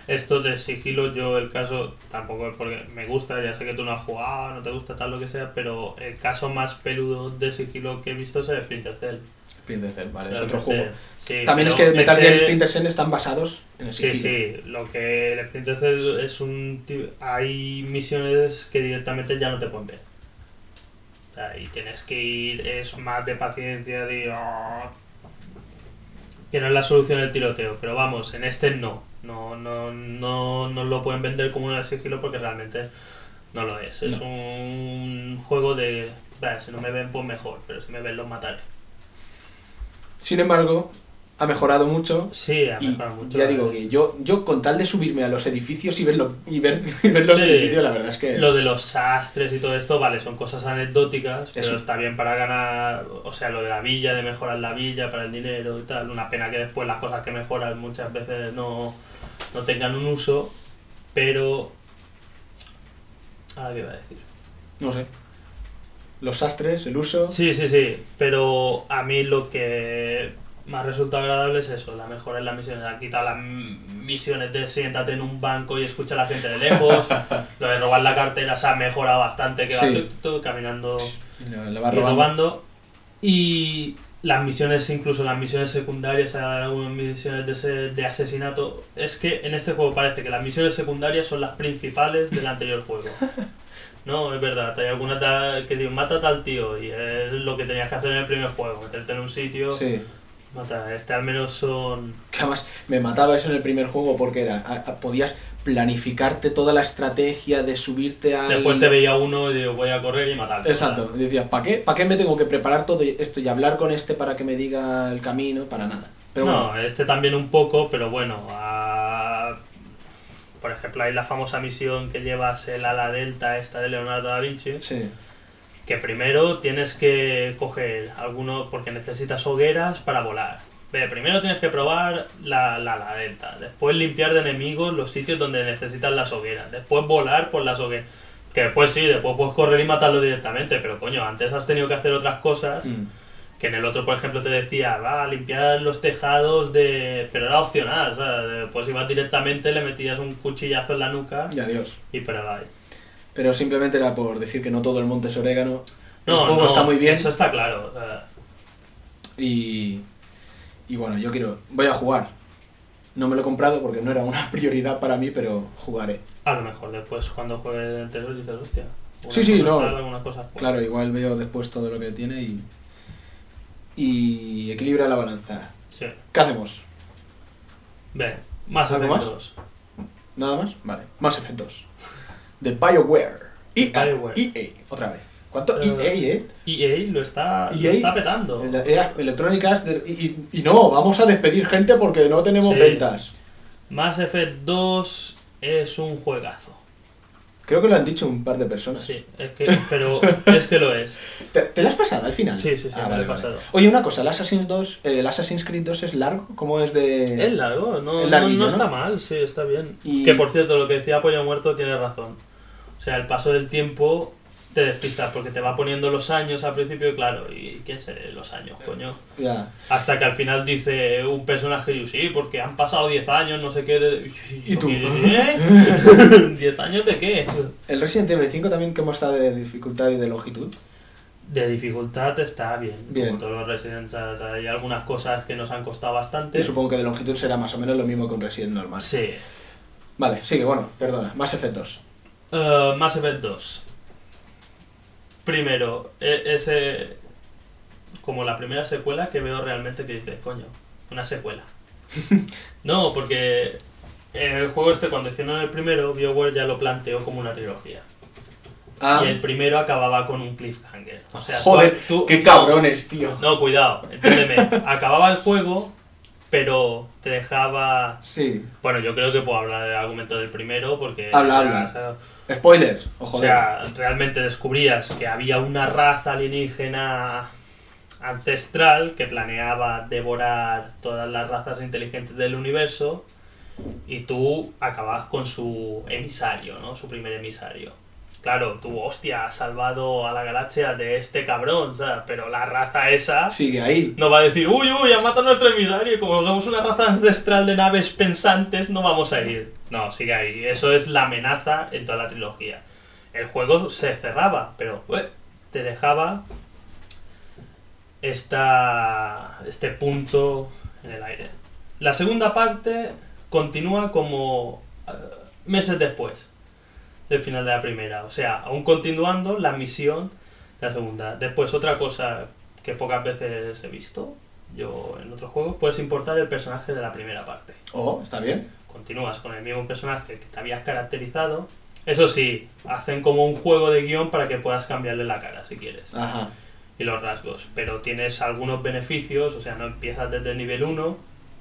Esto de sigilo, yo el caso, tampoco es porque me gusta, ya sé que tú no has jugado, no te gusta tal, lo que sea, pero el caso más peludo de sigilo que he visto es el Splinter Cell. Splinter Cell, vale, claro, es otro juego. Sí, también es que ese... Metal Gear y Splinter Cell están basados en el sigilo. Sí, sí, lo que el Splinter Cell es un... Hay misiones que directamente ya no te ponen. O sea, y tienes que ir, es más de paciencia, de... que no es la solución el tiroteo, pero vamos, en este no. No no no no lo pueden vender como un sigilo porque realmente no lo es. Es no. un juego de... Vale, si no me ven, pues mejor, pero si me ven, los mataré. Sin embargo, ha mejorado mucho. Sí, ha mejorado y mucho. Ya digo que yo, yo con tal de subirme a los edificios y ver, lo, y ver, y ver los sí, edificios, la verdad es que... Lo de los sastres y todo esto, vale, son cosas anecdóticas, pero eso está bien para ganar, o sea, lo de la villa, de mejorar la villa para el dinero y tal. Una pena que después las cosas que mejoran muchas veces no, no tengan un uso, pero... Ahora, ¿qué iba a decir? No sé. Los sastres, el uso... Sí, sí, sí, pero a mí lo que me ha resultado agradable es eso, la mejora en las misiones. Han quitado las misiones de siéntate en un banco y escucha a la gente de lejos, lo de robar la cartera se ha mejorado bastante, que sí, va tú, tú, tú, caminando le, le va y robando. robando. Y las misiones, incluso las misiones secundarias, algunas misiones de, ese, de asesinato, es que en este juego parece que las misiones secundarias son las principales del anterior juego. No, es verdad, hay alguna ta- que digo, mata a tal tío, y es lo que tenías que hacer en el primer juego, meterte en un sitio, sí, mata, este al menos son... Que además me mataba eso en el primer juego porque era, a, a, podías planificarte toda la estrategia de subirte al... Después te veía uno y digo, voy a correr y matarte. Exacto, ¿verdad? Decías, ¿para qué? ¿Para qué me tengo que preparar todo esto y hablar con este para que me diga el camino? Para nada. Pero no, bueno, este también un poco, pero bueno, a... Por ejemplo, hay la famosa misión que llevas el ala delta esta de Leonardo da Vinci. Sí. Que primero tienes que coger alguno, porque necesitas hogueras para volar. Pero primero tienes que probar la, la ala delta. Después limpiar de enemigos los sitios donde necesitas las hogueras. Después volar por las hogueras. Que después sí, después puedes correr y matarlo directamente. Pero coño, antes has tenido que hacer otras cosas. Mm. Que en el otro, por ejemplo, te decía, va a limpiar los tejados de... Pero era opcional, o sea, pues ibas directamente, le metías un cuchillazo en la nuca... Y adiós. Y paraba ahí. Pero simplemente era por decir que no todo el monte es orégano. No, el juego no, está muy bien. Eso está claro. Y... Y bueno, yo quiero... Voy a jugar. No me lo he comprado porque no era una prioridad para mí, pero jugaré. A lo mejor después, cuando juegues el terror, dices, hostia... Sí, sí, no. Cosas, pues. Claro, igual veo después todo lo que tiene y... Y equilibra la balanza. Sí. ¿Qué hacemos? Bien, más efectos. Más? ¿Nada más? Vale, más efectos. De BioWare. E A. BioWare. E A, otra vez. ¿Cuánto? Uh, E A, ¿eh? E A lo está, E A lo está petando. El, el, Electronic Arts. De, y, y no, vamos a despedir gente porque no tenemos sí. ventas. Mass Effect dos es un juegazo. Creo que lo han dicho un par de personas. Sí, es que, pero es que lo es. ¿Te, te lo has pasado al final? Sí, sí, sí, ah, me lo he pasado. Vale. Oye, una cosa, ¿el Assassin's, dos, el Assassin's Creed dos es largo? ¿Cómo es de...? Es largo, no, no, no está mal, sí, está bien. Y... Que, por cierto, lo que decía Pollo Muerto tiene razón. O sea, el paso del tiempo te despistas, porque te va poniendo los años al principio, claro, y qué sé, los años, coño. Yeah. Hasta que al final dice un personaje, y sí, porque han pasado diez años, no sé qué. De... ¿Y tú? ¿Eh? ¿diez años de qué? ¿El Resident Evil cinco también cómo está de dificultad y de longitud? De dificultad está bien, bien. Como todos los Resident, hay algunas cosas que nos han costado bastante. Y supongo que de longitud será más o menos lo mismo que un Resident normal. Sí. Vale, sigue, bueno, perdona, Mass Effect dos. Uh, Mass Effect dos. Primero, ese como la primera secuela que veo realmente que dices, coño, una secuela. No, porque el juego este, cuando hicieron el primero, BioWare ya lo planteó como una trilogía. Ah. Y el primero acababa con un cliffhanger. O sea, joder, tú, qué cabrones, tío. No, cuidado, entiéndeme. Acababa el juego, pero te dejaba... Sí. Bueno, yo creo que puedo hablar del argumento del primero porque... Habla, habla. O sea, spoilers, o joder. O sea, realmente descubrías que había una raza alienígena ancestral que planeaba devorar todas las razas inteligentes del universo y tú acabas con su emisario, ¿no? Su primer emisario. Claro, tú, hostia, has salvado a la galaxia de este cabrón, ¿sabes? Pero la raza esa... Sigue ahí. No va a decir, uy, uy, han matado a nuestro emisario, como somos una raza ancestral de naves pensantes, no vamos a ir. No, sigue ahí. Eso es la amenaza en toda la trilogía. El juego se cerraba, pero ué, te dejaba esta, este punto en el aire. La segunda parte continúa como uh, meses después del final de la primera, o sea, aún continuando la misión de la segunda. Después, otra cosa que pocas veces he visto yo en otros juegos, puedes importar el personaje de la primera parte. Oh, está bien. Continúas con el mismo personaje que te habías caracterizado. Eso sí, hacen como un juego de guión para que puedas cambiarle la cara si quieres. Ajá. Y los rasgos, pero tienes algunos beneficios, o sea, no empiezas desde el nivel uno.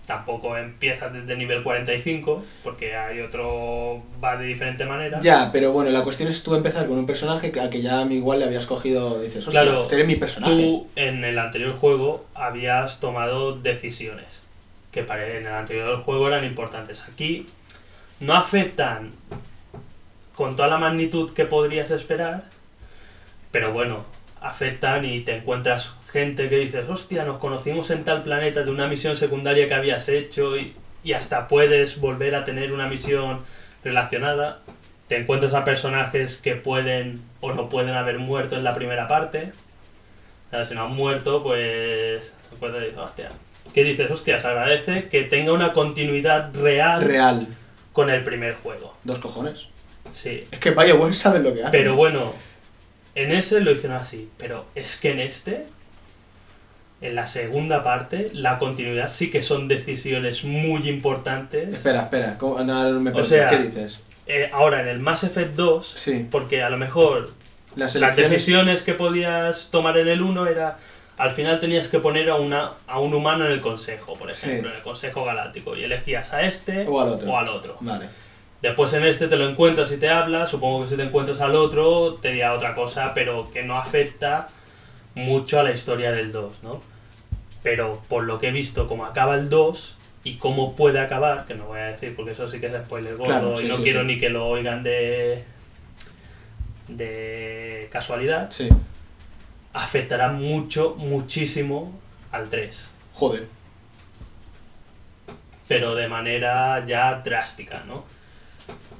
Tampoco empiezas desde nivel cuarenta y cinco, porque hay otro... va de diferente manera. Ya, pero bueno, la cuestión es tú empezar con un personaje al que ya igual le habías cogido... Dices, hostia, claro, este es mi personaje. Tú, en el anterior juego, habías tomado decisiones que para en el anterior juego eran importantes. Aquí no afectan con toda la magnitud que podrías esperar, pero bueno, afectan y te encuentras... gente que dices, hostia, nos conocimos en tal planeta de una misión secundaria que habías hecho y, y hasta puedes volver a tener una misión relacionada. Te encuentras a personajes que pueden o no pueden haber muerto en la primera parte. O sea, si no han muerto, pues... te encuentras y dices, hostia. ¿Qué dices? Hostia, se agradece que tenga una continuidad real, real con el primer juego. Dos cojones. Sí. Es que BioWare sabe lo que hace. Pero bueno, en ese lo hicieron así. Pero es que en este... en la segunda parte, la continuidad sí que son decisiones muy importantes. Espera, espera, ¿cómo? No, me o sea, ¿qué dices? Eh, ahora en el Mass Effect dos, sí. Porque a lo mejor las, las decisiones que podías tomar en el uno era... al final tenías que poner a, una, a un humano en el consejo, por ejemplo, sí, en el consejo galáctico, y elegías a este o al otro. O al otro. Vale. Después en este te lo encuentras y te habla, supongo que si te encuentras al otro te dirá otra cosa, pero que no afecta mucho a la historia del dos, ¿no? Pero por lo que he visto, como acaba el dos y cómo puede acabar, que no voy a decir porque eso sí que es spoiler gordo, claro, sí, y no sí, quiero sí. ni que lo oigan de, de casualidad, sí, afectará mucho, muchísimo al tres. Joder. Pero de manera ya drástica, ¿no?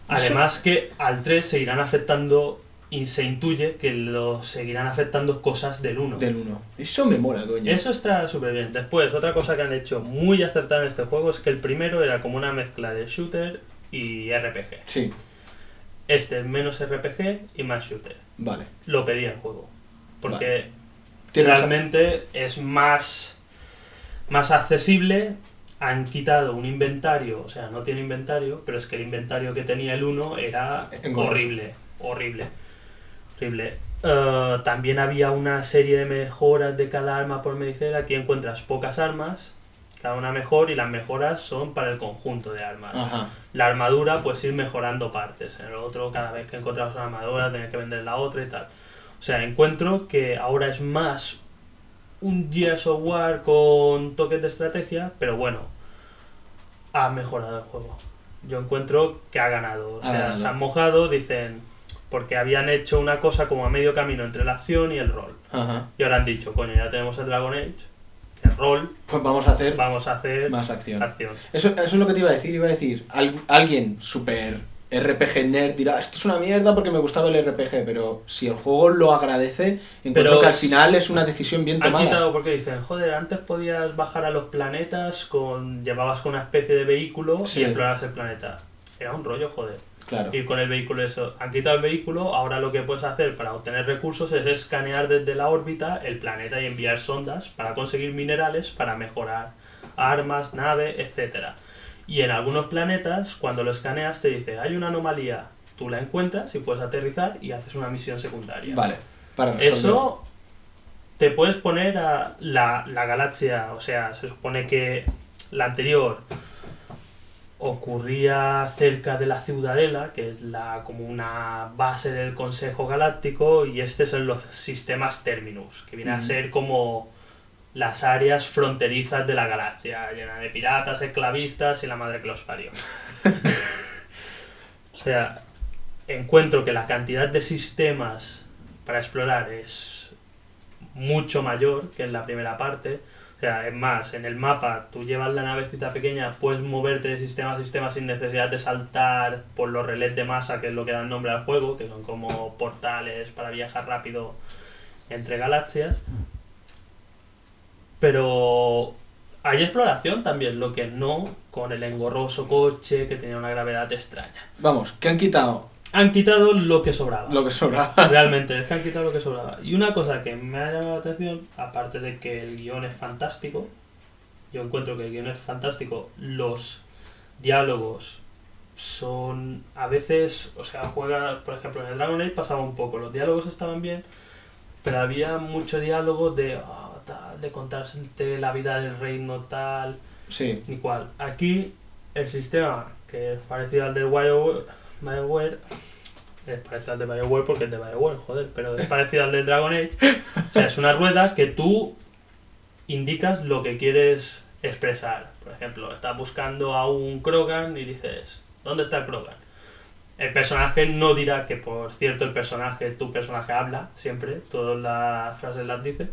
Además que al tres se irán afectando... y se intuye que lo seguirán afectando cosas del uno. Del uno. Eso me mola, coño. Eso está súper bien. Después, otra cosa que han hecho muy acertada en este juego es que el primero era como una mezcla de shooter y R P G. Sí. Este es menos R P G y más shooter. Vale. Lo pedía el juego. Porque vale, realmente a... es más, más accesible. Han quitado un inventario, o sea, no tiene inventario, pero es que el inventario que tenía el uno era horrible. Horrible. Uh, también había una serie de mejoras de cada arma por medicina. Aquí encuentras pocas armas cada una mejor, y las mejoras son para el conjunto de armas. Ajá. La armadura, pues ir mejorando partes. En el otro, cada vez que encontrabas una armadura, tenías que vender la otra y tal. O sea, encuentro que ahora es más un Gears of War con toques de estrategia, pero bueno, ha mejorado el juego. Yo encuentro que ha ganado. O sea, ganado. Se han mojado, dicen, porque habían hecho una cosa como a medio camino entre la acción y el rol. Ajá. Y ahora han dicho, coño, ya tenemos el Dragon Age, que el rol, pues vamos a hacer, vamos a hacer más acción. acción. Eso, eso es lo que te iba a decir. Iba a decir, al, alguien super R P G nerd dirá, esto es una mierda porque me gustaba el R P G, pero si el juego lo agradece, encuentro pero que al final es una decisión bien tomada. Han quitado porque dicen, joder, antes podías bajar a los planetas, con llevabas con una especie de vehículo, sí, y explorabas el planeta. Era un rollo, joder. Claro. Y con el vehículo eso, han quitado el vehículo, ahora lo que puedes hacer para obtener recursos es escanear desde la órbita el planeta y enviar sondas para conseguir minerales, para mejorar armas, nave, etcétera. Y en algunos planetas, cuando lo escaneas, te dice, hay una anomalía, tú la encuentras y puedes aterrizar y haces una misión secundaria. Vale, para resolver. Eso te puedes poner a la, la galaxia, o sea, se supone que la anterior ocurría cerca de la Ciudadela, que es la como una base del Consejo Galáctico, y este son los sistemas Terminus, que viene mm. a ser como las áreas fronterizas de la galaxia, llena de piratas, esclavistas y la madre que los parió. O sea, encuentro que la cantidad de sistemas para explorar es mucho mayor que en la primera parte. O sea, es más, en el mapa tú llevas la navecita pequeña, puedes moverte de sistema a sistema sin necesidad de saltar por los relés de masa, que es lo que da nombre al juego, que son como portales para viajar rápido entre galaxias. Pero hay exploración también, lo que no con el engorroso coche que tenía una gravedad extraña. Vamos, que han quitado. Han quitado lo que sobraba. Lo que sobraba. Realmente, es que han quitado lo que sobraba. Y una cosa que me ha llamado la atención, aparte de que el guión es fantástico, yo encuentro que el guión es fantástico, los diálogos son a veces, o sea, juega, por ejemplo, en el Dragon Age pasaba un poco, los diálogos estaban bien, pero había mucho diálogo de... Oh, de contarte la vida del reino tal, sí, y cual. Aquí el sistema, que es parecido al de BioWare, BioWare es parecido al de BioWare porque es de BioWare, joder, pero es parecido al de Dragon Age. O sea, es una rueda que tú indicas lo que quieres expresar. Por ejemplo, estás buscando a un Krogan y dices, ¿dónde está el Krogan? El personaje no dirá que, por cierto, el personaje, tu personaje habla siempre, todas las frases las dice.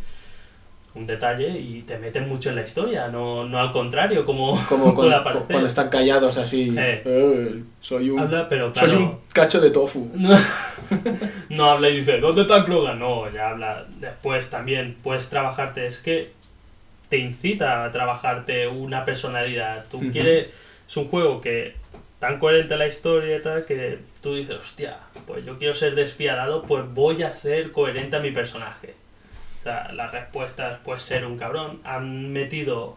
Un detalle, y te meten mucho en la historia, no, no al contrario, como, como con, cuando están callados así, eh, eh, soy, un, habla, pero claro, soy un cacho de tofu. No, no habla y dice, ¿dónde está Krogan? No, ya habla. Después también puedes trabajarte, es que te incita a trabajarte una personalidad. Tú uh-huh. quieres, es un juego que tan coherente a la historia y tal, que tú dices, hostia, pues yo quiero ser despiadado, pues voy a ser coherente a mi personaje. Las respuestas, pues ser un cabrón. Han metido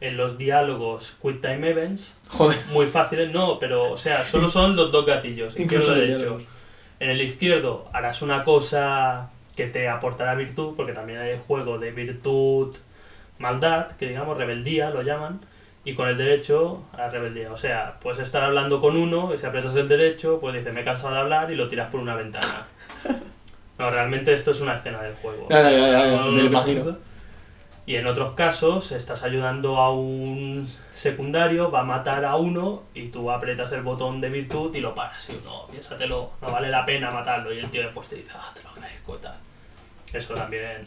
en los diálogos Quick Time Events. Joder. Muy fáciles, no, pero o sea, solo son los dos gatillos, izquierdo y derecho. En el izquierdo harás una cosa que te aportará virtud, porque también hay juego de virtud, maldad, que digamos rebeldía lo llaman, y con el derecho harás rebeldía. O sea, puedes estar hablando con uno y si aprietas el derecho, pues dices, me he cansado de hablar y lo tiras por una ventana. No, realmente esto es una escena del juego. Ya, ya, ya, ya, me lo imagino. Y en otros casos estás ayudando a un secundario, va a matar a uno y tú aprietas el botón de virtud y lo paras. Y no, piénsatelo, no vale la pena matarlo. Y el tío después te dice, ah, te lo agradezco y tal. Eso también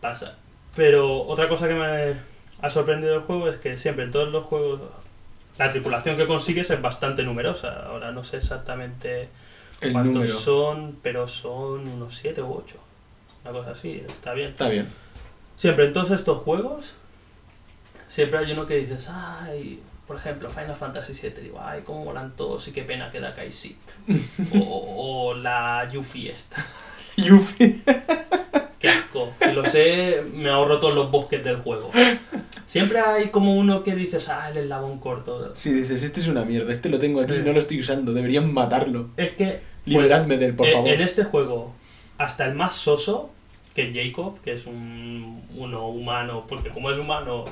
pasa. Pero otra cosa que me ha sorprendido del juego es que siempre en todos los juegos la tripulación que consigues es bastante numerosa. Ahora no sé exactamente cuántos número. son, pero son unos siete u ocho, una cosa así, está bien. Está bien. Siempre en todos estos juegos, siempre hay uno que dices, ay, por ejemplo, Final Fantasy siete, digo, ay, cómo molan todos y qué pena que da Kaisit. o, o la Yuffie esta. Yuffie. Qué asco, que lo sé, me ahorro todos los bosques del juego. Siempre hay como uno que dices, ah, el eslabón corto. Sí, dices, este es una mierda, este lo tengo aquí, sí, no lo estoy usando, deberían matarlo. Es que... Liberadme pues, del, por favor. En este juego, hasta el más soso, que es Jacob, que es un uno humano, porque como es humano,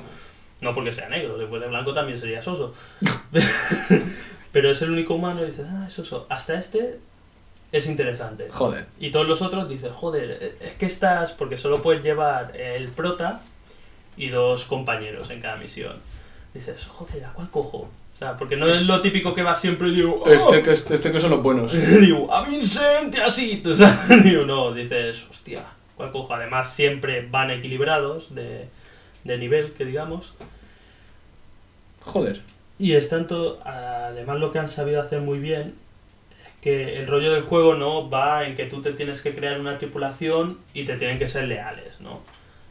No porque sea negro, después de blanco también sería soso. Pero es el único humano y dices, ah, es soso. Hasta este es interesante. Joder. Y todos los otros dices, joder, es que estás... Porque solo puedes llevar el prota y dos compañeros en cada misión. Dices, joder, ¿a cuál cojo? O sea, porque no es lo típico que va siempre y digo... Oh, este, que, este que son los buenos. Digo, a Vincent, así. ¿Tú sabes? Digo, no, dices, hostia, ¿cuál cojo? Además, siempre van equilibrados de, de nivel, que digamos. Joder. Y es tanto... Además, lo que han sabido hacer muy bien es que el rollo del juego no va en que tú te tienes que crear una tripulación y te tienen que ser leales, ¿no?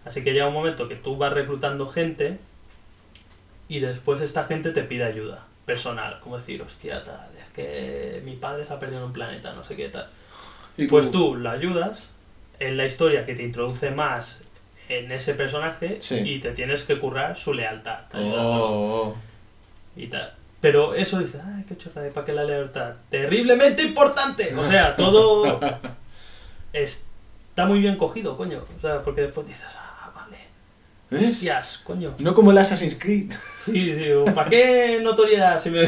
Así que llega un momento que tú vas reclutando gente... Y después esta gente te pide ayuda personal, como decir, hostia, tal, es que mi padre se ha perdido en un planeta, no sé qué tal. ¿Y tú? Pues tú lo ayudas en la historia que te introduce más en ese personaje, sí. Y te tienes que currar su lealtad. Oh. Y tal. Pero eso dice, ay, qué chorrada, ¿para qué la lealtad? Terriblemente importante. O sea, todo está muy bien cogido, coño. O sea, porque después dices... ¿Ves? Hostias, coño. No como el Assassin's Creed. Sí, sí, ¿para qué notoriedad? Si me...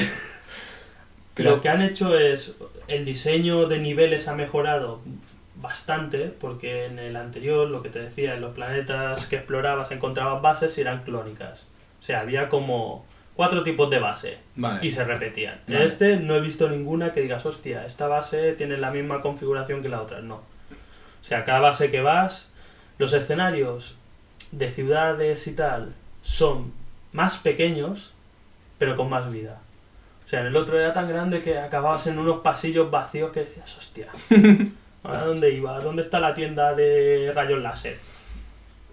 Pero... Lo que han hecho es... El diseño de niveles ha mejorado bastante, porque en el anterior, lo que te decía, en los planetas que explorabas encontrabas bases y eran clónicas. O sea, había como cuatro tipos de base, vale. Y se repetían. Vale. En este no he visto ninguna que digas, hostia, esta base tiene la misma configuración que la otra. No. O sea, cada base que vas, los escenarios... de ciudades y tal, son más pequeños, pero con más vida. O sea, en el otro era tan grande que acababas en unos pasillos vacíos que decías, hostia, ¿a dónde iba? ¿Dónde está la tienda de rayos láser?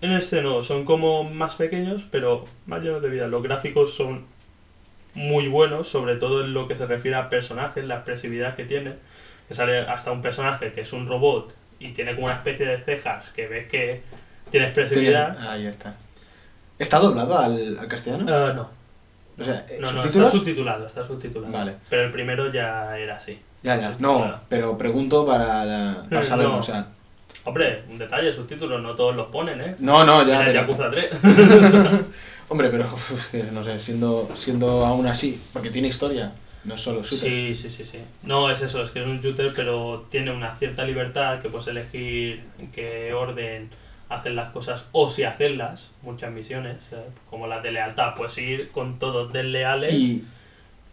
En este no, son como más pequeños, pero más llenos de vida. Los gráficos son muy buenos, sobre todo en lo que se refiere a personajes, la expresividad que tiene. Que sale hasta un personaje que es un robot y tiene como una especie de cejas que ves que... Tiene expresividad. Tiene... Ahí está. ¿Está doblado al, al castellano? Uh, no. O sea, no, ¿subtítulos? No, está subtitulado, está subtitulado. Vale. Pero el primero ya era así. Ya, ya. No, pero pregunto para, la, para saberlo, no. O sea... Hombre, un detalle, subtítulos, no todos los ponen, ¿eh? No, no, ya... Pero... Yakuza tres. Hombre, pero, no sé, siendo, siendo aún así, porque tiene historia, no es solo shooter. Sí, sí, sí, sí. No, es eso, es que es un shooter, pero tiene una cierta libertad que puedes elegir en qué orden... hacer las cosas, o si hacerlas, muchas misiones, ¿sabes? Como las de lealtad, pues ir con todos desleales y,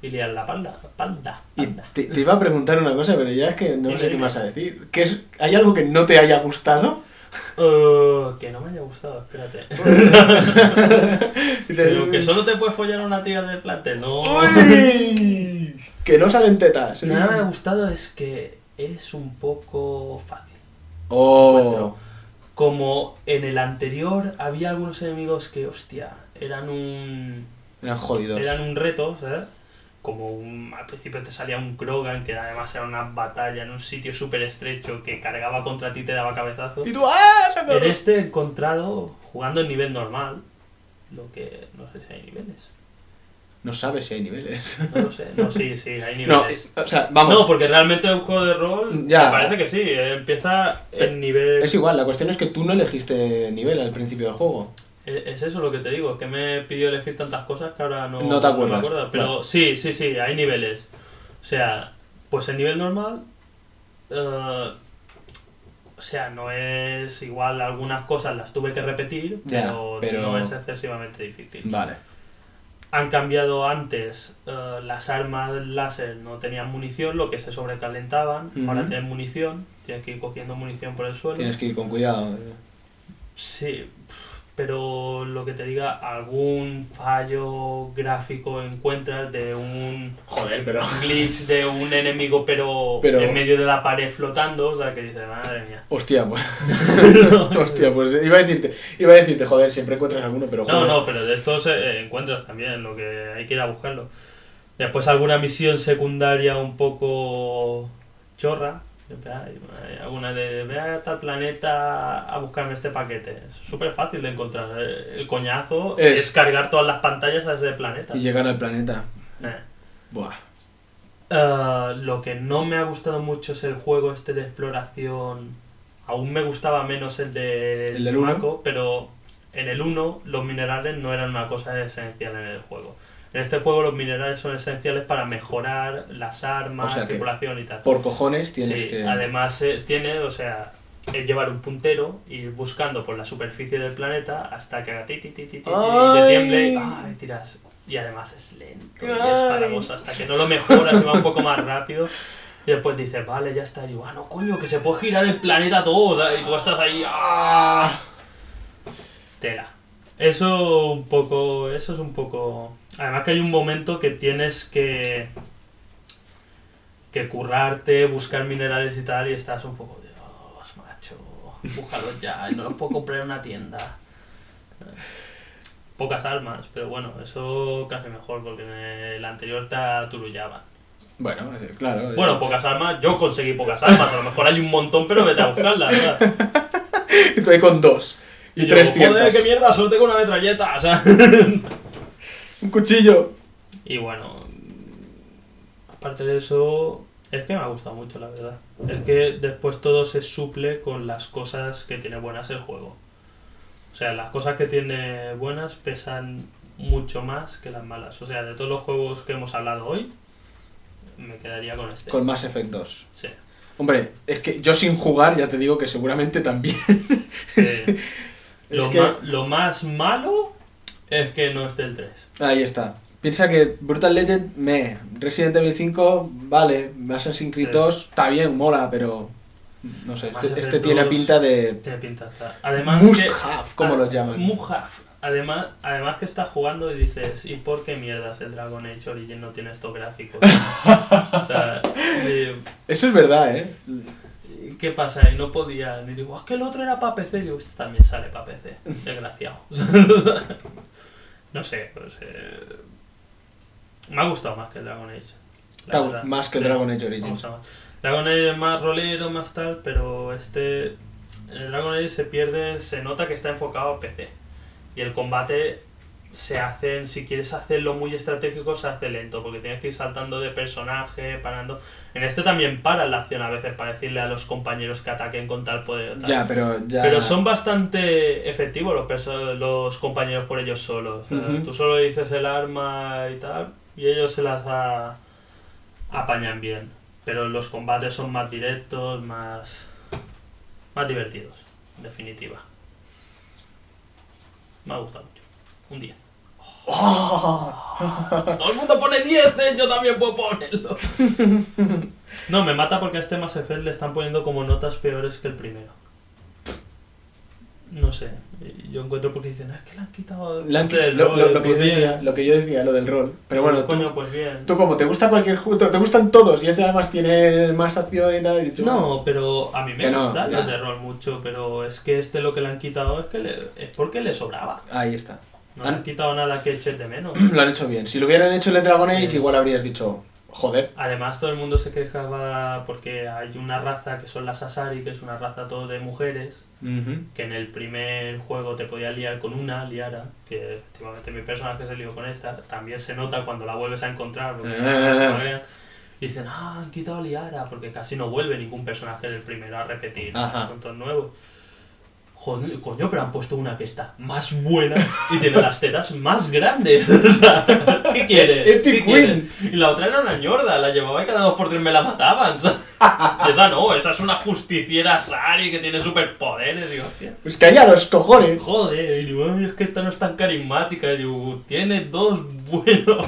y liar la panda, panda, panda. Te, te iba a preguntar una cosa, pero ya es que no sé qué, qué vas a decir. ¿Qué es, ¿Hay algo que no te haya gustado? Uh, que no me haya gustado, espérate. Pero que solo te puedes follar a una tía de plantel, no. ¡Uy! Que no salen tetas. Nada me ha gustado es que es un poco fácil. Oh. Como en el anterior había algunos enemigos que, hostia, eran un... Eran jodidos. Eran un reto, ¿sabes? Como un, al principio te salía un Krogan, que además era una batalla en un sitio súper estrecho, que cargaba contra ti y te daba cabezazo. Y tú, ¡ah! En este he encontrado, jugando en nivel normal, lo que... No sé si hay niveles. No sabes si hay niveles. No lo sé. No, sí, sí, hay niveles. No, o sea, vamos. No, porque realmente es un juego de rol, ya. Me parece que sí. Empieza en nivel... Es igual, la cuestión es que tú no elegiste nivel al principio del juego. Es eso lo que te digo, que me pidió elegir tantas cosas que ahora no, no te acuerdas. No me acuerdo, pero bueno. sí, sí, sí, hay niveles. O sea, pues el nivel normal... Uh, o sea, no es igual, algunas cosas las tuve que repetir, ya, pero, pero no es excesivamente difícil. Vale. Han cambiado antes, uh, las armas láser no tenían munición, lo que se sobrecalentaban, uh-huh. Ahora tienen munición, tienes que ir cogiendo munición por el suelo. Tienes que ir con cuidado. Sí, pero lo que te diga, algún fallo gráfico encuentras de un... Joder, pero... glitch de un enemigo pero, pero... en medio de la pared flotando, o sea que dices, madre mía. Hostia, pues... Hostia, pues iba a decirte, iba a decirte, joder, siempre encuentras alguno, pero... Joder. No, no, pero de estos eh, encuentras también, lo que hay que ir a buscarlo. Después alguna misión secundaria un poco chorra. Alguna de, ve a tal planeta a buscarme este paquete. Es súper fácil de encontrar. El coñazo es... es cargar todas las pantallas a ese planeta. Y llegar al planeta. Eh. Buah. Uh, lo que no me ha gustado mucho es el juego este de exploración. Aún me gustaba menos el de... ¿El del Marco? Pero en el uno los minerales no eran una cosa esencial en el juego. En este juego los minerales son esenciales para mejorar las armas, o sea, tripulación y tal. Por cojones tienes sí, que... Además eh, tiene, o sea, es llevar un puntero y ir buscando por la superficie del planeta hasta que haga ti ti ti ti ti y te tiemble y ¡ay! Tiras. Y además es lento y es farragoso hasta que no lo mejoras y va un poco más rápido. Y después dices, vale, ya está. Y digo, ah, no, coño, que se puede girar el planeta todo. ¿Sabes? Y tú estás ahí, ¡ah! Tela. Eso un poco, eso es un poco... Además que hay un momento que tienes que que currarte, buscar minerales y tal, y estás un poco, Dios, macho, búscalos ya, no los puedo comprar en una tienda. Pocas armas, pero bueno, eso casi mejor, porque en el anterior te aturullaban. Bueno, claro. Bueno, yo... pocas armas, yo conseguí pocas armas, a lo mejor hay un montón, pero vete a buscarlas, ¿verdad? Estoy con dos y, y tres cientos. Joder, qué mierda, solo tengo una metralleta, o sea... Un cuchillo. Y bueno, aparte de eso, es que me ha gustado mucho, la verdad. Es que después todo se suple con las cosas que tiene buenas el juego. O sea, las cosas que tiene buenas pesan mucho más que las malas. O sea, de todos los juegos que hemos hablado hoy, me quedaría con este. Con Mass Effect dos. Sí. Hombre, es que yo sin jugar ya te digo que seguramente también. Eh, lo, que... ma- lo más malo... Es que no esté el tres. Ahí está. Piensa que Brutal Legend, me. Resident Evil cinco, vale. Assassin's Creed sí. dos, está bien, mola, pero. No sé, Además, este, este tiene pinta de. Tiene pinta de. Must que, have, como ad- los llaman. Must have. Además, además que estás jugando y dices, ¿y por qué mierdas el Dragon Age Origin no tiene estos gráficos? O sea, y, eso es verdad, ¿eh? ¿Qué pasa? Y no podía. Y digo, es que el otro era para P C. Y digo, este también sale para P C. Desgraciado. No sé, pues, eh... me ha gustado más que el Dragon Age. Más que el sí, Dragon Age Origins. Dragon Age es más rolero, más tal, pero este... El Dragon Age se pierde, se nota que está enfocado a P C. Y el combate se hace, si quieres hacerlo muy estratégico, se hace lento, porque tienes que ir saltando de personaje, parando... En este también paran la acción a veces para decirle a los compañeros que ataquen con tal poder o tal. Ya, pero, ya... pero son bastante efectivos los, perso- los compañeros por ellos solos. Uh-huh. Tú solo dices el arma y tal, y ellos se las a... apañan bien. Pero los combates son más directos, más, más divertidos, en definitiva. Me ha gustado mucho. Un diez. Oh. Todo el mundo pone diez, ¿eh? Yo también puedo ponerlo. No, me mata porque a este Mass Effect le están poniendo como notas peores que el primero. No sé, yo encuentro porque dicen, es que le han quitado... Le han quitado lo, lo, lo, que pues yo decía, lo que yo decía, lo del rol. Pero bueno, coño, tú, pues bien. Tú como te gusta cualquier juego, te gustan todos y este además tiene más acción y tal. Y tú, no, pero a mí me gusta no, el de rol mucho, pero es que este lo que le han quitado es que le, es porque le sobraba. Ahí está. No han... han quitado nada que eches de menos. Lo han hecho bien. Si lo hubieran hecho en el Dragon Age, sí, igual habrías dicho, joder. Además, todo el mundo se quejaba porque hay una raza que son las Asari, que es una raza todo de mujeres, uh-huh, que en el primer juego te podías liar con una, liara, que efectivamente mi personaje se lió con esta. También se nota cuando la vuelves a encontrar, porque eh, no eh, eh. Y dicen, ah, han quitado liara, porque casi no vuelve ningún personaje del primero a repetir. Ajá. Son todos nuevos. Joder, coño, pero han puesto una que está más buena y tiene las tetas más grandes. O sea, ¿qué quieres? Epic Queen. Y la otra era una ñorda, la llevaba y cada dos por tres me la mataban. Esa no, esa es una justiciera Sari que tiene superpoderes. Y, hostia, pues que haya los cojones. Joder, y digo, es que esta no es tan carismática. Y digo, tiene dos buenos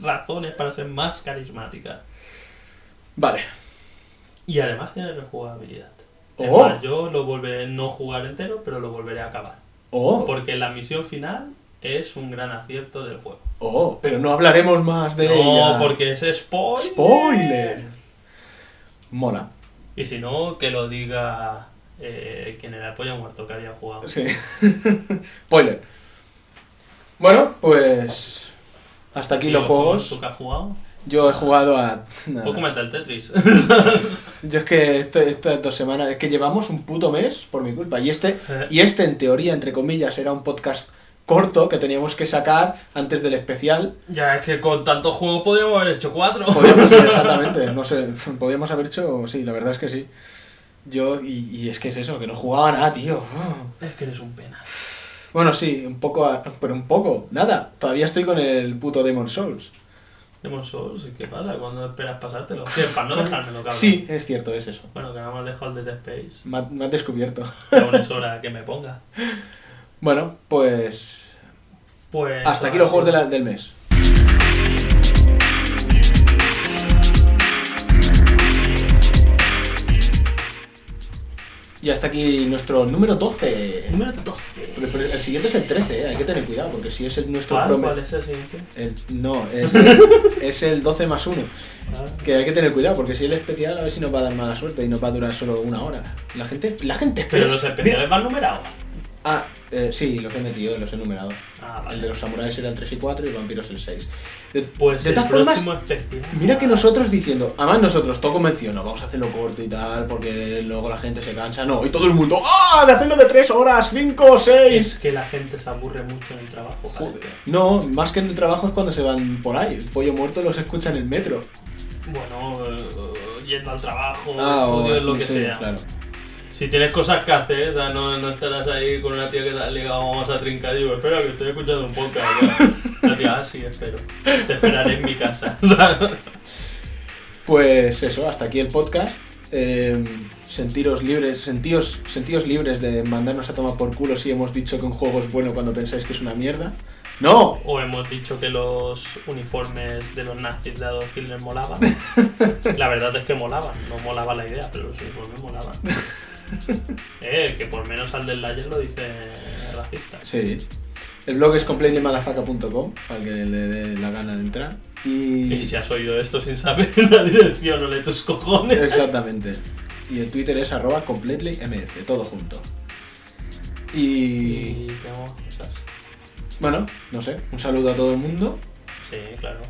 razones para ser más carismática. Vale. Y además tiene rejugabilidad. Oh. Más, yo lo volveré, no jugar entero, pero lo volveré a acabar. Oh. Porque la misión final es un gran acierto del juego. Oh, pero no hablaremos más de no, ella. No, porque es spoiler. Spoiler. Mola. Y si no, que lo diga eh, quien era el pollo muerto que había jugado. Sí. Spoiler. Bueno, pues hasta aquí los, los juegos. ¿Tú qué has jugado? Yo he jugado a... Nada. Puedo comentar el Tetris. Yo es que estas dos semanas... Es que llevamos un puto mes por mi culpa. Y este, y este en teoría, entre comillas, era un podcast corto que teníamos que sacar antes del especial. Ya, es que con tanto juego podríamos haber hecho cuatro. Podríamos, exactamente. No sé, podríamos haber hecho... Sí, la verdad es que sí. Yo... Y, y es que es eso, que no jugaba nada, tío. Es que eres un pena. Bueno, sí, un poco, a, pero un poco, nada. Todavía estoy con el puto Demon's Souls. Demon's Souls, ¿qué pasa? ¿Cuándo esperas pasártelo? Sí, para no dejármelo, cabrón. Sí, es cierto, es eso. Bueno, que nada más dejo el Dead Space. Me, ha, me has descubierto. Aún es hora que me ponga. Bueno, pues... pues hasta aquí los juegos de la, del mes. Y hasta aquí nuestro número doce. Número doce. Pero, pero el siguiente es el trece, ¿eh? Hay que tener cuidado, porque si es el nuestro ¿Cuál, promedio. ¿Cuál es el siguiente? El, no, es el, es el doce más uno. Ah. Que hay que tener cuidado, porque si es el especial, a ver si nos va a dar mala suerte y nos va a durar solo una hora. La gente. La gente espera. Pero los especiales van numerados. Ah, eh, sí, los he metido, los he numerado. Ah, vale. El de los samuráis era el tres y cuatro y el vampiros el seis. De, pues de el próximo formas, especial. Mira que nosotros diciendo, además nosotros, todo menciono, vamos a hacerlo corto y tal, porque luego la gente se cansa, no, y todo el mundo, ¡ah! De hacerlo de tres horas, cinco, seis. Es que la gente se aburre mucho en el trabajo. Joder. No, más que en el trabajo es cuando se van por ahí, el pollo muerto los escucha en el metro. Bueno, eh, yendo al trabajo, ah, estudios, lo que sí, sea. Claro. Si tienes cosas que hacer, o sea, no, no estarás ahí con una tía que te ha ligado, vamos a trincar y digo, espera, que estoy escuchando un podcast. La tía, ah, sí, espero. Te esperaré en mi casa. Pues eso, hasta aquí el podcast. Eh, sentiros libres, sentíos, sentíos libres de mandarnos a tomar por culo si hemos dicho que un juego es bueno cuando pensáis que es una mierda. ¡No! O hemos dicho que los uniformes de los nazis de Adolf Hitler molaban. La verdad es que molaban, no molaba la idea, pero los uniformes molaban. Eh, que por menos al del Layer lo dice racista. Sí. El blog es complain de madafaca punto com para que le dé la gana de entrar. Y... y si has oído esto sin saber la dirección, ole tus cojones. Exactamente. Y el Twitter es arroba completely m f, todo junto. Y... y tengo cosas. Bueno, no sé. Un saludo a todo el mundo. Sí, claro.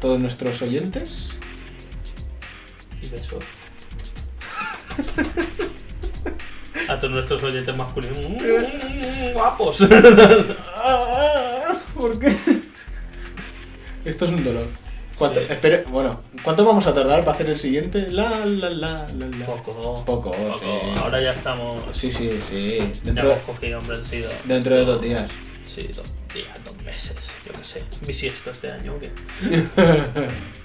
Todos nuestros oyentes. Y besos. A todos nuestros oyentes masculinos. ¡Guapos! ¿Por qué? Esto es un dolor. ¿Cuánto, sí. espere, bueno, ¿cuánto vamos a tardar para hacer el siguiente? La, la, la, la, la. Poco. Poco, Poco. Sí. Ahora ya estamos... Sí, sí, sí. Dentro, ya hemos cogido un vencido. Dentro de dos días. Sí, dos días, dos meses, yo qué sé. Mi siesto este año, ¿o qué?